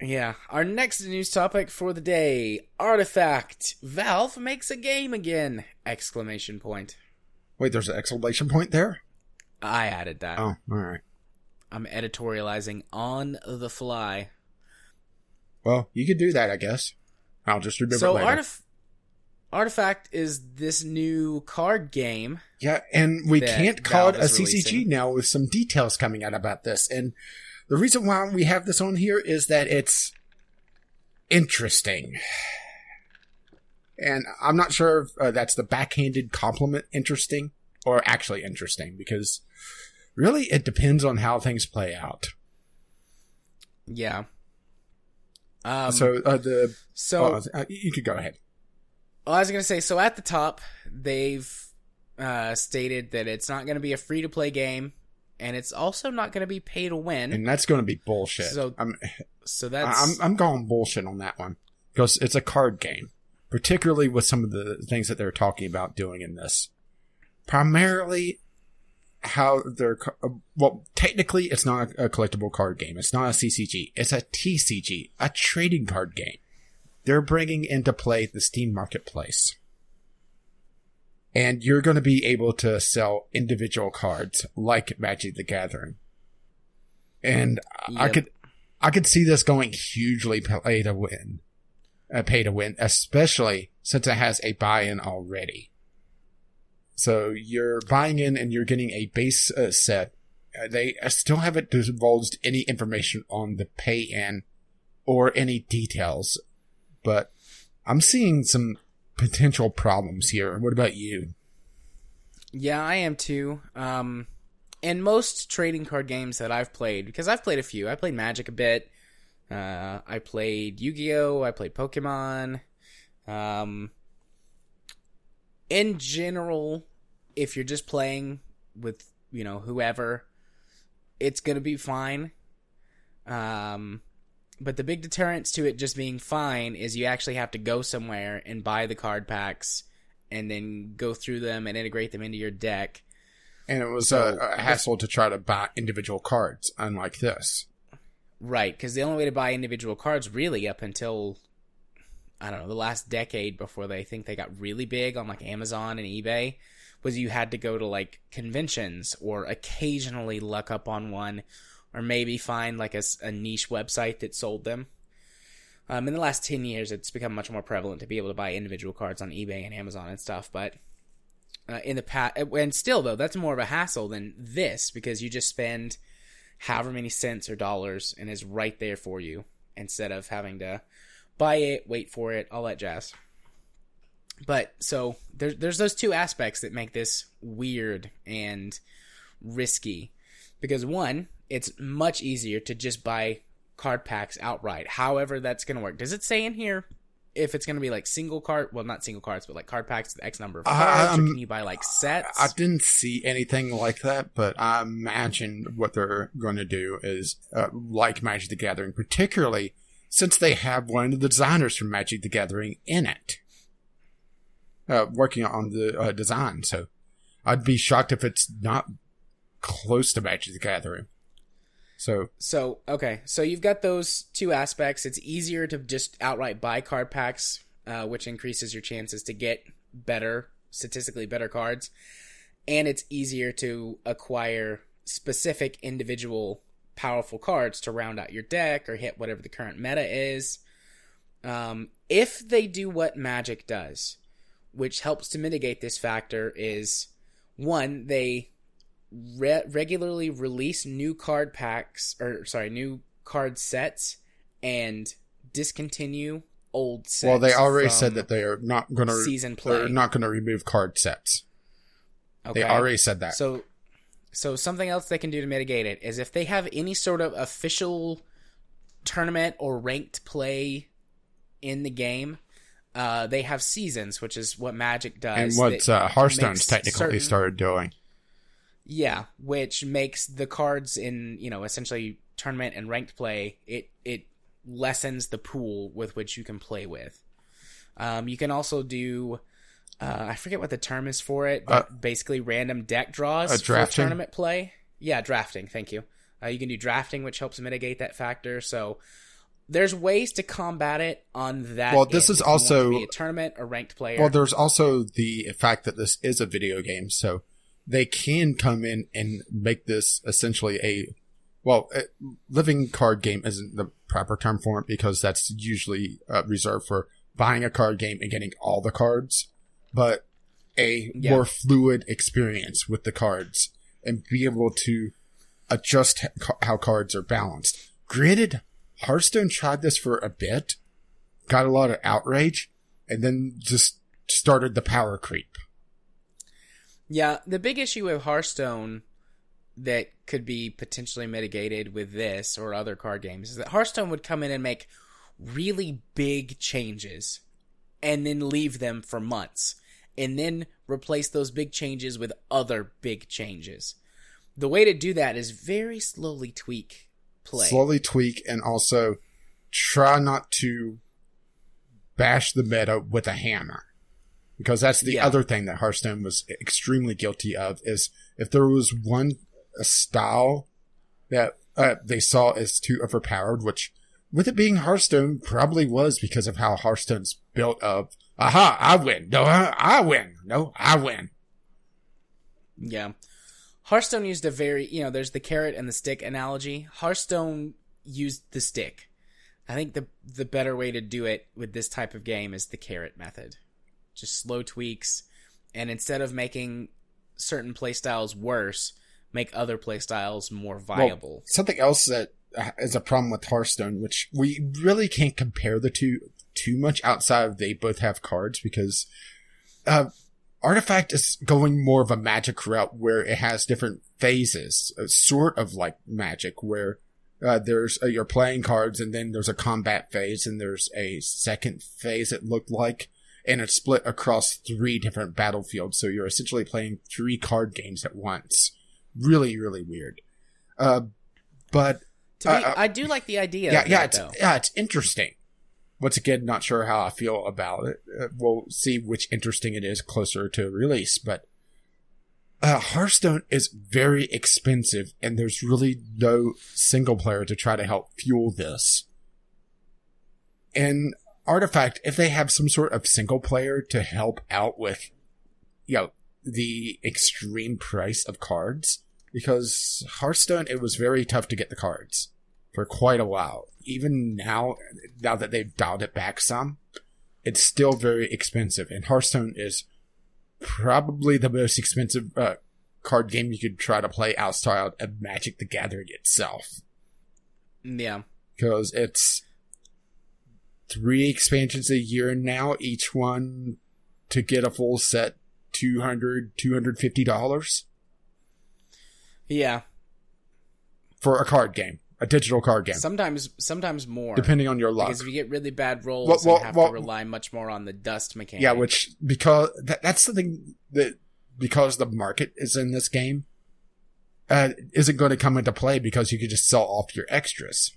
Yeah. Our next news topic for the day. Artifact. Valve makes a game again! Exclamation point. Wait, there's an exclamation point there? I added that. Oh, alright. I'm editorializing on the fly. Well, you could do that, I guess. I'll just remember later. Artifact is this new card game. Yeah, and we can't call it a CCG now with some details coming out about this. And the reason why we have this on here is that it's interesting. And I'm not sure if that's the backhanded compliment interesting or actually interesting, because really it depends on how things play out. Yeah. You could go ahead. Well, I was going to say, so at the top, they've stated that it's not going to be a free-to-play game, and it's also not going to be pay to win. And that's going to be bullshit. I'm going bullshit on that one, because it's a card game, particularly with some of the things that they're talking about doing in this. Primarily, how they're... Well, technically, it's not a collectible card game. It's not a CCG. It's a TCG, a trading card game. They're bringing into play the Steam marketplace. And you're going to be able to sell individual cards like Magic the Gathering. And yep. I could see this going hugely pay to win, especially since it has a buy-in already. So you're buying in and you're getting a base set. They still haven't divulged any information on the pay-in or any details. But I'm seeing some potential problems here. What about you? Yeah, I am too. And most trading card games that I've played, because I've played a few. I played Magic a bit. I played Yu-Gi-Oh! I played Pokemon. In general, if you're just playing with, whoever, it's going to be fine. But the big deterrence to it just being fine is you actually have to go somewhere and buy the card packs and then go through them and integrate them into your deck. And it was a hassle to try to buy individual cards, unlike this. Right, because the only way to buy individual cards really up until, I don't know, the last decade before they think they got really big on like Amazon and eBay was you had to go to like conventions or occasionally luck up on one. Or maybe find like a niche website that sold them. In the last 10 years, it's become much more prevalent to be able to buy individual cards on eBay and Amazon and stuff. But in the past, and still though, that's more of a hassle than this because you just spend however many cents or dollars and it's right there for you instead of having to buy it, wait for it, all that jazz. But so there's those two aspects that make this weird and risky because one, it's much easier to just buy card packs outright. However, that's going to work. Does it say in here if it's going to be like single card? Well, not single cards, but like card packs with X number of cards. Or can you buy like sets? I didn't see anything like that, but I imagine what they're going to do is like Magic the Gathering, particularly since they have one of the designers from Magic the Gathering in it, working on the design. So I'd be shocked if it's not close to Magic the Gathering. So okay. So you've got those two aspects. It's easier to just outright buy card packs, which increases your chances to get statistically better cards. And it's easier to acquire specific individual powerful cards to round out your deck or hit whatever the current meta is. If they do what Magic does, which helps to mitigate this factor, is one, they regularly release new card sets and discontinue old sets. Well, they already said that they are not going to season play. They're not going to remove card sets. Okay. They already said that. So something else they can do to mitigate it is if they have any sort of official tournament or ranked play in the game, they have seasons, which is what Magic does. And what Hearthstone's technically started doing. Yeah, which makes the cards in, essentially tournament and ranked play, it lessens the pool with which you can play with. You can also do, I forget what the term is for it, but basically random deck draws for tournament play. Yeah, drafting, thank you. You can do drafting, which helps mitigate that factor. So There's ways to combat it on that. Well, this is also a tournament or ranked player. Well, there's also the fact that this is a video game, so they can come in and make this essentially a, well, a living card game isn't the proper term for it, because that's usually reserved for buying a card game and getting all the cards, but a more fluid experience with the cards and be able to adjust how cards are balanced. Granted, Hearthstone tried this for a bit, got a lot of outrage, and then just started the power creep. Yeah, the big issue with Hearthstone that could be potentially mitigated with this or other card games is that Hearthstone would come in and make really big changes and then leave them for months and then replace those big changes with other big changes. The way to do that is very slowly tweak play. Slowly tweak, and also try not to bash the meta with a hammer. Because that's the other thing that Hearthstone was extremely guilty of, is if there was one style that they saw as too overpowered, which with it being Hearthstone probably was because of how Hearthstone's built up. Aha, I win. No, I win. No, I win. Yeah. Hearthstone used a very, you know, there's the carrot and the stick analogy. Hearthstone used the stick. I think the better way to do it with this type of game is the carrot method. Just slow tweaks, and instead of making certain playstyles worse, make other playstyles more viable. Well, something else that is a problem with Hearthstone, which we really can't compare the two too much outside of they both have cards, because Artifact is going more of a Magic route where it has different phases, sort of like Magic, where there's you're playing cards, and then there's a combat phase, and there's a second phase, it looked like. And it's split across three different battlefields, so you're essentially playing three card games at once. Really, really weird. But to me, I do like the idea. It's interesting. Once again, not sure how I feel about it. We'll see which interesting it is closer to release. But Hearthstone is very expensive, and there's really no single player to try to help fuel this. And Artifact, if they have some sort of single player to help out with, you know, the extreme price of cards, because Hearthstone, it was very tough to get the cards for quite a while. Even now that they've dialed it back some, it's still very expensive. And Hearthstone is probably the most expensive card game you could try to play outside of Magic the Gathering itself. Yeah. Because it's 3 expansions a year now, each one to get a full set, $250. Yeah. For a card game, a digital card game. Sometimes more. Depending on your luck. Because if you get really bad rolls, you have to rely much more on the dust mechanic. Yeah, which, because that's the thing that, because the market is in this game, isn't going to come into play, because you could just sell off your extras.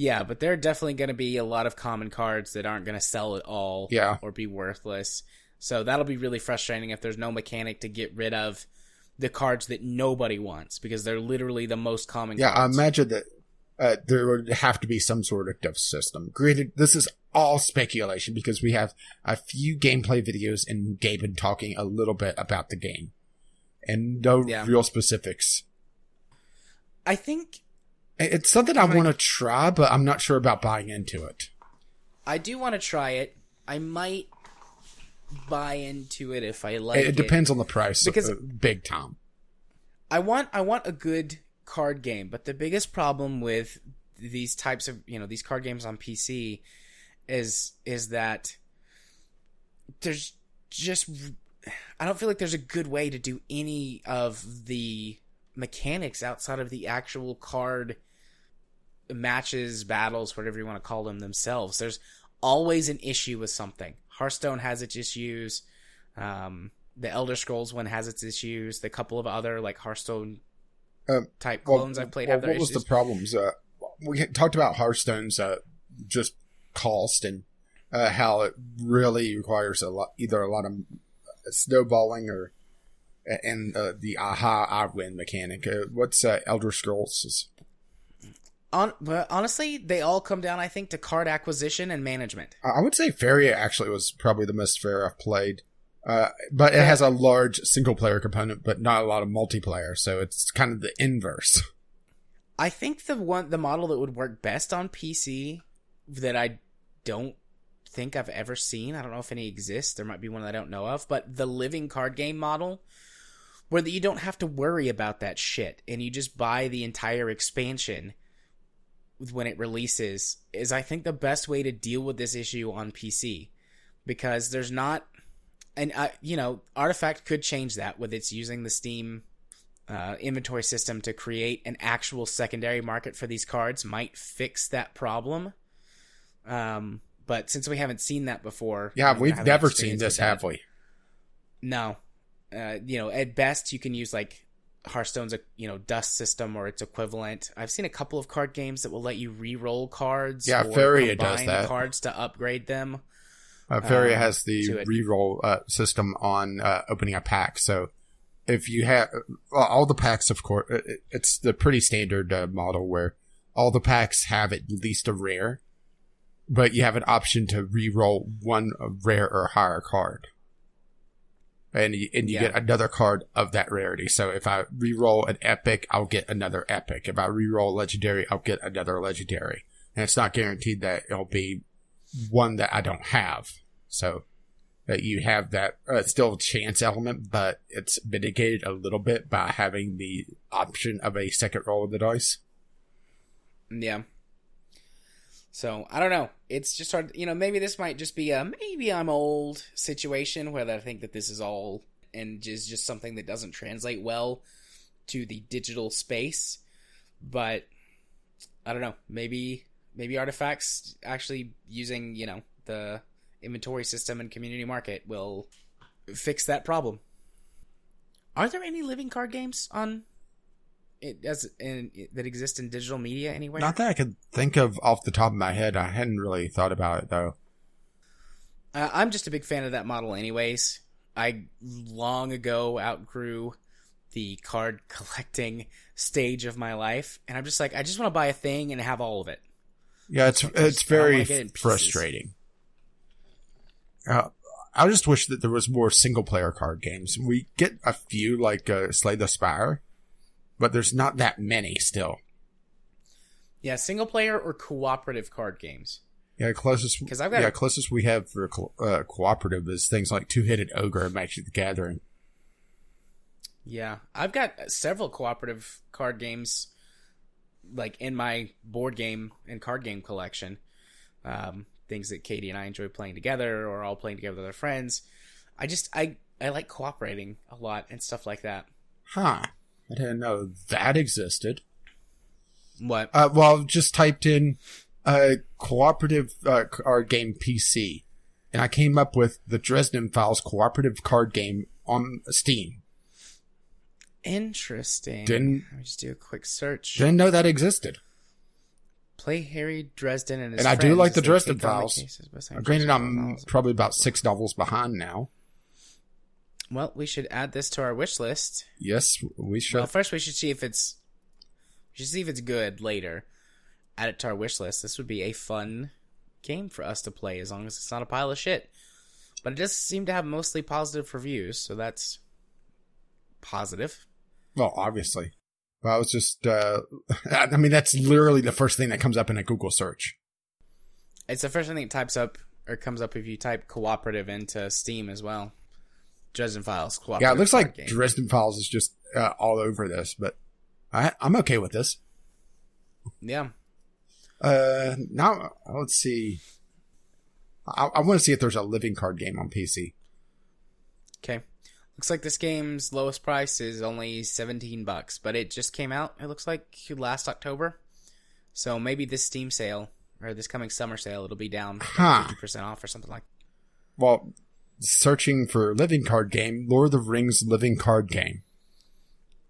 Yeah, but there are definitely going to be a lot of common cards that aren't going to sell at all or be worthless. So that'll be really frustrating if there's no mechanic to get rid of the cards that nobody wants, because they're literally the most common cards. Yeah, I imagine that there would have to be some sort of dev system. Granted, this is all speculation, because we have a few gameplay videos and Gaben talking a little bit about the game. And no real specifics. I think it's something I want to try, but I'm not sure about buying into it. I do want to try it. I might buy into it if I like it. It depends on the price, because big time. I want a good card game, but the biggest problem with these types of, you know, these card games on PC is that there's just, I don't feel like there's a good way to do any of the mechanics outside of the actual card matches, battles, whatever you want to call them themselves. There's always an issue with something. Hearthstone has its issues. The Elder Scrolls one has its issues. The couple of other like Hearthstone type clones I've played have their issues. What was the problems? We talked about Hearthstone's just cost and how it really requires a lot of snowballing or and the aha I win mechanic. What's Elder Scrolls? Honestly, they all come down, I think, to card acquisition and management. I would say Feria actually was probably the most fair I've played. But it has a large single-player component, but not a lot of multiplayer, so it's kind of the inverse. I think the model that would work best on PC that I don't think I've ever seen, I don't know if any exists, there might be one that I don't know of, but the living card game model, where you don't have to worry about that shit, and you just buy the entire expansion when it releases, is I think the best way to deal with this issue on PC, because there's not... And, Artifact could change that with its using the Steam inventory system to create an actual secondary market for these cards might fix that problem. But since we haven't seen that before... Yeah, we've never seen this, have we? No. At best, you can use, like, Hearthstone's, dust system or its equivalent. I've seen a couple of card games that will let you re-roll cards. Yeah, Feria does that. Cards to upgrade them. Feria has the reroll system on opening a pack. So if you have all the packs, of course, it's the pretty standard model where all the packs have at least a rare, but you have an option to reroll one rare or higher card. And you get another card of that rarity. So if I reroll an epic, I'll get another epic. If I reroll legendary, I'll get another legendary. And it's not guaranteed that it'll be one that I don't have, so that you have that still chance element, but it's mitigated a little bit by having the option of a second roll of the dice. Yeah. So I don't know. It's just hard. Maybe this might just be a maybe I'm old situation where I think that this is all and is just something that doesn't translate well to the digital space. But I don't know. Maybe Artifacts actually using, the inventory system and community market will fix that problem. Are there any living card games on it that exist in digital media anywhere? Not that I could think of off the top of my head. I hadn't really thought about it, though. I'm just a big fan of that model anyways. I long ago outgrew the card collecting stage of my life, and I'm just like, I just want to buy a thing and have all of it. Yeah, it's very frustrating. I just wish that there was more single-player card games. We get a few, like Slay the Spire, but there's not that many still. Yeah, single-player or cooperative card games. Yeah, closest we have for cooperative is things like Two-Headed Ogre and Magic The Gathering. Yeah, I've got several cooperative card games in my board game and card game collection, things that Katie and I enjoy playing together or all playing together with our friends. I like cooperating a lot and stuff like that. Huh. I didn't know that existed. What? Well, I've just typed in cooperative card game PC, and I came up with the Dresden Files cooperative card game on Steam. Interesting. Let me just do a quick search. Didn't know that existed. Play Harry Dresden and his friends. And I do like the Dresden Files. Granted, I'm probably about 6 novels behind now. Well, we should add this to our wish list. Yes, we should. Well, first we should see if it's... We should see if it's good later. Add it to our wish list. This would be a fun game for us to play, as long as it's not a pile of shit. But it does seem to have mostly positive reviews, so that's positive. Well, obviously. Well, I was just, that's literally the first thing that comes up in a Google search. It's the first thing that comes up if you type cooperative into Steam as well. Dresden Files cooperative. Yeah, it looks like Dresden Files is just all over this, but I'm okay with this. Yeah. Now, let's see. I want to see if there's a living card game on PC. Okay. Looks like this game's lowest price is only $17, but it just came out, it looks like, last October. So maybe this Steam sale, or this coming summer sale, it'll be down 50% off or something like that. Well, searching for living card game, Lord of the Rings living card game.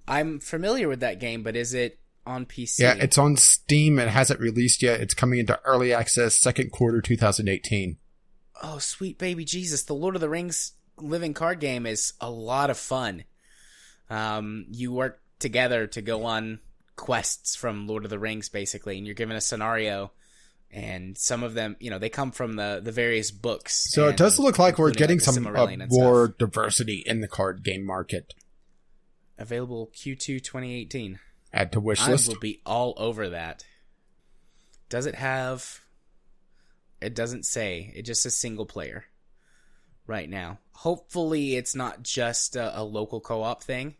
I'm familiar with that game, but is it on PC? Yeah, it's on Steam. It hasn't released yet. It's coming into early access second quarter 2018. Oh, sweet baby Jesus. The Lord of the Rings living card game is a lot of fun. You work together to go on quests from Lord of the Rings, basically, and you're given a scenario, and some of them, you know, they come from the various books. So it does look like we're getting some more diversity in the card game market. Available Q2 2018. Add to wish list. I will be all over that. Does it have... It doesn't say. It just says single player right now. Hopefully it's not just a local co-op thing,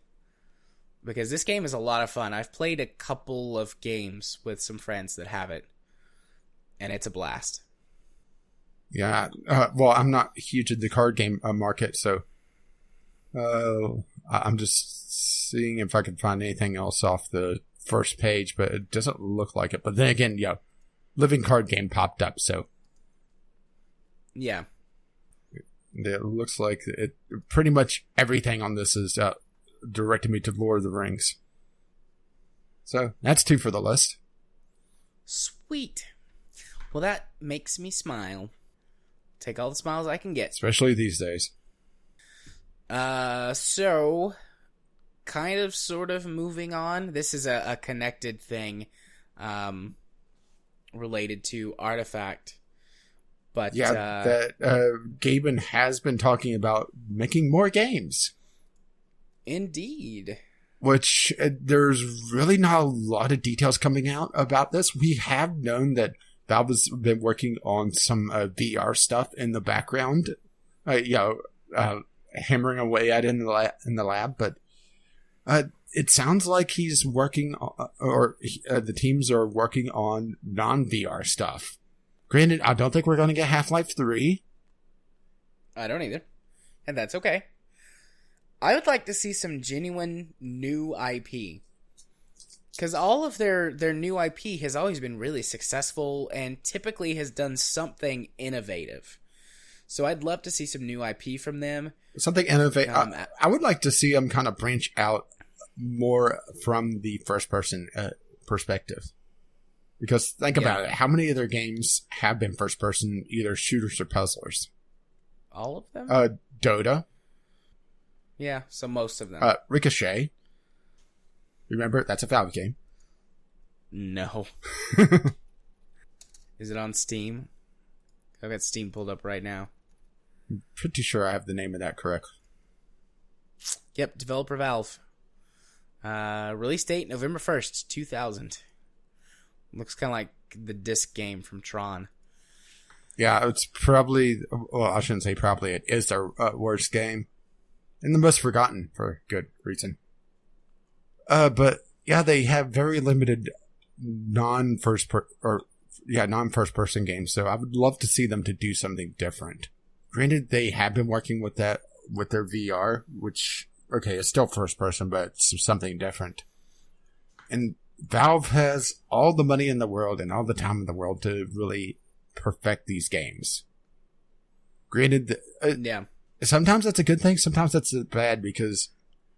because this game is a lot of fun. I've played a couple of games with some friends that have it, and it's a blast. Yeah. Well, I'm not huge in the card game market, so I'm just seeing if I can find anything else off the first page, but it doesn't look like it. But then again, yeah, Living Card Game popped up, so. Yeah. It looks like it. Pretty much everything on this is directed me to Lord of the Rings. So that's two for the list. Sweet. Well, that makes me smile. Take all the smiles I can get. Especially these days. So, kind of, sort of moving on. This is a connected thing related to Artifact. But, yeah, Gaben has been talking about making more games. Indeed. Which, there's really not a lot of details coming out about this. We have known that Valve has been working on some VR stuff in the background, hammering away at it in the lab. But it sounds like he's working on, or the teams are working on non-VR stuff. Granted, I don't think we're going to get Half-Life 3. I don't either. And that's okay. I would like to see some genuine new IP. Because all of their new IP has always been really successful and typically has done something innovative. So I'd love to see some new IP from them. Something innovative. I would like to see them kind of branch out more from the first-person perspective. Because think about it. How many of their games have been first-person, either shooters or puzzlers? All of them? Dota. Yeah, so most of them. Ricochet. Remember, that's a Valve game. No. Is it on Steam? I've got Steam pulled up right now. I'm pretty sure I have the name of that correct. Yep, developer Valve. Release date, November 1st, 2000. Looks kind of like the disc game from Tron. Yeah, it's probably... Well, I shouldn't say probably. It is their worst game. And the most forgotten, for good reason. But yeah, they have very limited non-first person games. So I would love to see them to do something different. Granted, they have been working with that with their VR, which okay, it's still first person, but it's something different. And Valve has all the money in the world and all the time in the world to really perfect these games. Granted, sometimes that's a good thing, sometimes that's bad, because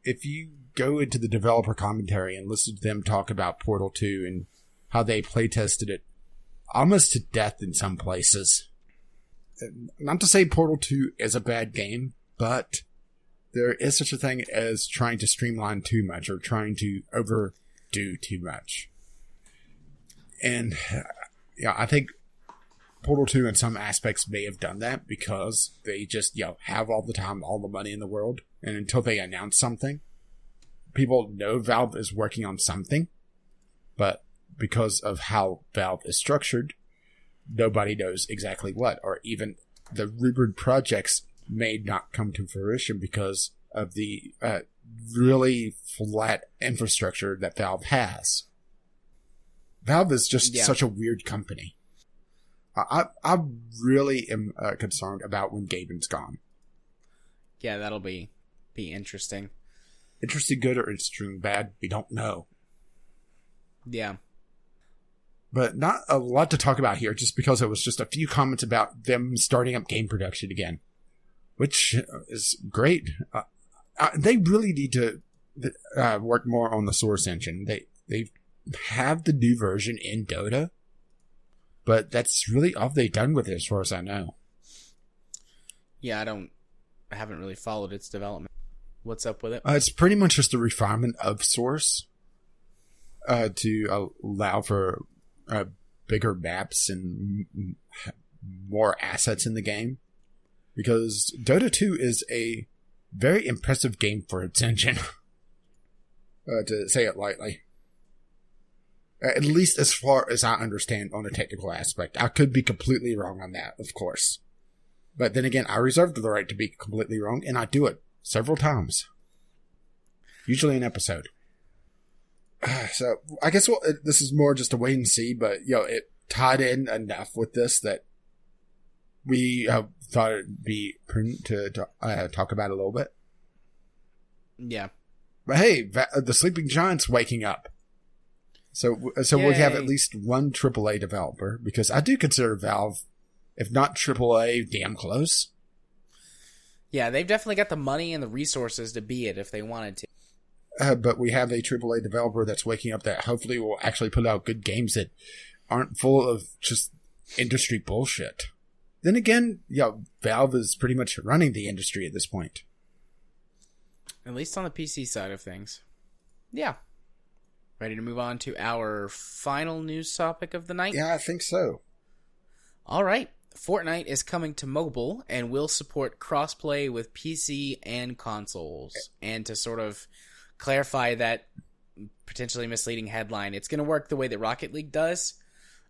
if you go into the developer commentary and listen to them talk about Portal 2 and how they playtested it almost to death in some places. Not to say Portal 2 is a bad game, but there is such a thing as trying to streamline too much or trying to overdo too much. And yeah, I think Portal 2 in some aspects may have done that because they just, have all the time, all the money in the world. And until they announce something, people know Valve is working on something, but because of how Valve is structured, nobody knows exactly what, or even the rumored projects may not come to fruition because of the really flat infrastructure that Valve has. Valve is just such a weird company. I really am concerned about when Gaben's gone. Yeah, that'll be interesting. Interesting good or interesting bad, we don't know. Yeah. But not a lot to talk about here, just because it was just a few comments about them starting up game production again, which is great. They really need to work more on the Source engine. They have the new version in Dota, but that's really all they've done with it as far as I know. Yeah, I haven't really followed its development. What's up with it? It's pretty much just a refinement of Source. to allow for bigger maps and more assets in the game, because Dota 2 is a very impressive game for its engine, to say it lightly. At least as far as I understand on a technical aspect. I could be completely wrong on that, of course. But then again, I reserve the right to be completely wrong, and I do it several times. Usually an episode. So, I guess this is more just a wait and see, but it tied in enough with this that we thought it'd be prudent to talk about it a little bit. Yeah. But hey, the Sleeping Giant's waking up. So we have at least one AAA developer, because I do consider Valve, if not AAA, damn close. Yeah, they've definitely got the money and the resources to be it if they wanted to. But we have a AAA developer that's waking up that hopefully will actually put out good games that aren't full of just industry bullshit. Then again, Valve is pretty much running the industry at this point. At least on the PC side of things. Yeah. Ready to move on to our final news topic of the night? Yeah, I think so. All right. Fortnite is coming to mobile and will support crossplay with PC and consoles. And to sort of clarify that potentially misleading headline, it's going to work the way that Rocket League does.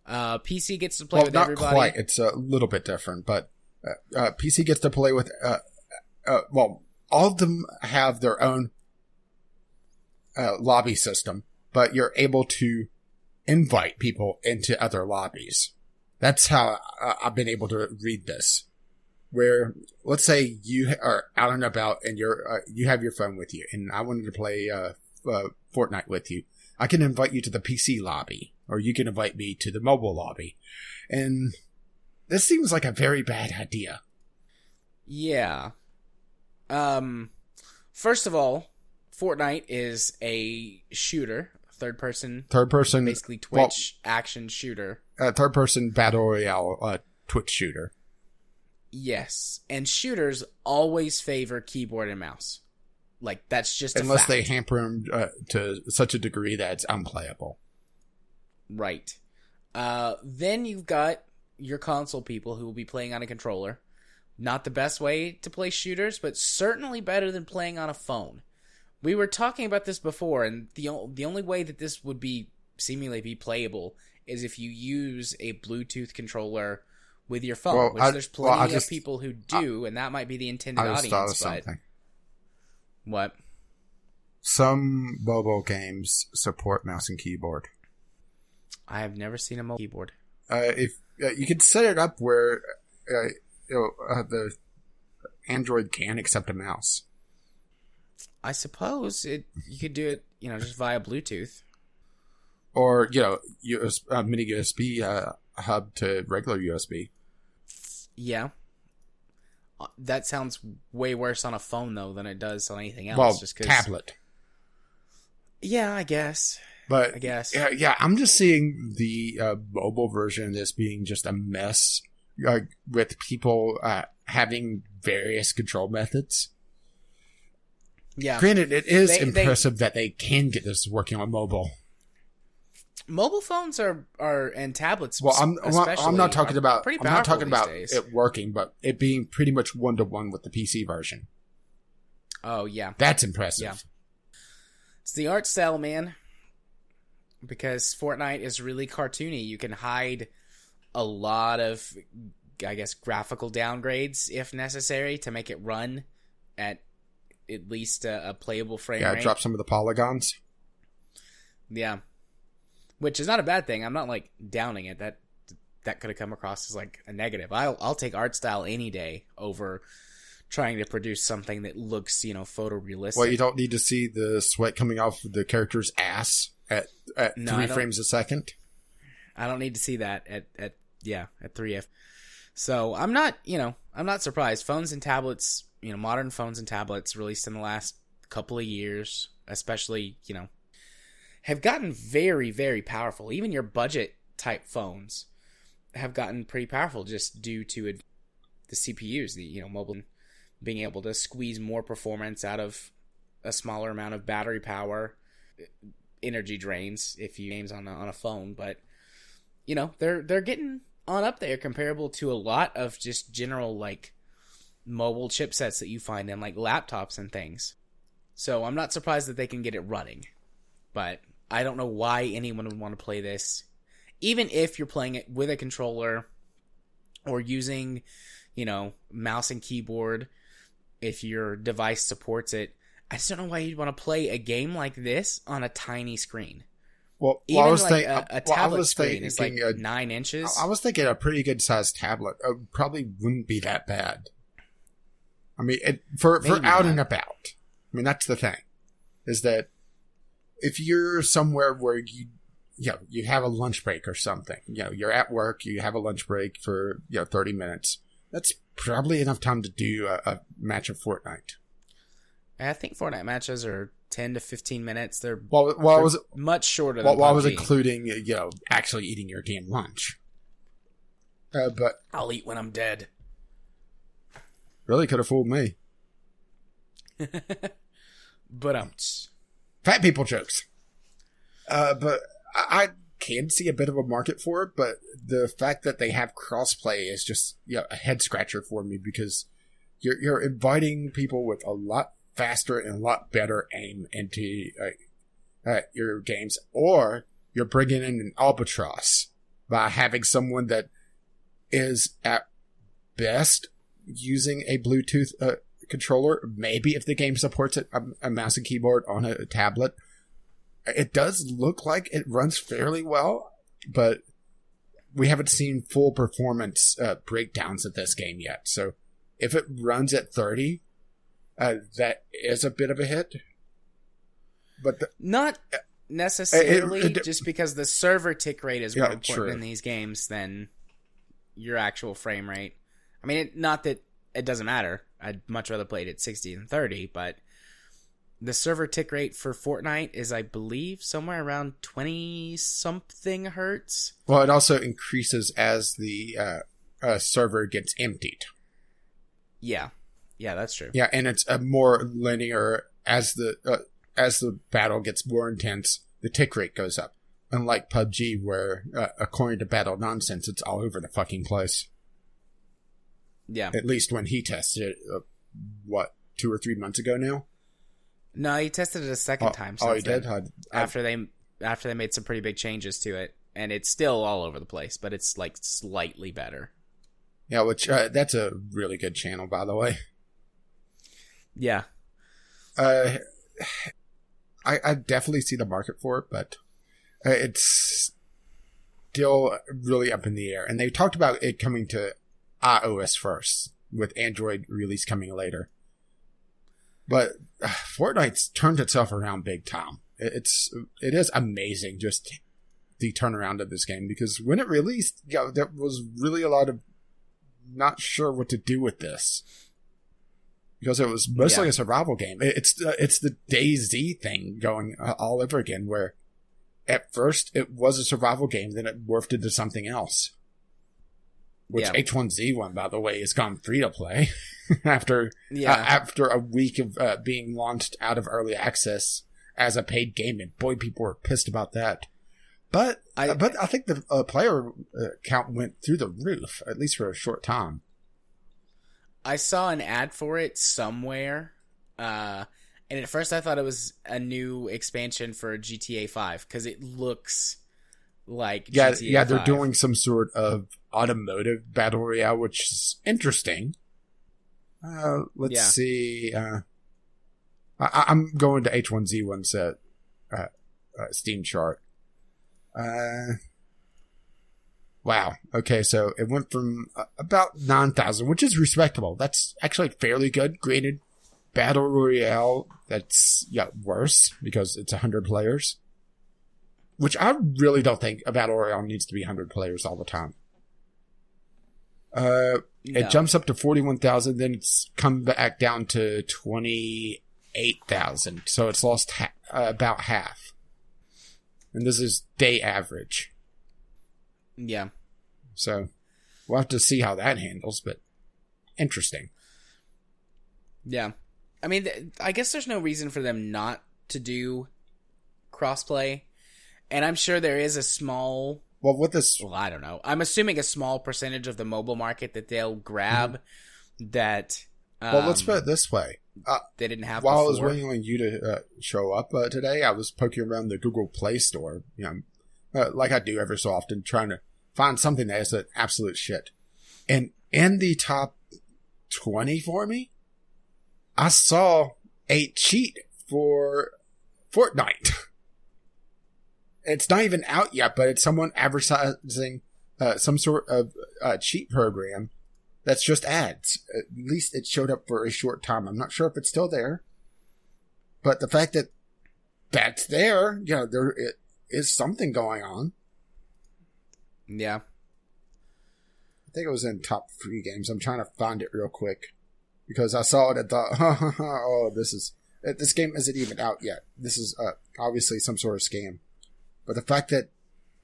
PC gets to play with everybody. Not quite. It's a little bit different, but PC gets to play with... all of them have their own lobby system, but you're able to invite people into other lobbies. That's how I've been able to read this. Where, let's say you are out and about and you're you have your phone with you, and I wanted to play Fortnite with you. I can invite you to the PC lobby, or you can invite me to the mobile lobby. And this seems like a very bad idea. Yeah. First of all, Fortnite is a shooter, third person, basically Twitch action shooter. Third person battle royale, Twitch shooter. Yes, and shooters always favor keyboard and mouse. Like, that's just unless they hamper them to such a degree that it's unplayable. Right. Then you've got your console people who will be playing on a controller. Not the best way to play shooters, but certainly better than playing on a phone. We were talking about this before, and the only way that this would be seemingly be playable is if you use a Bluetooth controller with your phone, there's plenty of people who do, and that might be the intended audience. I just thought of something. What? Some mobile games support mouse and keyboard. I have never seen a mobile keyboard. If you could set it up where the Android can accept a mouse. I suppose you could do it, just via Bluetooth, or mini USB hub to regular USB. Yeah, that sounds way worse on a phone though than it does on anything else. Well, just 'cause... tablet. Yeah, I guess. But I guess I'm just seeing the mobile version of this being just a mess with people having various control methods. Yeah. Granted, it is impressive that they can get this working on mobile. Mobile phones are and tablets. Well, I'm not talking about days. It working, but it being pretty much 1-to-1 with the PC version. Oh yeah, that's impressive. Yeah. It's the art style, man. Because Fortnite is really cartoony. You can hide a lot of, I guess, graphical downgrades if necessary to make it run at least a playable frame rate. Yeah, drop some of the polygons. Yeah. Which is not a bad thing. I'm not, downing it. That could have come across as, a negative. I'll take art style any day over trying to produce something that looks, photorealistic. Well, you don't need to see the sweat coming off the character's ass at 3 frames a second. I don't need to see that at 3F. So, I'm not surprised. Phones and tablets... modern phones and tablets released in the last couple of years, especially, have gotten very, very powerful. Even your budget type phones have gotten pretty powerful just due to the CPUs, the, mobile being able to squeeze more performance out of a smaller amount of battery power. energy drains if you games on a phone, but you know, they're getting on up there comparable to a lot of just general like mobile chipsets that you find in like laptops and things. So I'm not surprised that they can get it running, but I don't know why anyone would want to play this, even if you're playing it with a controller or using, you know, mouse and keyboard, if your device supports it. I just don't know why you'd want to play a game like this on a tiny screen. Well, I was like thinking a tablet screen is like 9 inches. I was thinking a pretty good sized tablet probably wouldn't be that bad. I mean, for out and about. I mean, that's the thing, is that if you're somewhere where you have a lunch break or something, you know, you're at work, you have a lunch break for 30 minutes. That's probably enough time to do a match of Fortnite. I think Fortnite matches are 10 to 15 minutes. They're much shorter than PUBG. Well, I was including, actually eating your damn lunch. But I'll eat when I'm dead. Really could have fooled me. But fat people jokes. But I can see a bit of a market for it, but the fact that they have crossplay is just a head scratcher for me, because you're inviting people with a lot faster and a lot better aim into your games, or you're bringing in an albatross by having someone that is at best using a Bluetooth controller, maybe if the game supports it, a mouse and keyboard on a tablet. It does look like it runs fairly well, but we haven't seen full performance breakdowns of this game yet. So if it runs at 30, that is a bit of a hit, but not necessarily just because the server tick rate is more important in these games than your actual frame rate. I mean, not that it doesn't matter. I'd much rather play it at 60 than 30, but the server tick rate for Fortnite is, I believe, somewhere around 20-something hertz. Well, it also increases as the server gets emptied. Yeah. Yeah, that's true. Yeah, and it's a more linear, as the battle gets more intense, the tick rate goes up. Unlike PUBG, where, according to Battle Nonsense, it's all over the fucking place. Yeah. At least when he tested it, 2 or 3 months ago now? No, he tested it a second time. Oh, he did? After they made some pretty big changes to it, and it's still all over the place, but it's, like, slightly better. Yeah, which, that's a really good channel, by the way. Yeah. I definitely see the market for it, but it's still really up in the air. And they talked about it coming to iOS first, with Android release coming later. But Fortnite's turned itself around big time. It is amazing, just the turnaround of this game, because when it released, there was really a lot of not sure what to do with this. Because it was mostly a survival game. It's the DayZ thing going all over again, where at first it was a survival game, then it morphed into something else. Which H1Z1, by the way, has gone free to play after a week of being launched out of early access as a paid game, and boy, people were pissed about that. But I think the player count went through the roof, at least for a short time. I saw an ad for it somewhere, and at first I thought it was a new expansion for GTA 5, because it looks like GTA 5. They're doing some sort of automotive battle royale, which is interesting. Let's see. I'm going to H1Z1's Steam chart. Wow. Okay, so it went from about 9,000, which is respectable. That's actually fairly good. Granted, Battle Royale, that's worse, because it's 100 players. Which I really don't think a Battle Royale needs to be 100 players all the time. It jumps up to 41,000, then it's come back down to 28,000. So it's lost about half. And this is day average. Yeah. So we'll have to see how that handles, but interesting. Yeah. I mean, I guess there's no reason for them not to do crossplay, and I'm sure there is a small... Well, with this... Well, I don't know. I'm assuming a small percentage of the mobile market that they'll grab that... Well, let's put it this way. They didn't have while before. I was waiting on you to show up today, I was poking around the Google Play Store, you know, like I do every so often, trying to find something that is an absolute shit. And in the top 20 for me, I saw a cheat for Fortnite. It's not even out yet, but it's someone advertising some sort of cheat program that's just ads. At least it showed up for a short time. I'm not sure if it's still there, but the fact that that's there, you know, there it is something going on. Yeah. I think it was in top 3 games. I'm trying to find it real quick because I saw it and thought, oh, this game isn't even out yet. This is obviously some sort of scam. But the fact that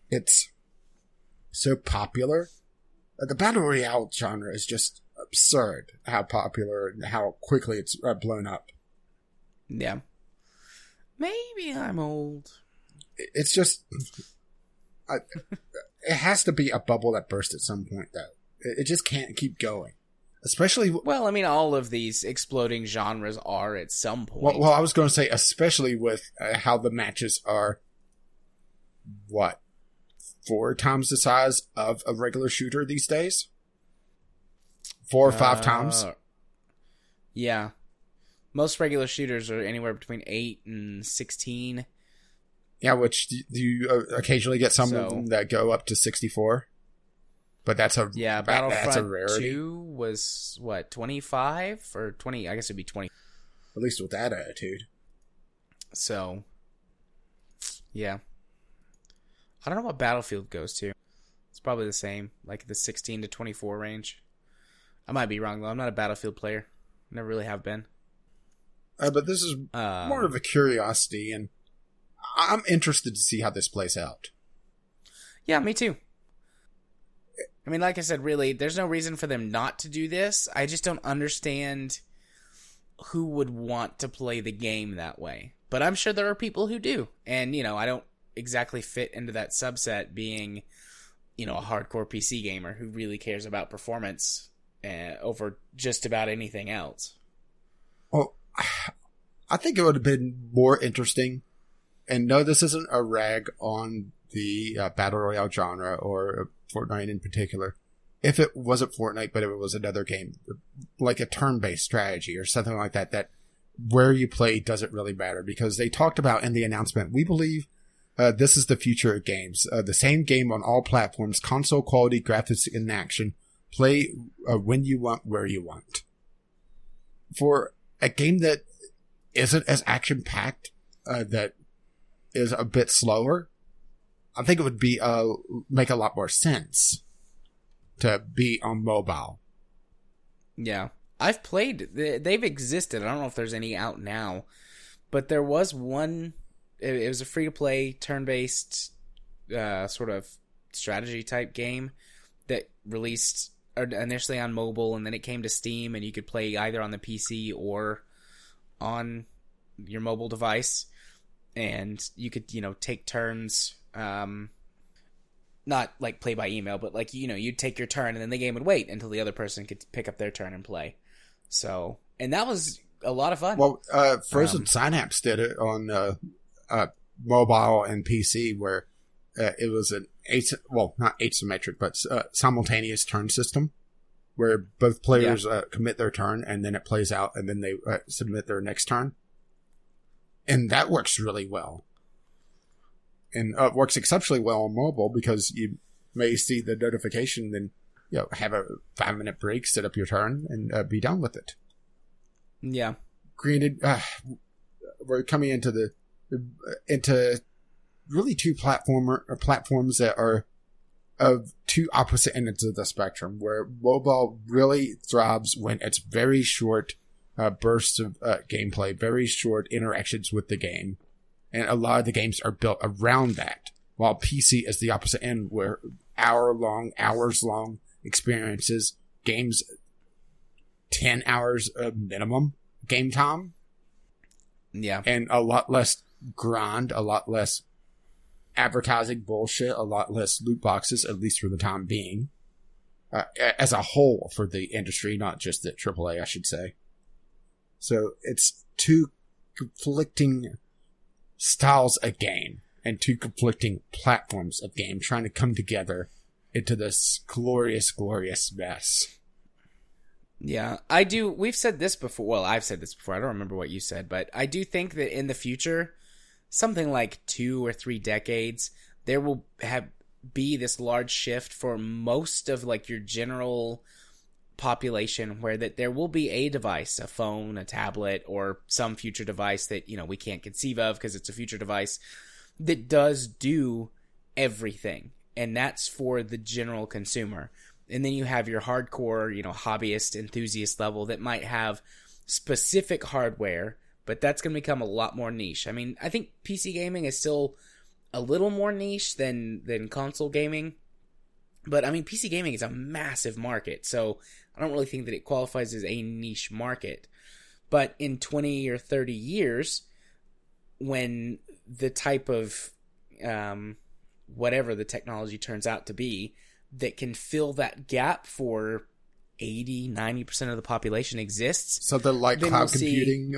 it's so popular, the battle royale genre is just absurd how popular and how quickly it's blown up. Yeah. Maybe I'm old. It's just... it has to be a bubble that bursts at some point, though. It just can't keep going. Especially... Well, I mean, all of these exploding genres are at some point. Well, I was going to say, especially with how the matches are... What, 4 times the size of a regular shooter these days? 4 or 5 times? Yeah. Most regular shooters are anywhere between 8 and 16. Yeah, which you occasionally get some of them that go up to 64. But that's a, yeah, that's a rarity. Battlefront 2 was, what, 25? Or 20, I guess it would be 20. At least with that attitude. So, yeah. I don't know what Battlefield goes to. It's probably the same, like the 16 to 24 range. I might be wrong, though. I'm not a Battlefield player. Never really have been. But this is more of a curiosity, and I'm interested to see how this plays out. Yeah, me too. I mean, like I said, really, there's no reason for them not to do this. I just don't understand who would want to play the game that way. But I'm sure there are people who do. And, you know, I don't exactly fit into that subset, being, you know, a hardcore PC gamer who really cares about performance over just about anything else. Well, I think it would have been more interesting, and no, this isn't a rag on the battle royale genre or Fortnite in particular, if it wasn't Fortnite, but if it was another game like a turn-based strategy or something like that, that where you play doesn't really matter, because they talked about in the announcement, we believe this is the future of games. The same game on all platforms, console quality, graphics in action. Play when you want, where you want. For a game that isn't as action-packed, that is a bit slower, I think it would be make a lot more sense to be on mobile. Yeah. I've played... They've existed. I don't know if there's any out now, but there was one... It was a free-to-play, turn-based sort of strategy-type game that released initially on mobile, and then it came to Steam, and you could play either on the PC or on your mobile device. And you could, you know, take turns, not like play by email, but like, you know, you'd take your turn, and then the game would wait until the other person could pick up their turn and play. So, and that was a lot of fun. Well, Frozen Synapse did it on... mobile and PC, where it was an not asymmetric, but simultaneous turn system, where both players commit their turn, and then it plays out, and then they submit their next turn, and that works really well, and works exceptionally well on mobile, because you may see the notification, then, you know, have a 5-minute break, set up your turn, and be done with it. Yeah. Granted, we're coming into really two platforms that are of two opposite ends of the spectrum, where mobile really thrives when it's very short bursts of gameplay, very short interactions with the game. And a lot of the games are built around that, while PC is the opposite end, where hours long experiences, games 10 hours minimum game time. Yeah. And a lot less grind, a lot less advertising bullshit, a lot less loot boxes, at least for the time being. As a whole for the industry, not just at AAA, I should say. So it's two conflicting styles of game and two conflicting platforms of game trying to come together into this glorious, glorious mess. Yeah, I do. We've said this before. Well, I've said this before. I don't remember what you said, but I do think that in the future, something like 2 or 3 decades, there will be this large shift for most of like your general population where that there will be a device, a phone, a tablet, or some future device that, you know, we can't conceive of because it's a future device that does do everything. And that's for the general consumer. And then you have your hardcore, you know, hobbyist, enthusiast level that might have specific hardware, but that's going to become a lot more niche. I mean, I think PC gaming is still a little more niche than console gaming. But, I mean, PC gaming is a massive market, so I don't really think that it qualifies as a niche market. But in 20 or 30 years, when the type of whatever the technology turns out to be, that can fill that gap for 80, 90% of the population exists. Something like cloud computing,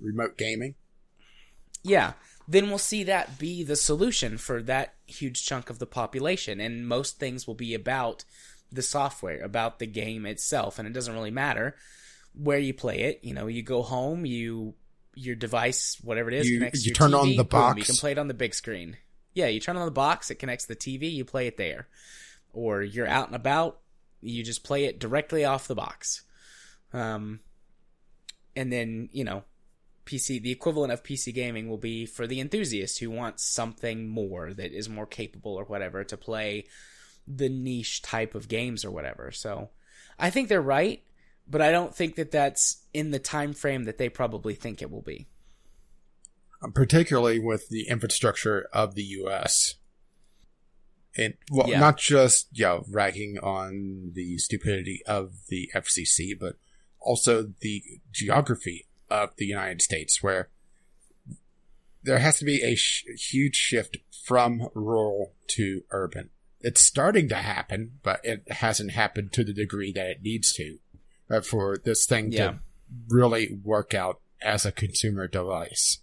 remote gaming. Yeah. Then we'll see that be the solution for that huge chunk of the population. And most things will be about the software, about the game itself. And it doesn't really matter where you play it. You know, you go home, your device, whatever it is, connects to your TV. You turn on the box. Boom, you can play it on the big screen. Yeah, you turn on the box, it connects to the TV, you play it there. Or you're out and about, you just play it directly off the box. And then, you know, PC, the equivalent of PC gaming will be for the enthusiast who wants something more that is more capable or whatever to play the niche type of games or whatever. So I think they're right, but I don't think that that's in the time frame that they probably think it will be. Particularly with the infrastructure of the U.S., and well, yeah. Not just, you know, ragging on the stupidity of the FCC, but also the geography of the United States, where there has to be a huge shift from rural to urban. It's starting to happen, but it hasn't happened to the degree that it needs to for this thing to really work out as a consumer device.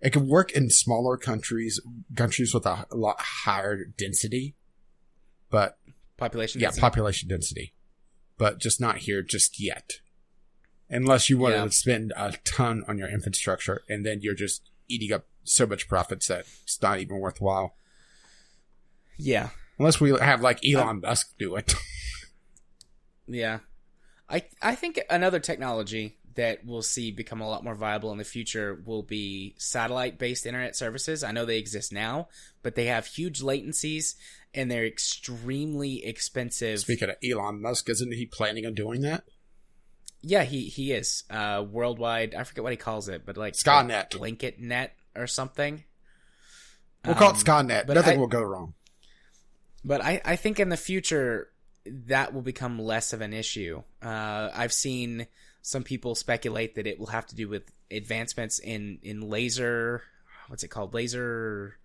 It can work in smaller countries with a lot higher density, but population density, but just not here just yet. Unless you want to spend a ton on your infrastructure, and then you're just eating up so much profits that it's not even worthwhile. Yeah, unless we have like Elon Musk do it. Yeah, I think another technology that we'll see become a lot more viable in the future will be satellite-based internet services. I know they exist now, but they have huge latencies, and they're extremely expensive. Speaking of Elon Musk, isn't he planning on doing that? Yeah, he is. Worldwide, I forget what he calls it, but like... Skynet. Blanket net or something. We'll call it Skynet. Nothing will go wrong. But I think in the future, that will become less of an issue. I've seen... Some people speculate that it will have to do with advancements in laser, what's it called? Laser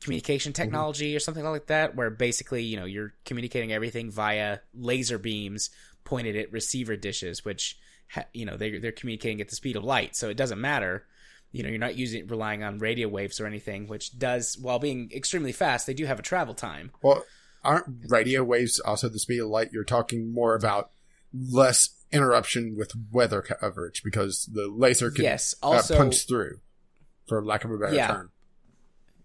communication technology or something like that, where basically, you know, you're communicating everything via laser beams pointed at receiver dishes, which, you know, they're communicating at the speed of light. So it doesn't matter. You know, you're not relying on radio waves or anything, which does, while being extremely fast, they do have a travel time. Well, aren't radio waves also the speed of light? You're talking more about less interruption with weather coverage because the laser can also, punch through, for lack of a better term.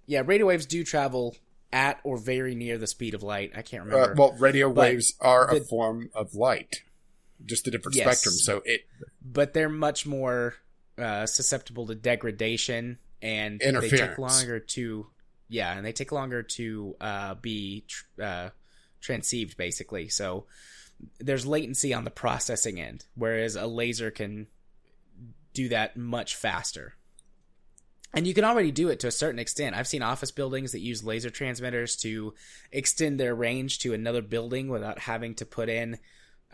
Yeah, radio waves do travel at or very near the speed of light. I can't remember. Waves are a form of light, just a different spectrum. But they're much more susceptible to degradation and interference. They take longer to be transceived, basically. So there's latency on the processing end, whereas a laser can do that much faster. And you can already do it to a certain extent. I've seen office buildings that use laser transmitters to extend their range to another building without having to put in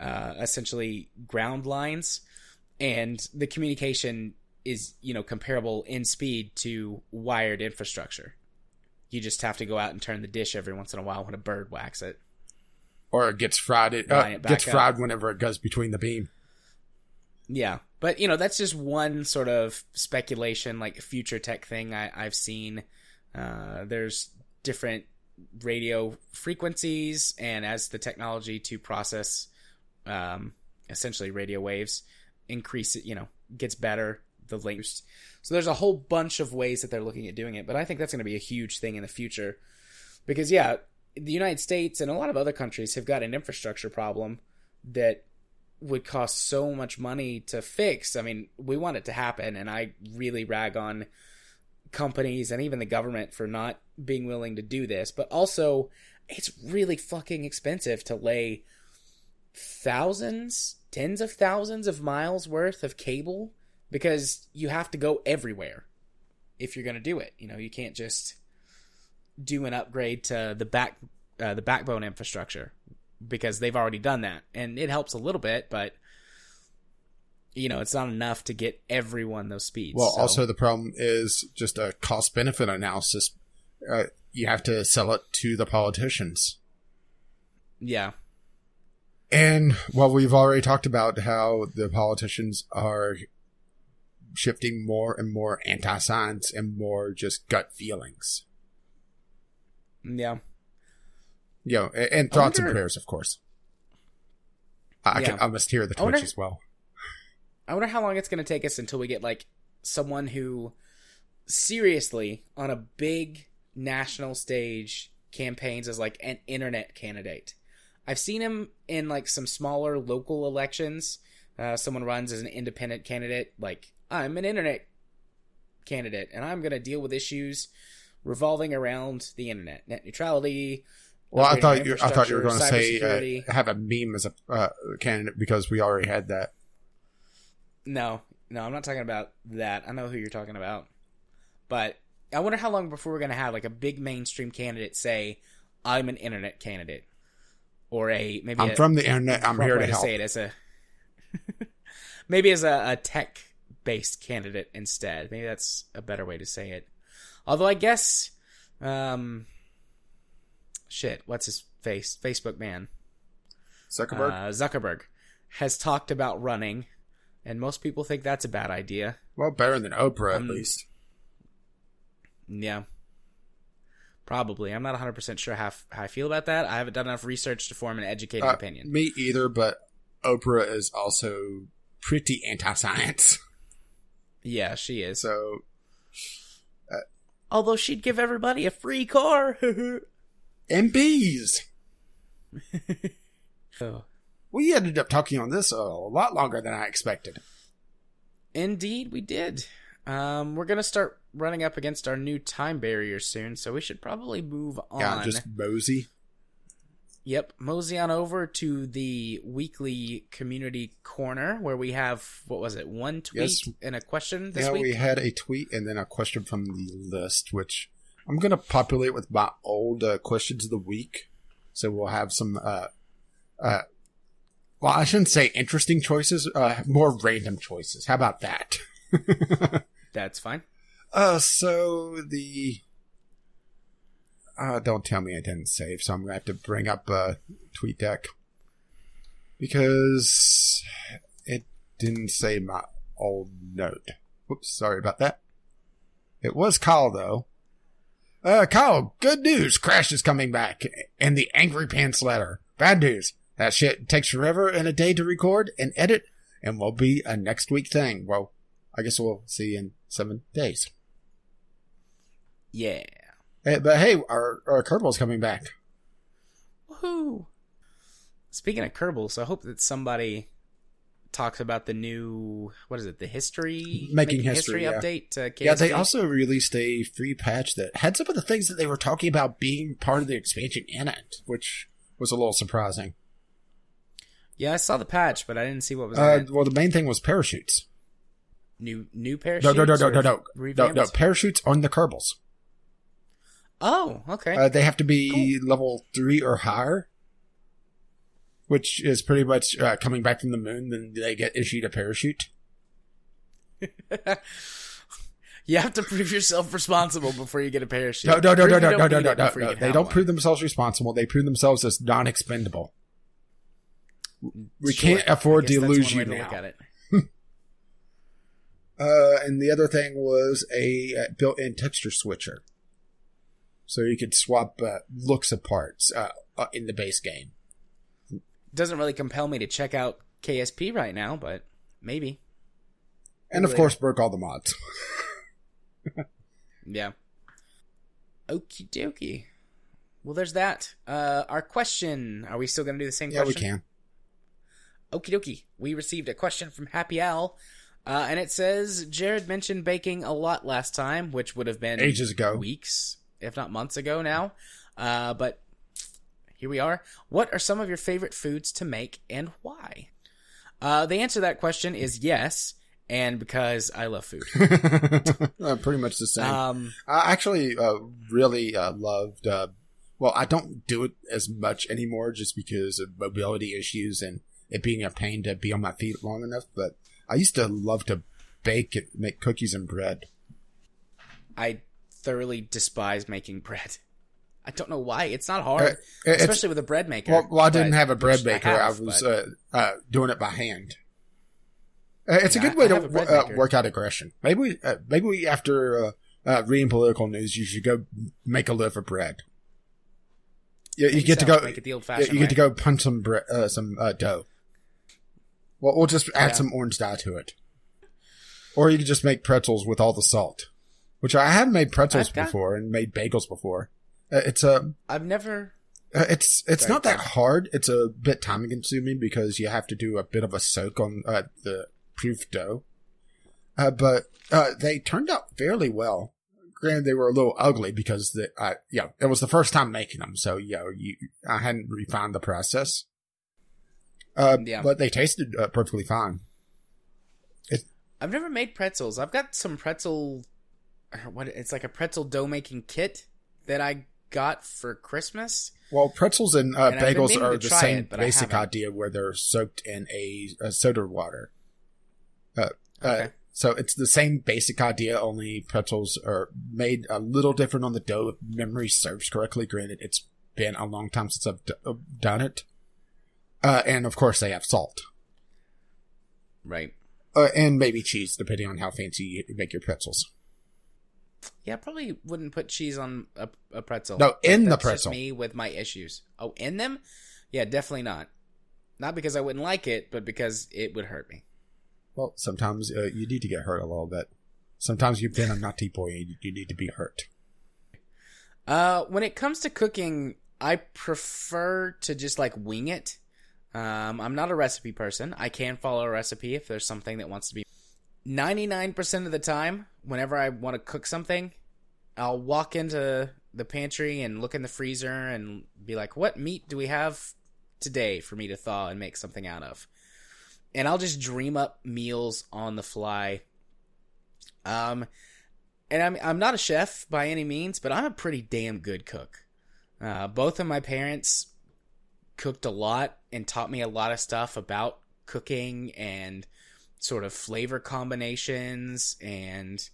essentially ground lines. And the communication is, you know, comparable in speed to wired infrastructure. You just have to go out and turn the dish every once in a while when a bird whacks it. Or it gets fried. It gets fried whenever it goes between the beam. Yeah. But, you know, that's just one sort of speculation, like future tech thing I've seen. There's different radio frequencies, and as the technology to process essentially radio waves increases, you know, gets better, the links. So there's a whole bunch of ways that they're looking at doing it. But I think that's going to be a huge thing in the future. Because, yeah, the United States and a lot of other countries have got an infrastructure problem that would cost so much money to fix. I mean, we want it to happen, and I really rag on companies and even the government for not being willing to do this. But also, it's really fucking expensive to lay thousands, tens of thousands of miles worth of cable, because you have to go everywhere if you're going to do it. You know, you can't just do an upgrade to the backbone infrastructure, because they've already done that, and it helps a little bit, but you know, it's not enough to get everyone those speeds. Well, so. Also the problem is just a cost benefit analysis. You have to sell it to the politicians. Yeah. And well, we've already talked about how the politicians are shifting more and more anti-science and more just gut feelings. Yeah. You know, and thoughts and prayers, of course. I must hear the Twitch as well. I wonder how long it's going to take us until we get, like, someone who seriously, on a big national stage, campaigns as, like, an internet candidate. I've seen him in, like, some smaller local elections. Someone runs as an independent candidate, like, I'm an internet candidate, and I'm going to deal with issues revolving around the internet. Net neutrality. Well, I thought you were going to say have a meme as a candidate, because we already had that. No, I'm not talking about that. I know who you're talking about. But I wonder how long before we're going to have, like, a big mainstream candidate say, I'm an internet candidate. Or a, maybe I'm from the internet. I'm here to help. Say it as a maybe as a tech-based candidate instead. Maybe that's a better way to say it. Although I guess, what's his face? Facebook man. Zuckerberg? Zuckerberg has talked about running, and most people think that's a bad idea. Well, better than Oprah, at least. Yeah. Probably. I'm not 100% sure how I feel about that. I haven't done enough research to form an educated opinion. Me either, but Oprah is also pretty anti-science. Yeah, she is. So, although she'd give everybody a free car. And bees. Oh. We ended up talking on this a lot longer than I expected. Indeed, we did. We're going to start running up against our new time barrier soon, so we should probably move on. Yeah, just mosey. Yep, mosey on over to the weekly community corner, where we have, what was it, one tweet and a question this week? Yeah, we had a tweet and then a question from the list, which I'm going to populate with my old questions of the week. So we'll have some, well, I shouldn't say interesting choices, more random choices. How about that? That's fine. So the... don't tell me I didn't save, so I'm going to have to bring up TweetDeck. Because it didn't save my old note. Whoops, sorry about that. It was Kyle, though. Kyle, good news. Crash is coming back. And the Angry Pants letter. Bad news. That shit takes forever and a day to record and edit, and will be a next week thing. Well, I guess we'll see in 7 days. Yeah. But hey, our Kerbal's coming back. Woohoo! Speaking of Kerbal, so I hope that somebody talks about the new, what is it, the history? Making History update to KSP. Yeah, they also released a free patch that had some of the things that they were talking about being part of the expansion in it, which was a little surprising. Yeah, I saw the patch, but I didn't see what was in it. Well, the main thing was parachutes. New parachutes? No. Parachutes on the Kerbals. Oh, okay. They have to be level 3 or higher, which is pretty much coming back from the moon, then they get issued a parachute. You have to prove yourself responsible before you get a parachute. No. They don't prove themselves responsible. They prove themselves as non-expendable. We can't afford to lose you now. And the other thing was a built-in texture switcher. So you could swap looks of parts in the base game. Doesn't really compel me to check out KSP right now, but maybe. And of course, broke all the mods. Yeah. Okie dokie. Well, there's that. Our question. Are we still going to do the same question? Yeah, we can. Okie dokie. We received a question from Happy Owl. And it says, Jared mentioned baking a lot last time, which would have been ages ago. Weeks, if not months ago now. But here we are. What are some of your favorite foods to make and why? The answer to that question is yes. And because I love food. Pretty much the same. I actually really loved... well, I don't do it as much anymore just because of mobility issues and it being a pain to be on my feet long enough. But I used to love to bake and make cookies and bread. I thoroughly despise making bread. I don't know why. It's not hard, especially with a bread maker. Well I didn't have a bread maker. I was doing it by hand. It's a good way to work out aggression. Maybe we, after reading political news, you should go make a loaf of bread. You get to go punch some dough. Well, we'll just add some orange dye to it, or you can just make pretzels with all the salt. Which I have made pretzels before and made bagels before. It's not that hard. It's a bit time consuming because you have to do a bit of a soak on the proof dough, but they turned out fairly well. Granted, they were a little ugly because it was the first time making them, so I hadn't refined the process. But they tasted perfectly fine. I've never made pretzels. I've got some pretzel. It's like a pretzel dough making kit that I got for Christmas. Well, pretzels and bagels are the same basic idea where they're soaked in a soda water. So it's the same basic idea, only pretzels are made a little different on the dough, if memory serves correctly. Granted, it's been a long time since I've done it. And, of course, they have salt. Right. And maybe cheese, depending on how fancy you make your pretzels. Yeah, I probably wouldn't put cheese on a pretzel. No, in the pretzel. That's me with my issues. Oh, in them? Yeah, definitely not. Not because I wouldn't like it, but because it would hurt me. Well, sometimes you need to get hurt a little bit. Sometimes you've been a naughty boy and you need to be hurt. When it comes to cooking, I prefer to just, wing it. I'm not a recipe person. I can follow a recipe if there's something that wants to be... 99% of the time, whenever I want to cook something, I'll walk into the pantry and look in the freezer and be like, what meat do we have today for me to thaw and make something out of? And I'll just dream up meals on the fly. And I'm not a chef by any means, but I'm a pretty damn good cook. Both of my parents cooked a lot and taught me a lot of stuff about cooking and sort of flavor combinations and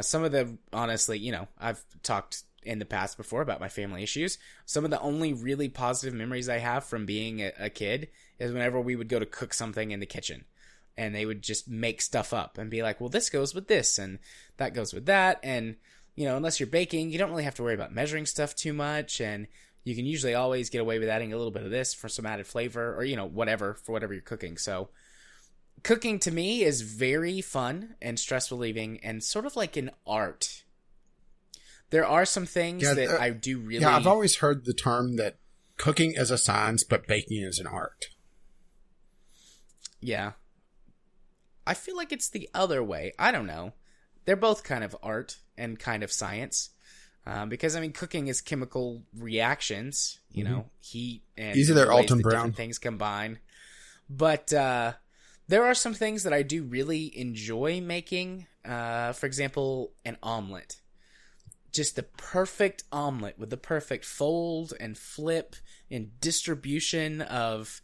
some of the, honestly, I've talked in the past before about my family issues. Some of the only really positive memories I have from being a kid is whenever we would go to cook something in the kitchen and they would just make stuff up and be like, well, this goes with this and that goes with that. And, unless you're baking, you don't really have to worry about measuring stuff too much. And you can usually always get away with adding a little bit of this for some added flavor or, whatever, for whatever you're cooking. So, cooking to me is very fun and stress relieving and sort of like an art. There are some things that I do really... Yeah, I've always heard the term that cooking is a science, but baking is an art. Yeah. I feel like it's the other way. I don't know. They're both kind of art and kind of science. Because, cooking is chemical reactions, heat and... These are their Alton Brown. Things combine. But, there are some things that I do really enjoy making. For example, an omelet. Just the perfect omelet with the perfect fold and flip and distribution of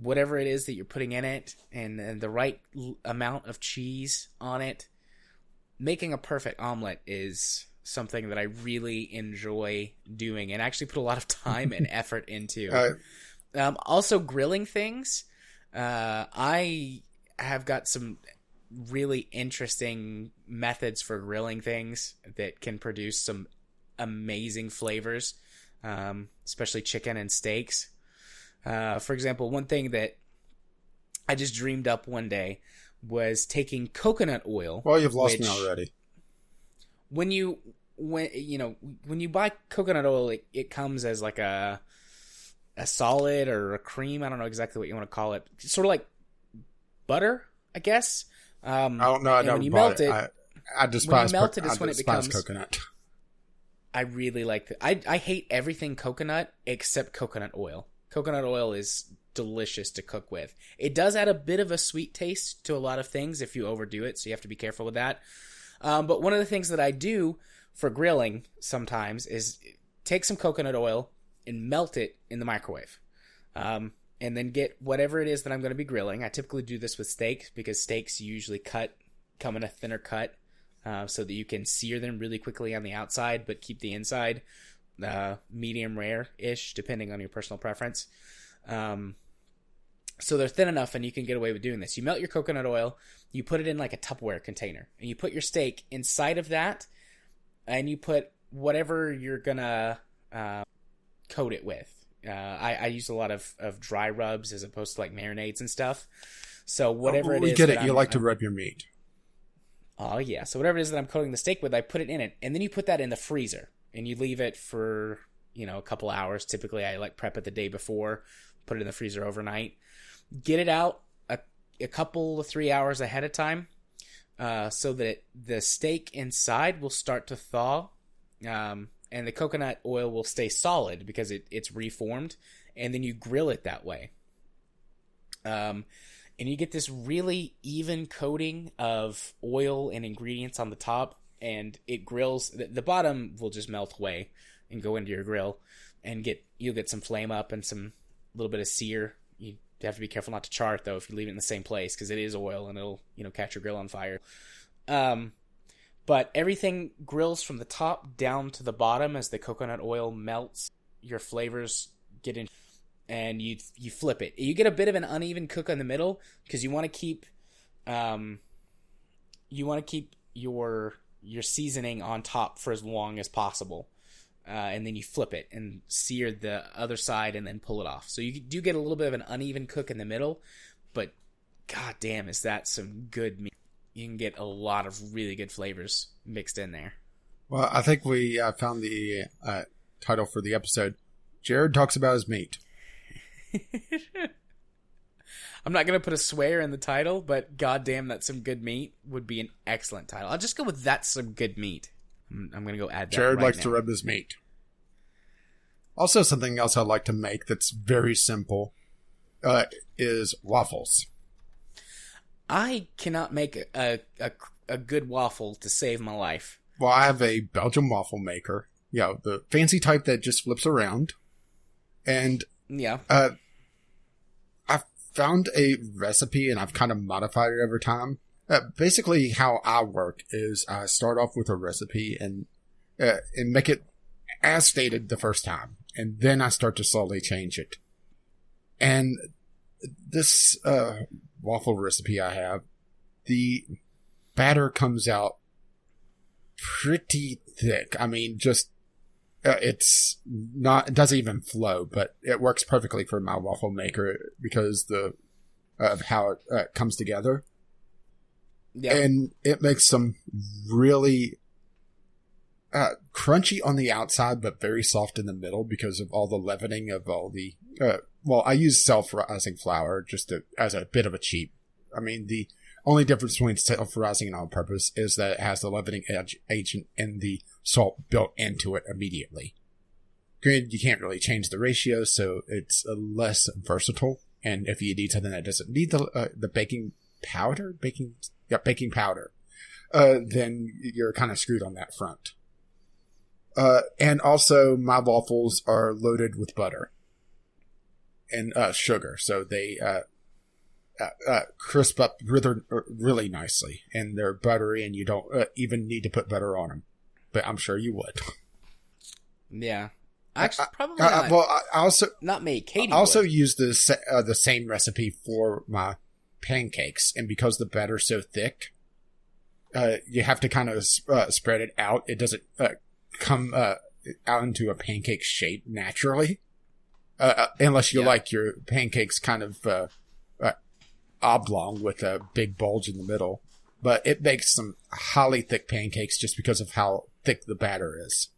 whatever it is that you're putting in it and the right amount of cheese on it. Making a perfect omelet is something that I really enjoy doing and actually put a lot of time and effort into. Also grilling things. I have got some really interesting methods for grilling things that can produce some amazing flavors, especially chicken and steaks. For example, one thing that I just dreamed up one day was taking coconut oil. Well, you've lost me already. When you buy coconut oil, it comes as like a solid or a cream. I don't know exactly what you want to call it. It's sort of like butter, I guess. I don't know. I never bought it. I despise coconut. I really like that. I hate everything coconut except coconut oil. Coconut oil is delicious to cook with. It does add a bit of a sweet taste to a lot of things if you overdo it, so you have to be careful with that. But one of the things that I do for grilling sometimes is take some coconut oil and melt it in the microwave. And then get whatever it is that I'm going to be grilling. I typically do this with steaks because steaks usually come in a thinner cut so that you can sear them really quickly on the outside but keep the inside medium rare-ish, depending on your personal preference. So they're thin enough and you can get away with doing this. You melt your coconut oil, you put it in like a Tupperware container, and you put your steak inside of that, and you put whatever you're going to coat it with. I use a lot of dry rubs as opposed to like marinades and stuff. So whatever it is. We get it. You like to rub your meat. Oh, yeah. So whatever it is that I'm coating the steak with, I put it in it. And then you put that in the freezer. And you leave it for, a couple hours. Typically, I like prep it the day before, put it in the freezer overnight, get it out a couple of 3 hours ahead of time, so that the steak inside will start to thaw, and the coconut oil will stay solid because it's reformed, and then you grill it that way. And you get this really even coating of oil and ingredients on the top. And it grills. The bottom will just melt away and go into your grill, and you'll get some flame up and some little bit of sear. You have to be careful not to char it though if you leave it in the same place because it is oil and it'll catch your grill on fire. But everything grills from the top down to the bottom as the coconut oil melts. Your flavors get in, and you flip it. You get a bit of an uneven cook in the middle because you want to keep your seasoning on top for as long as possible. And then you flip it and sear the other side and then pull it off. So you do get a little bit of an uneven cook in the middle, but goddamn, is that some good meat. You can get a lot of really good flavors mixed in there. Well, I think we found the title for the episode. Jared talks about his meat. I'm not going to put a swear in the title, but goddamn, that's some good meat would be an excellent title. I'll just go with that's some good meat. I'm going to go add that. Jared likes to rub his meat. Also, something else I like to make that's very simple is waffles. I cannot make a good waffle to save my life. Well, I have a Belgian waffle maker. Yeah, the fancy type that just flips around. And yeah. Found a recipe and I've kind of modified it over time. Basically, how I work is I start off with a recipe and make it as stated the first time, and then I start to slowly change it. And this waffle recipe I have, the batter comes out pretty thick. I mean, just it doesn't even flow, but it works perfectly for my waffle maker because of how it comes together. Yeah. And it makes some really crunchy on the outside, but very soft in the middle because of all the leavening of all the, I use self-rising flour just as a bit of a cheat. I mean, the only difference between self-rising and all-purpose is that it has the leavening agent and the salt built into it immediately. Granted, you can't really change the ratio, so it's less versatile. And if you need something that doesn't need the baking powder, then you're kind of screwed on that front. And also, my waffles are loaded with butter. and sugar. So they crisp up really nicely, and they're buttery, and you don't even need to put butter on them. But I'm sure you would. Yeah. Actually, probably not. Well, I also... Not me, Katie I also would. Use the same recipe for my pancakes, and because the batter's so thick, you have to kind of spread it out. It doesn't come out into a pancake shape naturally, unless you like your pancakes kind of oblong with a big bulge in the middle. But it makes some highly thick pancakes just because of how thick the batter is.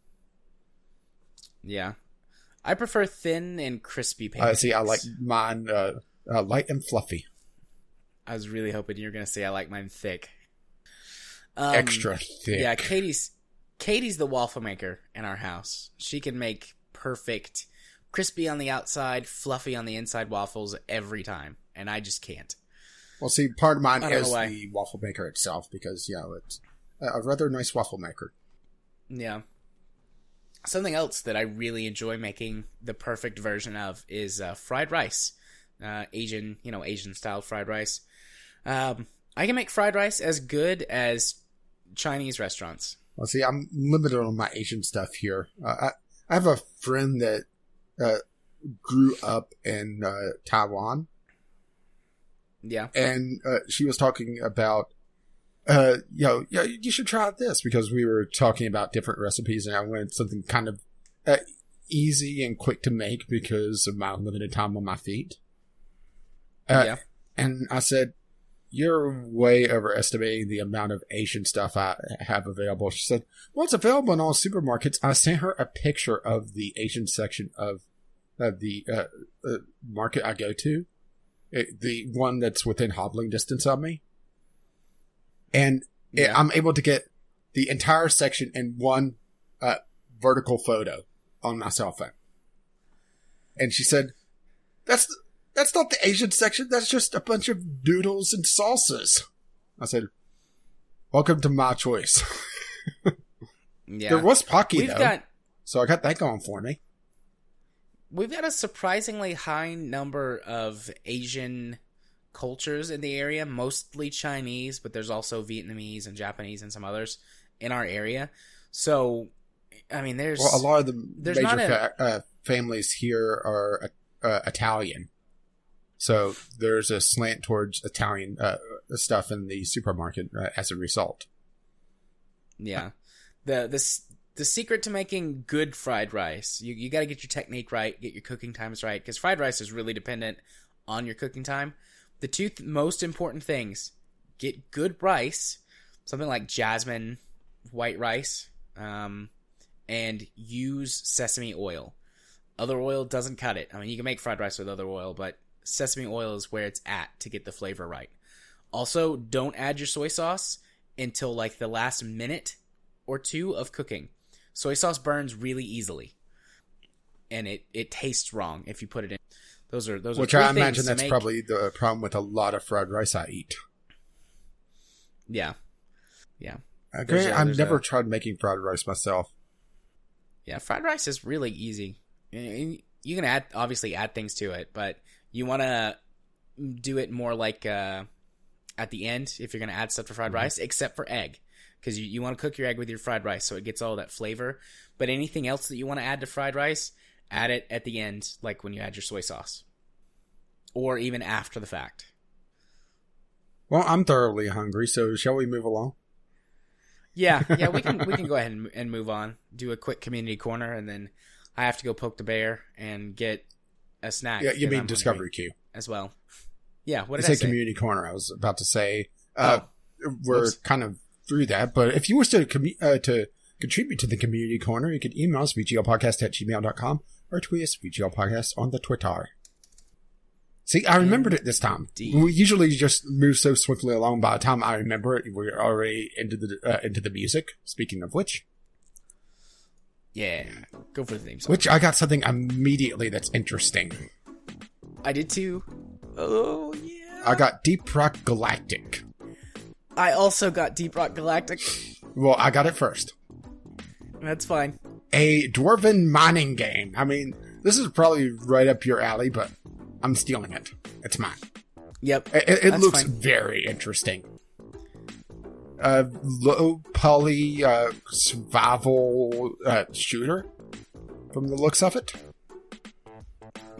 Yeah. I prefer thin and crispy pancakes. I like mine light and fluffy. I was really hoping you were going to say I like mine thick. Extra thick. Yeah, Katie's the waffle maker in our house. She can make perfect, crispy on the outside, fluffy on the inside waffles every time. And I just can't. Well, see, part of mine is the waffle maker itself because, it's a rather nice waffle maker. Yeah. Something else that I really enjoy making the perfect version of is fried rice. Asian-style fried rice. I can make fried rice as good as Chinese restaurants. Well, see, I'm limited on my Asian stuff here. I have a friend that grew up in Taiwan. Yeah. And she was talking about... you should try this because we were talking about different recipes and I wanted something kind of easy and quick to make because of my limited time on my feet. And I said, you're way overestimating the amount of Asian stuff I have available. She said, well, it's available in all supermarkets. I sent her a picture of the Asian section of the market I go to, the one that's within hobbling distance of me. And I'm able to get the entire section in one vertical photo on my cell phone. And she said, that's not the Asian section. That's just a bunch of noodles and salsas. I said, welcome to my choice. Yeah. There was Pocky, though. So I got that going for me. We've got a surprisingly high number of Asian cultures in the area, mostly Chinese, but there's also Vietnamese and Japanese and some others in our area. So, I mean, there's... Well, a lot of the major families here are Italian. So there's a slant towards Italian stuff in the supermarket as a result. Yeah. The secret to making good fried rice, you got to get your technique right, get your cooking times right, because fried rice is really dependent on your cooking time. The two most important things, get good rice, something like jasmine white rice, and use sesame oil. Other oil doesn't cut it. I mean, you can make fried rice with other oil, but sesame oil is where it's at to get the flavor right. Also, don't add your soy sauce until like the last minute or two of cooking. Soy sauce burns really easily, and it tastes wrong if you put it in. Those are which I imagine that's probably the problem with a lot of fried rice I eat. Yeah. Okay, I've never tried making fried rice myself. Yeah, fried rice is really easy. You can obviously add things to it, but you want to do it more like at the end if you're going to add stuff to fried rice, except for egg, because you want to cook your egg with your fried rice so it gets all that flavor. But anything else that you want to add to fried rice, add it at the end, like when you add your soy sauce. Or even after the fact. Well, I'm thoroughly hungry, so shall we move along? Yeah, we can go ahead and move on. Do a quick community corner, and then I have to go poke the bear and get a snack. Yeah, you mean I'm Discovery Queue. As well. Yeah, what did I say? Community corner, I was about to say. We're kind of through that, but if you wish to contribute to the community corner, you can email us vglpodcast@gmail.com. Or tweet us, VGLPodcast, on the Twitter. See, I remembered it this time. Indeed. We usually just move so swiftly along. By the time I remember it, we're already into the music. Speaking of which. Yeah, go for the theme song. Which I got something immediately that's interesting. I did too. Oh, yeah. I got Deep Rock Galactic. I also got Deep Rock Galactic. Well, I got it first. That's fine. A dwarven mining game. I mean, this is probably right up your alley, but I'm stealing it. It's mine. Yep. It looks fine. Very interesting. Low poly survival shooter from the looks of it.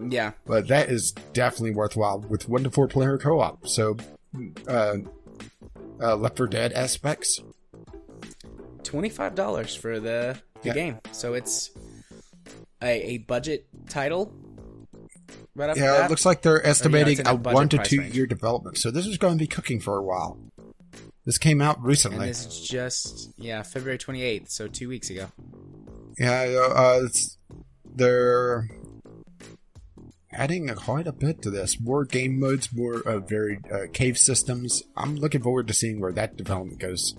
Yeah. But that is definitely worthwhile with 1 to 4 player co-op. So Left 4 Dead aspects. $25 for the game. So it's a budget title. Right off the bat. It looks like they're estimating a 1 to 2 range. Year development. So this is going to be cooking for a while. This came out recently. And this is just, February 28th, so 2 weeks ago. Yeah, they're adding quite a bit to this. More game modes, more varied cave systems. I'm looking forward to seeing where that development goes.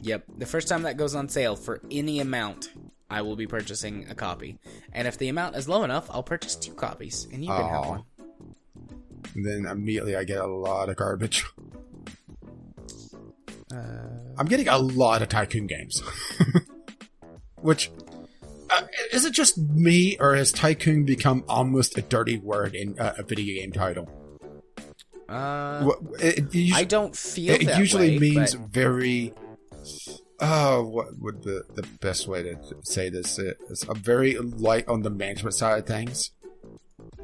Yep. The first time that goes on sale for any amount, I will be purchasing a copy. And if the amount is low enough, I'll purchase 2 copies, and you can have one. And then immediately I get a lot of garbage. I'm getting a lot of tycoon games. Which, is it just me, or has tycoon become almost a dirty word in a video game title? I don't feel that way. It usually means very... what would the best way to say this is? I'm very light on the management side of things.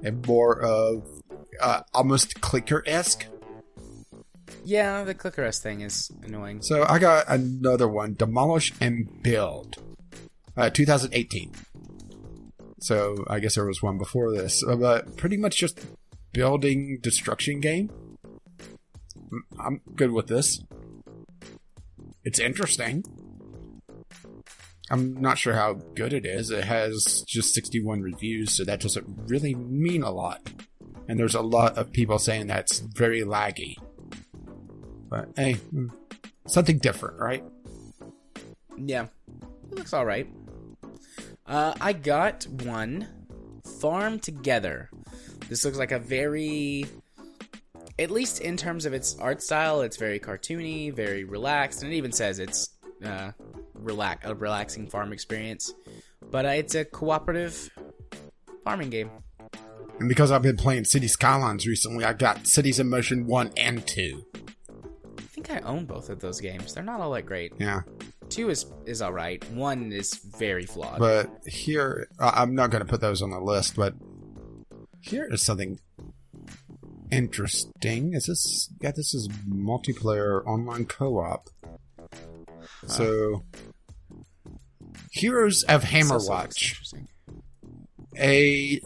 And more of almost clicker-esque. Yeah, the clicker-esque thing is annoying. So I got another one, Demolish and Build. 2018. So I guess there was one before this. But pretty much just building destruction game. I'm good with this. It's interesting. I'm not sure how good it is. It has just 61 reviews, so that doesn't really mean a lot. And there's a lot of people saying that's very laggy. But, hey, something different, right? Yeah. It looks alright. I got one. Farm Together. This looks like a very... At least in terms of its art style, it's very cartoony, very relaxed, and it even says it's a relaxing farm experience. But it's a cooperative farming game. And because I've been playing City Skylines recently, I got Cities in Motion 1 and 2. I think I own both of those games. They're not all that great. Yeah. 2 is alright. 1 is very flawed. But here, I'm not going to put those on the list, but here is something... interesting. Is this? Yeah, this is multiplayer online co-op. So, Heroes of Hammerwatch, a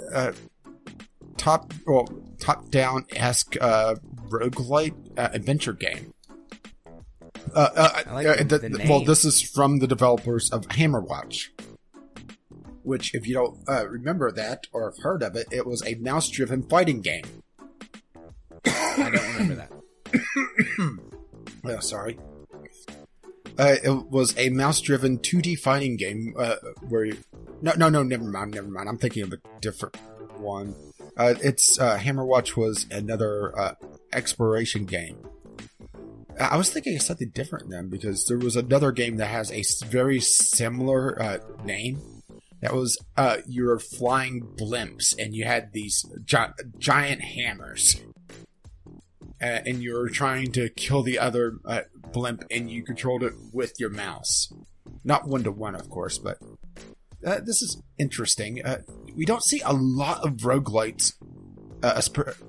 top-down-esque roguelite adventure game. I like the name. Well, this is from the developers of Hammerwatch, which, if you don't remember that or have heard of it, it was a mouse-driven fighting game. I don't remember that. Oh, sorry. It was a mouse-driven 2D fighting game where you... No, never mind. I'm thinking of a different one. It's Hammerwatch was another exploration game. I was thinking of something different then, because there was another game that has a very similar name. That was you were flying blimps, and you had these giant hammers. And you were trying to kill the other blimp, and you controlled it with your mouse. Not 1-to-1, of course, but this is interesting. We don't see a lot of roguelites,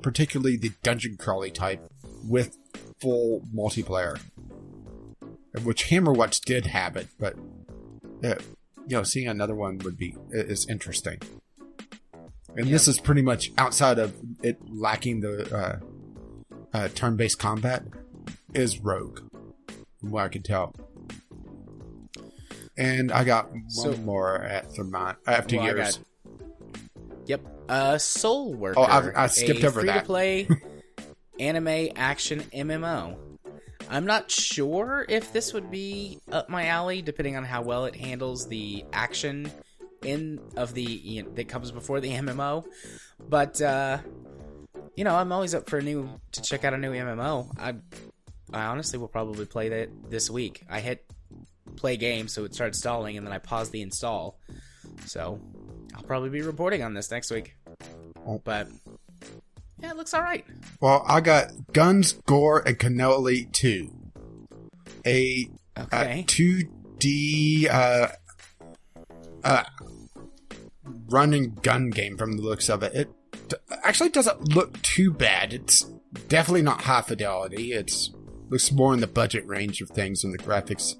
particularly the dungeon crawly type, with full multiplayer. Which Hammerwatch did have it, but seeing another one is interesting. And this is pretty much outside of it lacking the... turn-based combat is rogue, from what I can tell. And I got one more after years. Yep. Soul Worker. Oh, I skipped over that. Free-to-play anime action MMO. I'm not sure if this would be up my alley, depending on how well it handles the action that comes before the MMO. But, I'm always up for to check out a new MMO. I honestly will probably play that this week. I hit play game, so it started stalling, and then I paused the install. So, I'll probably be reporting on this next week. But looks all right. Well, I got Guns, Gore, and Canal Elite 2. A 2D run and gun game from the looks of it. It actually doesn't look too bad. It's definitely not high fidelity. It looks more in the budget range of things than the graphics.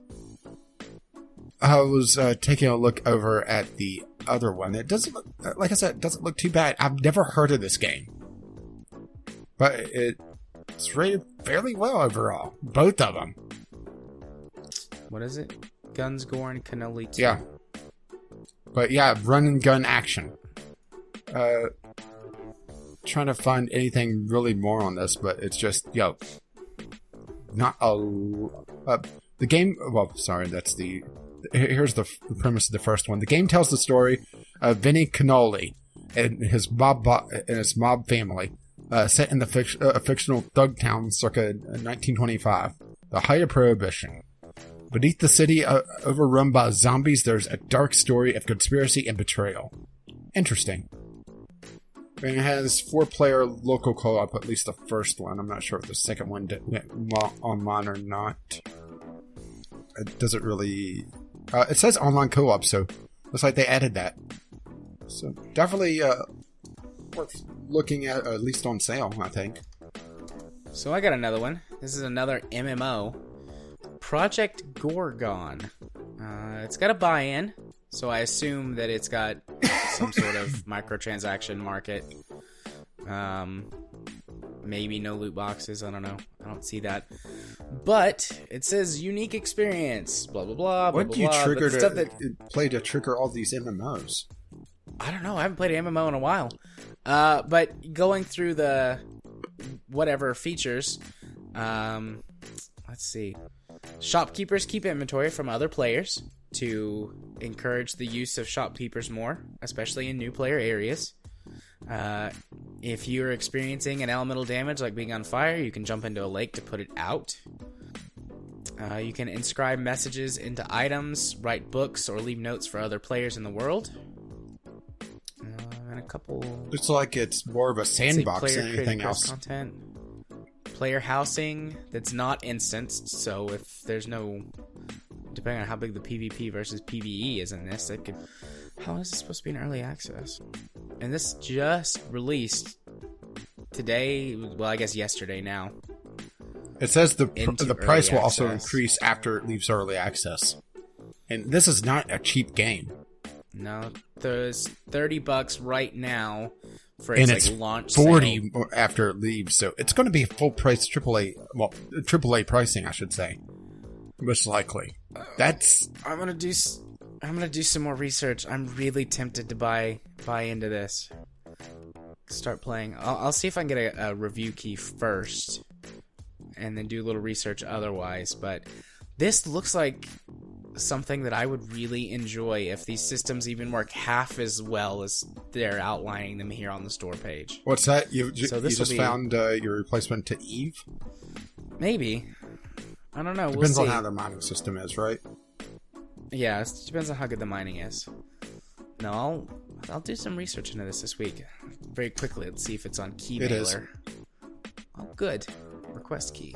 I was taking a look over at the other one. It doesn't look, like I said, it doesn't look too bad. I've never heard of this game. But it's rated fairly well overall. Both of them. What is it? Guns, Gore, and Cannoli 2. Yeah. But yeah, run and gun action. Trying to find anything really more on this, but it's just, not a... the game... Well, sorry, that's the... Here's the premise of the first one. The game tells the story of Vinnie Cannoli and his mob family, set in the fictional thug town circa 1925, the height of Prohibition. Beneath the city overrun by zombies, there's a dark story of conspiracy and betrayal. Interesting. And it has 4-player local co-op, at least the first one. I'm not sure if the second one went online or not. It doesn't really... it says online co-op, so looks like they added that. So definitely worth looking at least on sale, I think. So I got another one. This is another MMO. Project Gorgon. It's got a buy-in, so I assume that it's got some sort of microtransaction market. Maybe no loot boxes, I don't know. I don't see that. But it says unique experience, blah, blah, blah, blah, blah, blah. What do you play to trigger all these MMOs? I don't know. I haven't played an MMO in a while. But going through the whatever features, let's see. Shopkeepers keep inventory from other players to encourage the use of shopkeepers more, especially in new player areas. If you're experiencing an elemental damage like being on fire, you can jump into a lake to put it out. You can inscribe messages into items, write books, or leave notes for other players in the world. And a couple... It's like it's more of a sandbox than anything else. Content. Player housing that's not instanced, so if there's no... Depending on how big the PvP versus PvE is in this, it could... How is this supposed to be an early access? And this just released today. Well, I guess yesterday now. It says the price will also increase after it leaves early access. And this is not a cheap game. No, there's $30 right now for its launch sale. And it's $40 after it leaves. So it's going to be full price AAA pricing, I should say. Most likely. I'm going to do some more research. I'm really tempted to buy into this. Start playing. I'll see if I can get a review key first and then do a little research otherwise. But this looks like something that I would really enjoy if these systems even work half as well as they're outlining them here on the store page. What's that? You just found your replacement to Eve? Maybe. I don't know. Depends on how their mining system is, right? Yeah, it depends on how good the mining is. No, I'll do some research into this week. Very quickly, let's see if it's on key mailer. Oh, good. Request key.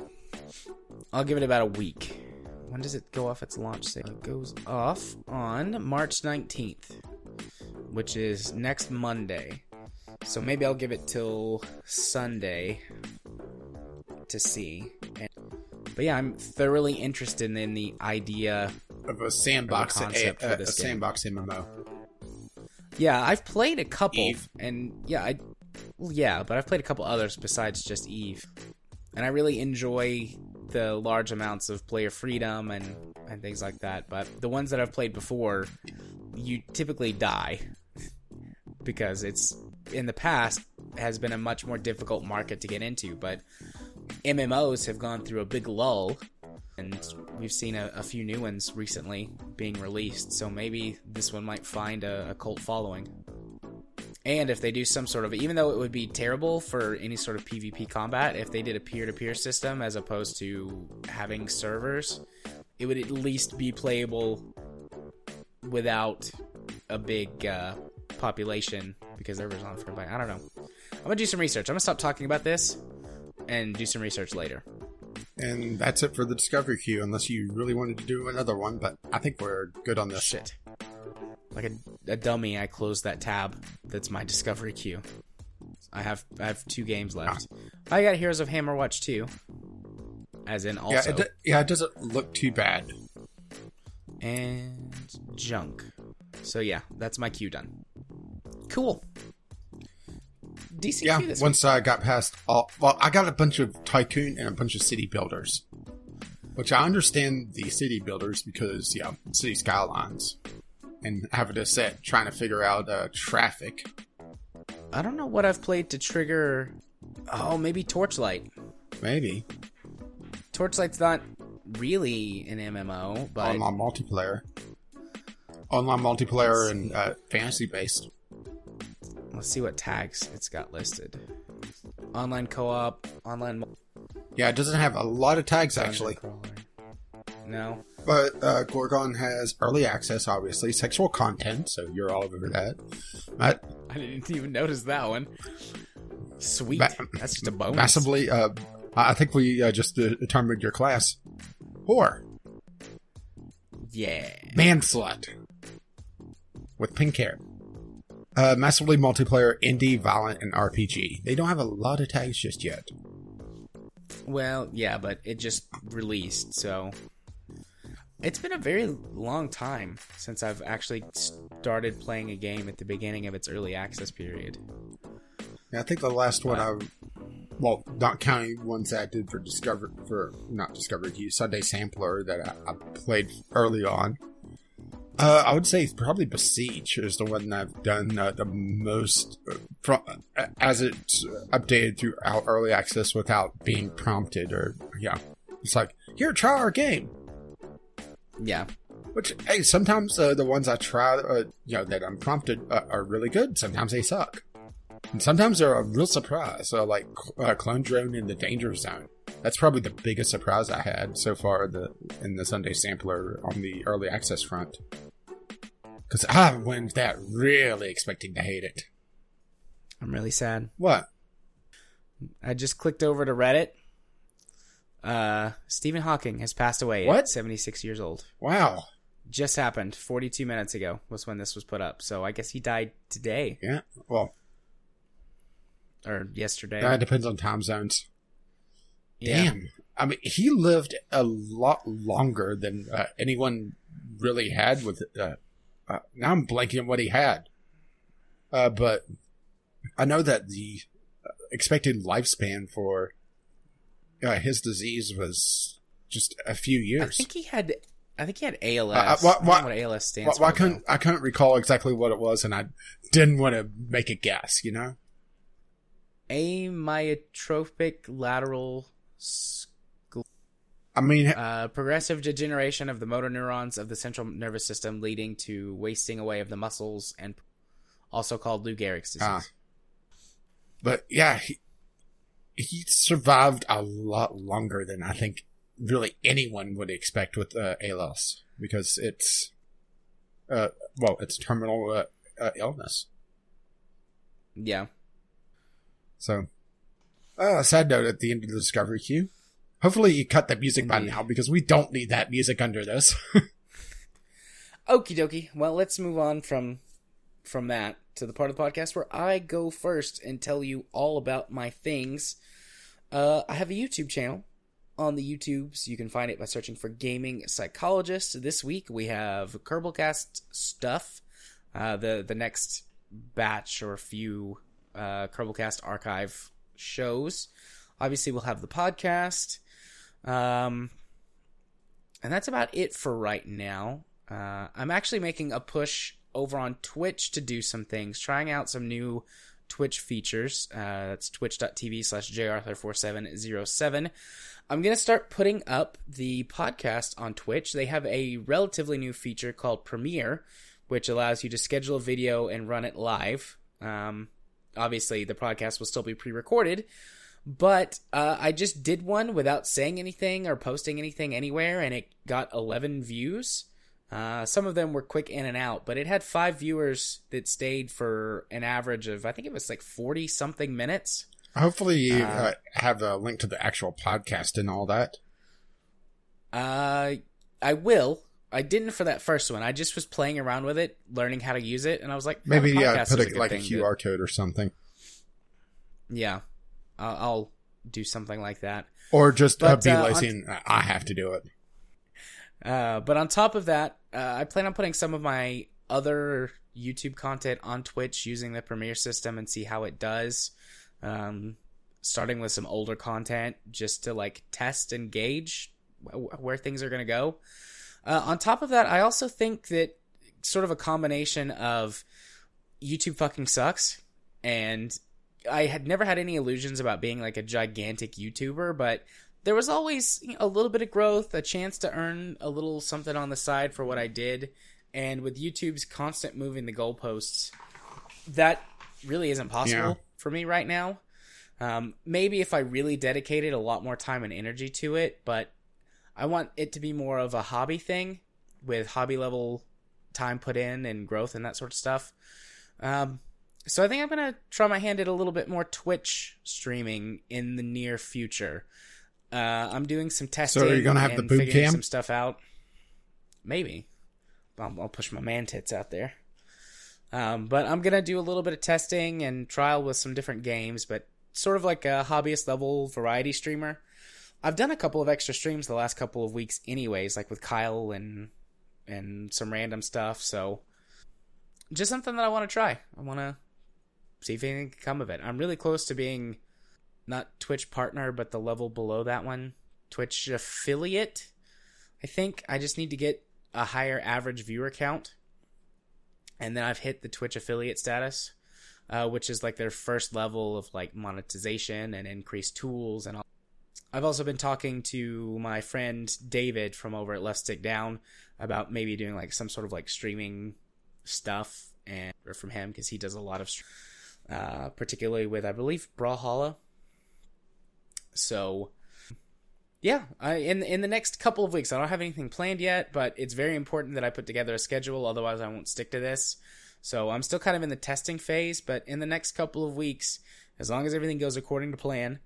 I'll give it about a week. When does it go off its launch date? It goes off on March 19th, which is next Monday. So maybe I'll give it till Sunday to see. But yeah, I'm thoroughly interested in the idea... Of a sandbox, a sandbox MMO. Yeah, I've played a couple, Eve. But I've played a couple others besides just Eve, and I really enjoy the large amounts of player freedom and things like that. But the ones that I've played before, you typically die because it's in the past has been a much more difficult market to get into. But MMOs have gone through a big lull. And we've seen a few new ones recently being released, so maybe this one might find a cult following. And if they do some sort of, even though it would be terrible for any sort of PvP combat, if they did a peer-to-peer system as opposed to having servers, it would at least be playable without a big population, because there was on for, I don't know. I'm going to do some research. I'm going to stop talking about this and do some research later. And that's it for the Discovery Queue, unless you really wanted to do another one, but I think we're good on this. Shit. Like a dummy, I closed that tab. That's my Discovery Queue. I have two games left. I got Heroes of Hammerwatch 2. As in also. Yeah, it doesn't look too bad. And junk. So yeah, that's my queue done. Cool. DCQ yeah, this once week. I got past all... Well, I got a bunch of Tycoon and a bunch of City Builders. Which I understand the City Builders because, yeah, City Skylines. And having a set trying to figure out traffic. I don't know what I've played to trigger... Oh, maybe Torchlight. Maybe. Torchlight's not really an MMO, but... Online multiplayer and fantasy-based. Let's see what tags it's got listed. Online co-op, online... Yeah, it doesn't have a lot of tags, actually. No. But Gorgon has early access, obviously. Sexual content, so you're all over that. I didn't even notice that one. Sweet. That's just a bonus. Massively, I think we just determined your class. Whore. Yeah. Man slut. With pink hair. Massively multiplayer, indie, violent, and RPG. They don't have a lot of tags just yet. Well, yeah, but it just released, so... It's been a very long time since I've actually started playing a game at the beginning of its early access period. Yeah, I think the last one well, not counting ones that I did for Sunday Sampler that I played early on. I would say probably Besiege is the one that I've done the most as it's updated throughout early access without being prompted or, yeah. It's like, here, try our game. Yeah. Which, hey, sometimes the ones I try, that I'm prompted are really good. Sometimes they suck. And sometimes they're a real surprise. So like Clone Drone in the Danger Zone. That's probably the biggest surprise I had so far in the Sunday Sampler on the early access front. Because I went that really expecting to hate it. I'm really sad. What? I just clicked over to Reddit. Stephen Hawking has passed away at 76 years old. Wow. Just happened. 42 minutes ago was when this was put up. So I guess he died today. Yeah. Well. Or yesterday. That depends on time zones. Yeah. Damn. I mean, he lived a lot longer than anyone really had with it. Now I'm blanking on what he had. But I know that the expected lifespan for his disease was just a few years. I think he had ALS. I don't know what ALS stands for. I couldn't recall exactly what it was, and I didn't want to make a guess, you know? Amyotrophic lateral progressive degeneration of the motor neurons of the central nervous system leading to wasting away of the muscles, and also called Lou Gehrig's disease. But yeah, he survived a lot longer than I think really anyone would expect with ALS, because it's terminal illness. Yeah. So, sad note at the end of the Discovery Queue. Hopefully you cut the music by now, because we don't need that music under this. Okie dokie. Well, let's move on from that to the part of the podcast where I go first and tell you all about my things. I have a YouTube channel on the YouTubes. You can find it by searching for Gaming Psychologist. This week we have Kerbalcast stuff. The next batch or few... Kerbalcast archive shows. Obviously we'll have the podcast, and that's about it for right now. I'm actually making a push over on Twitch to do some things, trying out some new Twitch features. That's twitch.tv/jarthur4707. I'm gonna start putting up the podcast on Twitch. They have a relatively new feature called Premiere, which allows you to schedule a video and run it live. Obviously, the podcast will still be pre-recorded, but I just did one without saying anything or posting anything anywhere, and it got 11 views. Some of them were quick in and out, but it had 5 viewers that stayed for an average of, I think it was like 40-something minutes. Hopefully you have a link to the actual podcast and all that. I will. I didn't for that first one. I just was playing around with it, learning how to use it, and I was like, maybe put a QR code or something. Yeah, I'll do something like that. Or just be lazy and I have to do it. But on top of that, I plan on putting some of my other YouTube content on Twitch using the Premiere system and see how it does. Starting with some older content just to like test and gauge where things are going to go. On top of that, I also think that sort of a combination of YouTube fucking sucks, and I had never had any illusions about being like a gigantic YouTuber, but there was always a little bit of growth, a chance to earn a little something on the side for what I did. And with YouTube's constant moving the goalposts, that really isn't possible for me right now. Maybe if I really dedicated a lot more time and energy to it, but I want it to be more of a hobby thing with hobby level time put in and growth and that sort of stuff. So I think I'm going to try my hand at a little bit more Twitch streaming in the near future. I'm doing some testing. So are you going to have the boot camp? Some stuff out. Maybe. I'll push my man tits out there. But I'm going to do a little bit of testing and trial with some different games, but sort of like a hobbyist level variety streamer. I've done a couple of extra streams the last couple of weeks anyways, like with Kyle and some random stuff. So just something that I want to try. I want to see if anything can come of it. I'm really close to being not Twitch partner, but the level below that one, Twitch affiliate. I think I just need to get a higher average viewer count. And then I've hit the Twitch affiliate status, which is like their first level of like monetization and increased tools and all. I've also been talking to my friend David from over at Left Stick Down about maybe doing like some sort of like streaming stuff or from him, because he does a lot of, particularly with, I believe, Brawlhalla. So, yeah, in the next couple of weeks, I don't have anything planned yet, but it's very important that I put together a schedule. Otherwise, I won't stick to this. So I'm still kind of in the testing phase, but in the next couple of weeks, as long as everything goes according to plan,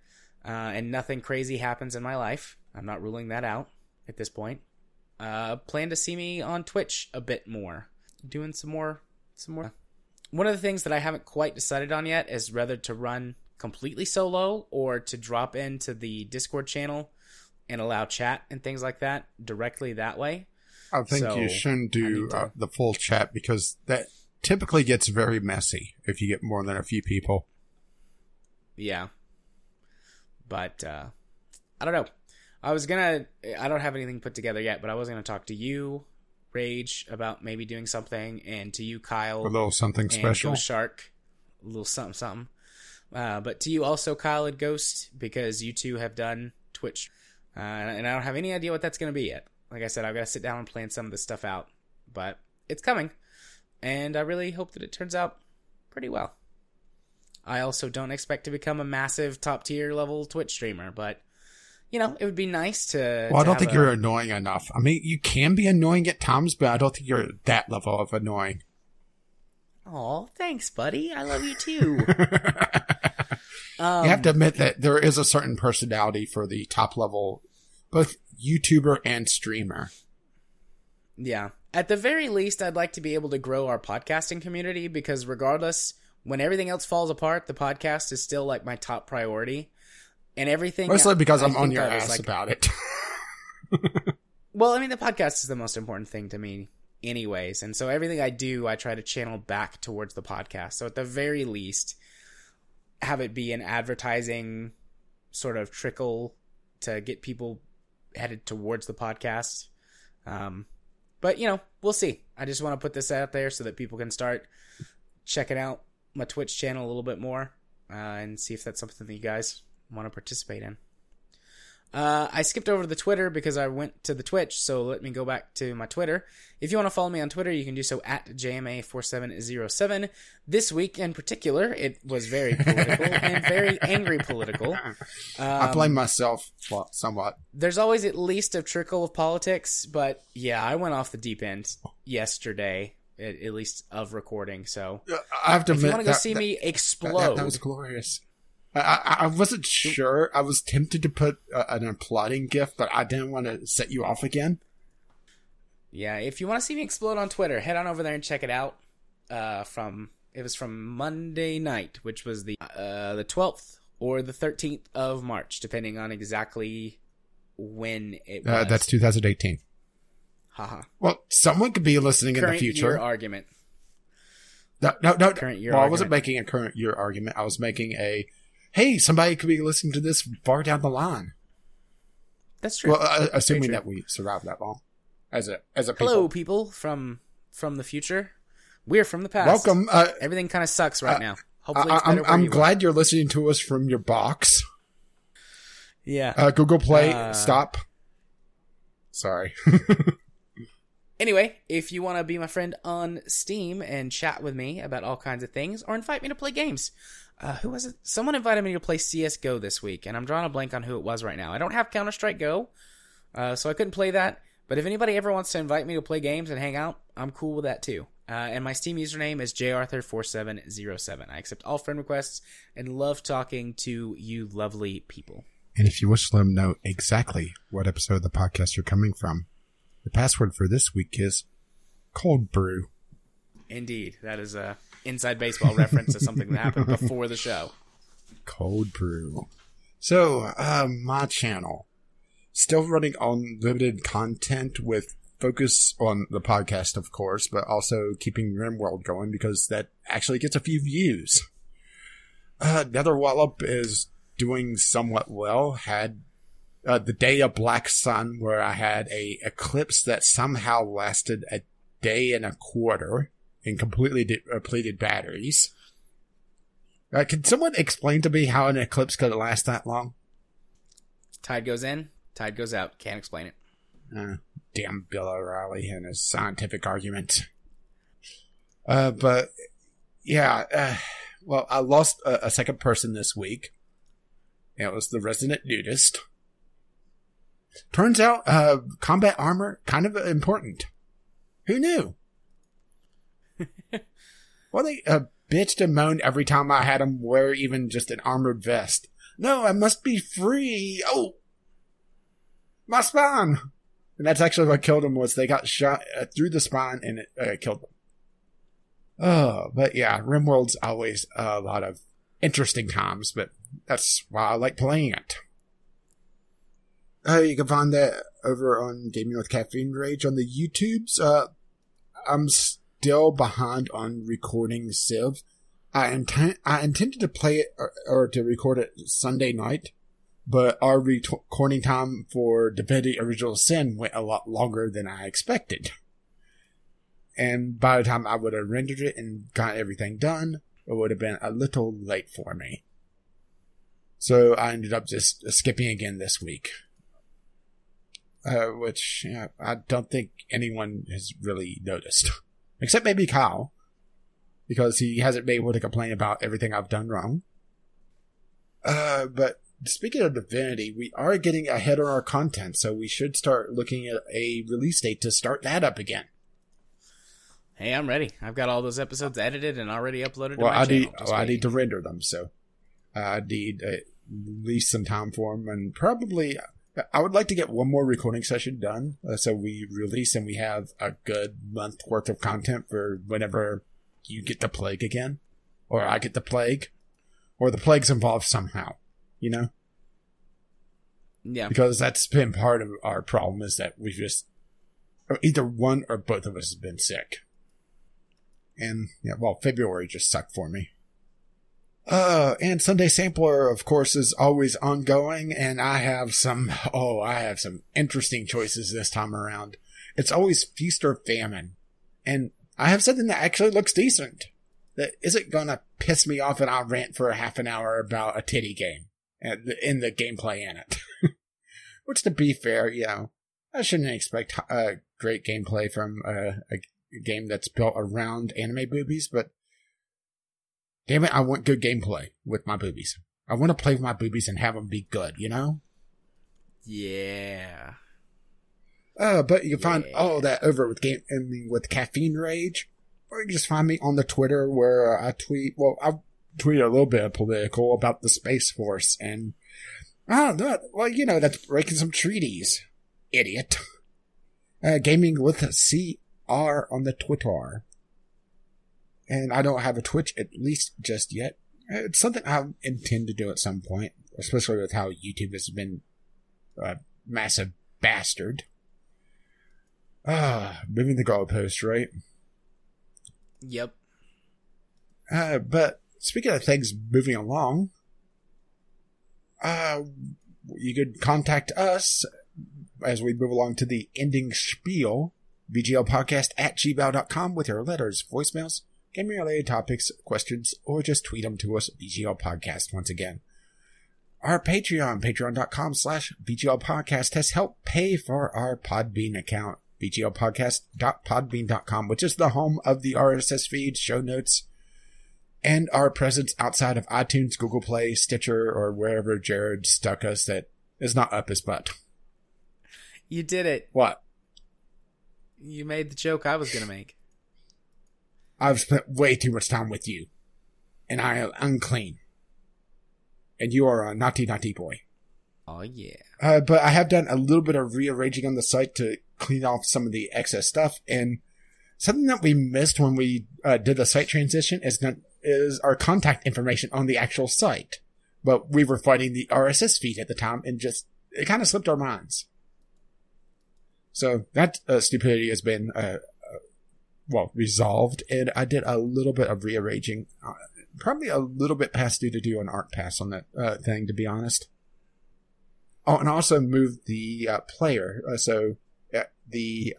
and nothing crazy happens in my life, I'm not ruling that out at this point, plan to see me on Twitch a bit more, doing some more. One of the things that I haven't quite decided on yet is whether to run completely solo or to drop into the Discord channel and allow chat and things like that directly that way. I think you shouldn't do the full chat, because that typically gets very messy if you get more than a few people. Yeah. But I don't know. I don't have anything put together yet, but I was going to talk to you, Rage, about maybe doing something, and to you, Kyle. A little something special. Ghost Shark. A little something, something. But to you also, Kyle and Ghost, because you two have done Twitch. And I don't have any idea what that's going to be yet. Like I said, I've got to sit down and plan some of this stuff out. But it's coming. And I really hope that it turns out pretty well. I also don't expect to become a massive top-tier level Twitch streamer, but, you know, it would be nice to... Well, I don't think you're annoying enough. I mean, you can be annoying at times, but I don't think you're at that level of annoying. Aw, thanks, buddy. I love you, too. You have to admit that there is a certain personality for the top-level, both YouTuber and streamer. Yeah. At the very least, I'd like to be able to grow our podcasting community, because regardless... When everything else falls apart, the podcast is still like my top priority, and everything. Mostly because I'm on your ass about it. Well, I mean, the podcast is the most important thing to me anyways. And so everything I do, I try to channel back towards the podcast. So at the very least, have it be an advertising sort of trickle to get people headed towards the podcast. But, you know, we'll see. I just want to put this out there so that people can start checking out my Twitch channel a little bit more, and see if that's something that you guys want to participate in. I skipped over the Twitter because I went to the Twitch, so let me go back to my Twitter. If you want to follow me on Twitter, you can do so at JMA4707. This week in particular, it was very political and very angry political. I blame myself somewhat. There's always at least a trickle of politics, but yeah, I went off the deep end yesterday, at least of recording, so I have to admit, if you want to go see me explode. That was glorious. I wasn't sure. I was tempted to put an applauding gif, but I didn't want to set you off again. Yeah, if you want to see me explode on Twitter, head on over there and check it out. It was from Monday night, which was the 12th or the 13th of March, depending on exactly when it was. That's 2018. Haha. Well, someone could be listening current in the future. Current year argument. No. Current year. Well, I wasn't making a current year argument. I was making a. Hey, somebody could be listening to this far down the line. That's true. Well, assuming that we survive that long, as a people. Hello, people from the future. We're from the past. Welcome. Everything kind of sucks right now. Hopefully, it's better. I'm glad you're listening to us from your box. Yeah. Google Play. Stop. Sorry. Anyway, if you want to be my friend on Steam and chat with me about all kinds of things, or invite me to play games. Who was it? Someone invited me to play CSGO this week, and I'm drawing a blank on who it was right now. I don't have Counter-Strike Go, so I couldn't play that. But if anybody ever wants to invite me to play games and hang out, I'm cool with that too. And my Steam username is jarthur4707. I accept all friend requests and love talking to you lovely people. And if you wish to let them know exactly what episode of the podcast you're coming from, the password for this week is cold brew. Indeed. That is a inside baseball reference to something that happened before the show. Cold brew. So, my channel. Still running on limited content with focus on the podcast, of course, but also keeping RimWorld going because that actually gets a few views. Netherwallop is doing somewhat well. Had the day of Black Sun where I had a eclipse that somehow lasted a day and a quarter and completely depleted batteries. Can someone explain to me how an eclipse could last that long? Tide goes in, tide goes out. Can't explain it. Damn Bill O'Reilly and his scientific argument. But yeah, well, I lost a second person this week. It was the resident nudist. Turns out, combat armor, kind of important. Who knew? Well, they bitched and moaned every time I had them wear even just an armored vest. No, I must be free. Oh, my spine. And that's actually what killed them, was they got shot through the spine and it killed them. Oh, but yeah, RimWorld's always a lot of interesting times, but that's why I like playing it. You can find that over on Gaming with Caffeine Rage on the YouTubes. I'm still behind on recording Civ. I intended to play it or to record it Sunday night, but our recording time for Divinity Original Sin went a lot longer than I expected. And by the time I would have rendered it and got everything done, it would have been a little late for me. So I ended up just skipping again this week. Which I don't think anyone has really noticed. Except maybe Kyle. Because he hasn't been able to complain about everything I've done wrong. But speaking of Divinity, we are getting ahead on our content, so we should start looking at a release date to start that up again. Hey, I'm ready. I've got all those episodes edited and already uploaded to my channel. Well, I need to render them, so I need at least some time for them, and probably... I would like to get one more recording session done, so we release and we have a good month worth of content for whenever you get the plague again, or I get the plague, or the plague's involved somehow, you know? Yeah. Because that's been part of our problem, is that we've just, either one or both of us has been sick. And, yeah, well, February just sucked for me. And Sunday Sampler, of course, is always ongoing, and I have some interesting choices this time around. It's always feast or famine, and I have something that actually looks decent, that isn't gonna piss me off and I'll rant for a half an hour about a titty game, and the gameplay in it. Which, to be fair, you know, I shouldn't expect great gameplay from a game that's built around anime boobies, but damn it, I want good gameplay with my boobies. I want to play with my boobies and have them be good, you know? Yeah. But you can find all that over with Caffeine Rage, or you can just find me on the Twitter where I tweet. Well, I tweet a little bit political about the Space Force, and I don't know. Well, you know, that's breaking some treaties, idiot. Gaming with a CR on the Twitter, and I don't have a Twitch, at least just yet. It's something I intend to do at some point, especially with how YouTube has been a massive bastard. Moving the goalpost, right? Yep. But speaking of things moving along, you could contact us as we move along to the ending spiel, bglpodcast@gmail.com, with your letters, voicemails, gaming-related topics, questions, or just tweet them to us at bglpodcast once again. Our Patreon, patreon.com/bglpodcast, has helped pay for our Podbean account, bglpodcast.podbean.com, which is the home of the RSS feed, show notes, and our presence outside of iTunes, Google Play, Stitcher, or wherever Jared stuck us that is not up his butt. You did it. What? You made the joke I was going to make. I've spent way too much time with you, and I am unclean, and you are a naughty, naughty boy. Oh, yeah. But I have done a little bit of rearranging on the site to clean off some of the excess stuff, and something that we missed when we did the site transition is our contact information on the actual site. But we were fighting the RSS feed at the time, and just it kind of slipped our minds. So that stupidity has been resolved, and I did a little bit of rearranging, probably a little bit past due to do an art pass on that thing, to be honest. Oh, and also moved the player, so the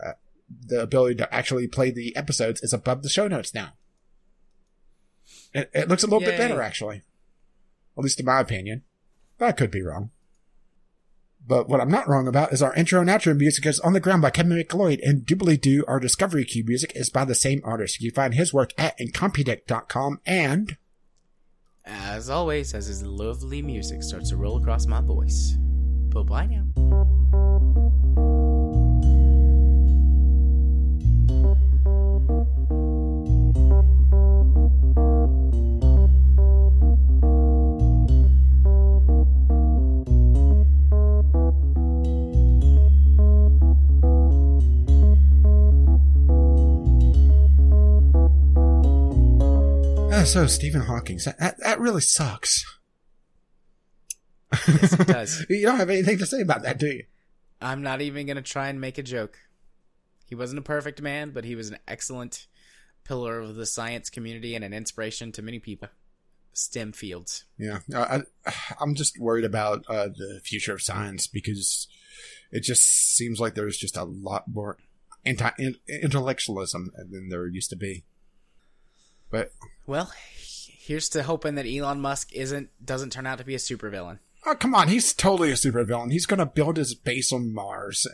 ability to actually play the episodes is above the show notes now. It looks a little bit better, actually. At least in my opinion. But I could be wrong. But what I'm not wrong about is our intro and outro music is On the Ground by Kevin McLeod, and Doobly Doo, our Discovery Cube music, is by the same artist. You can find his work at incompetech.com, and as always, as his lovely music starts to roll across my voice, bye-bye now. So, Stephen Hawking, that really sucks. Yes, it does. You don't have anything to say about that, do you? I'm not even going to try and make a joke. He wasn't a perfect man, but he was an excellent pillar of the science community and an inspiration to many people. STEM fields. Yeah. I'm just worried about the future of science, because it just seems like there's just a lot more anti-intellectualism than there used to be. But, well, here's to hoping that Elon Musk doesn't turn out to be a supervillain. Oh, come on. He's totally a supervillain. He's going to build his base on Mars.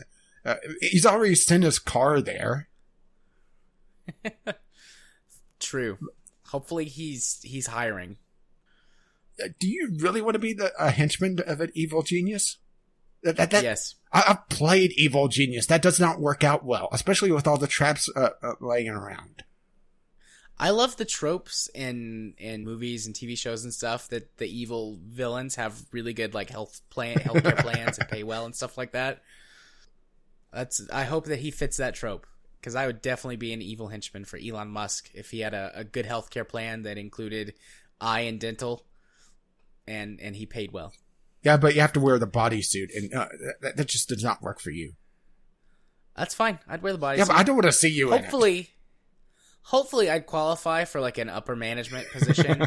He's already sent his car there. True. Hopefully he's hiring. Do you really want to be the henchman of an evil genius? Yes. I've played evil genius. That does not work out well, especially with all the traps laying around. I love the tropes in movies and TV shows and stuff that the evil villains have really good healthcare plans and pay well and stuff like that. I hope that he fits that trope, because I would definitely be an evil henchman for Elon Musk if he had a good healthcare plan that included eye and dental, and he paid well. Yeah, but you have to wear the bodysuit, and that just does not work for you. That's fine. I'd wear the bodysuit. Yeah, but I don't want to see you in it. Hopefully I'd qualify for an upper management position,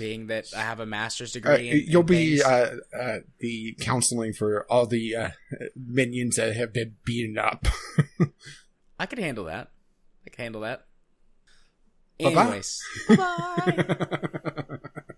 being that I have a master's degree. You'll be the counseling for all the minions that have been beaten up. I could handle that. Anyways. Bye-bye.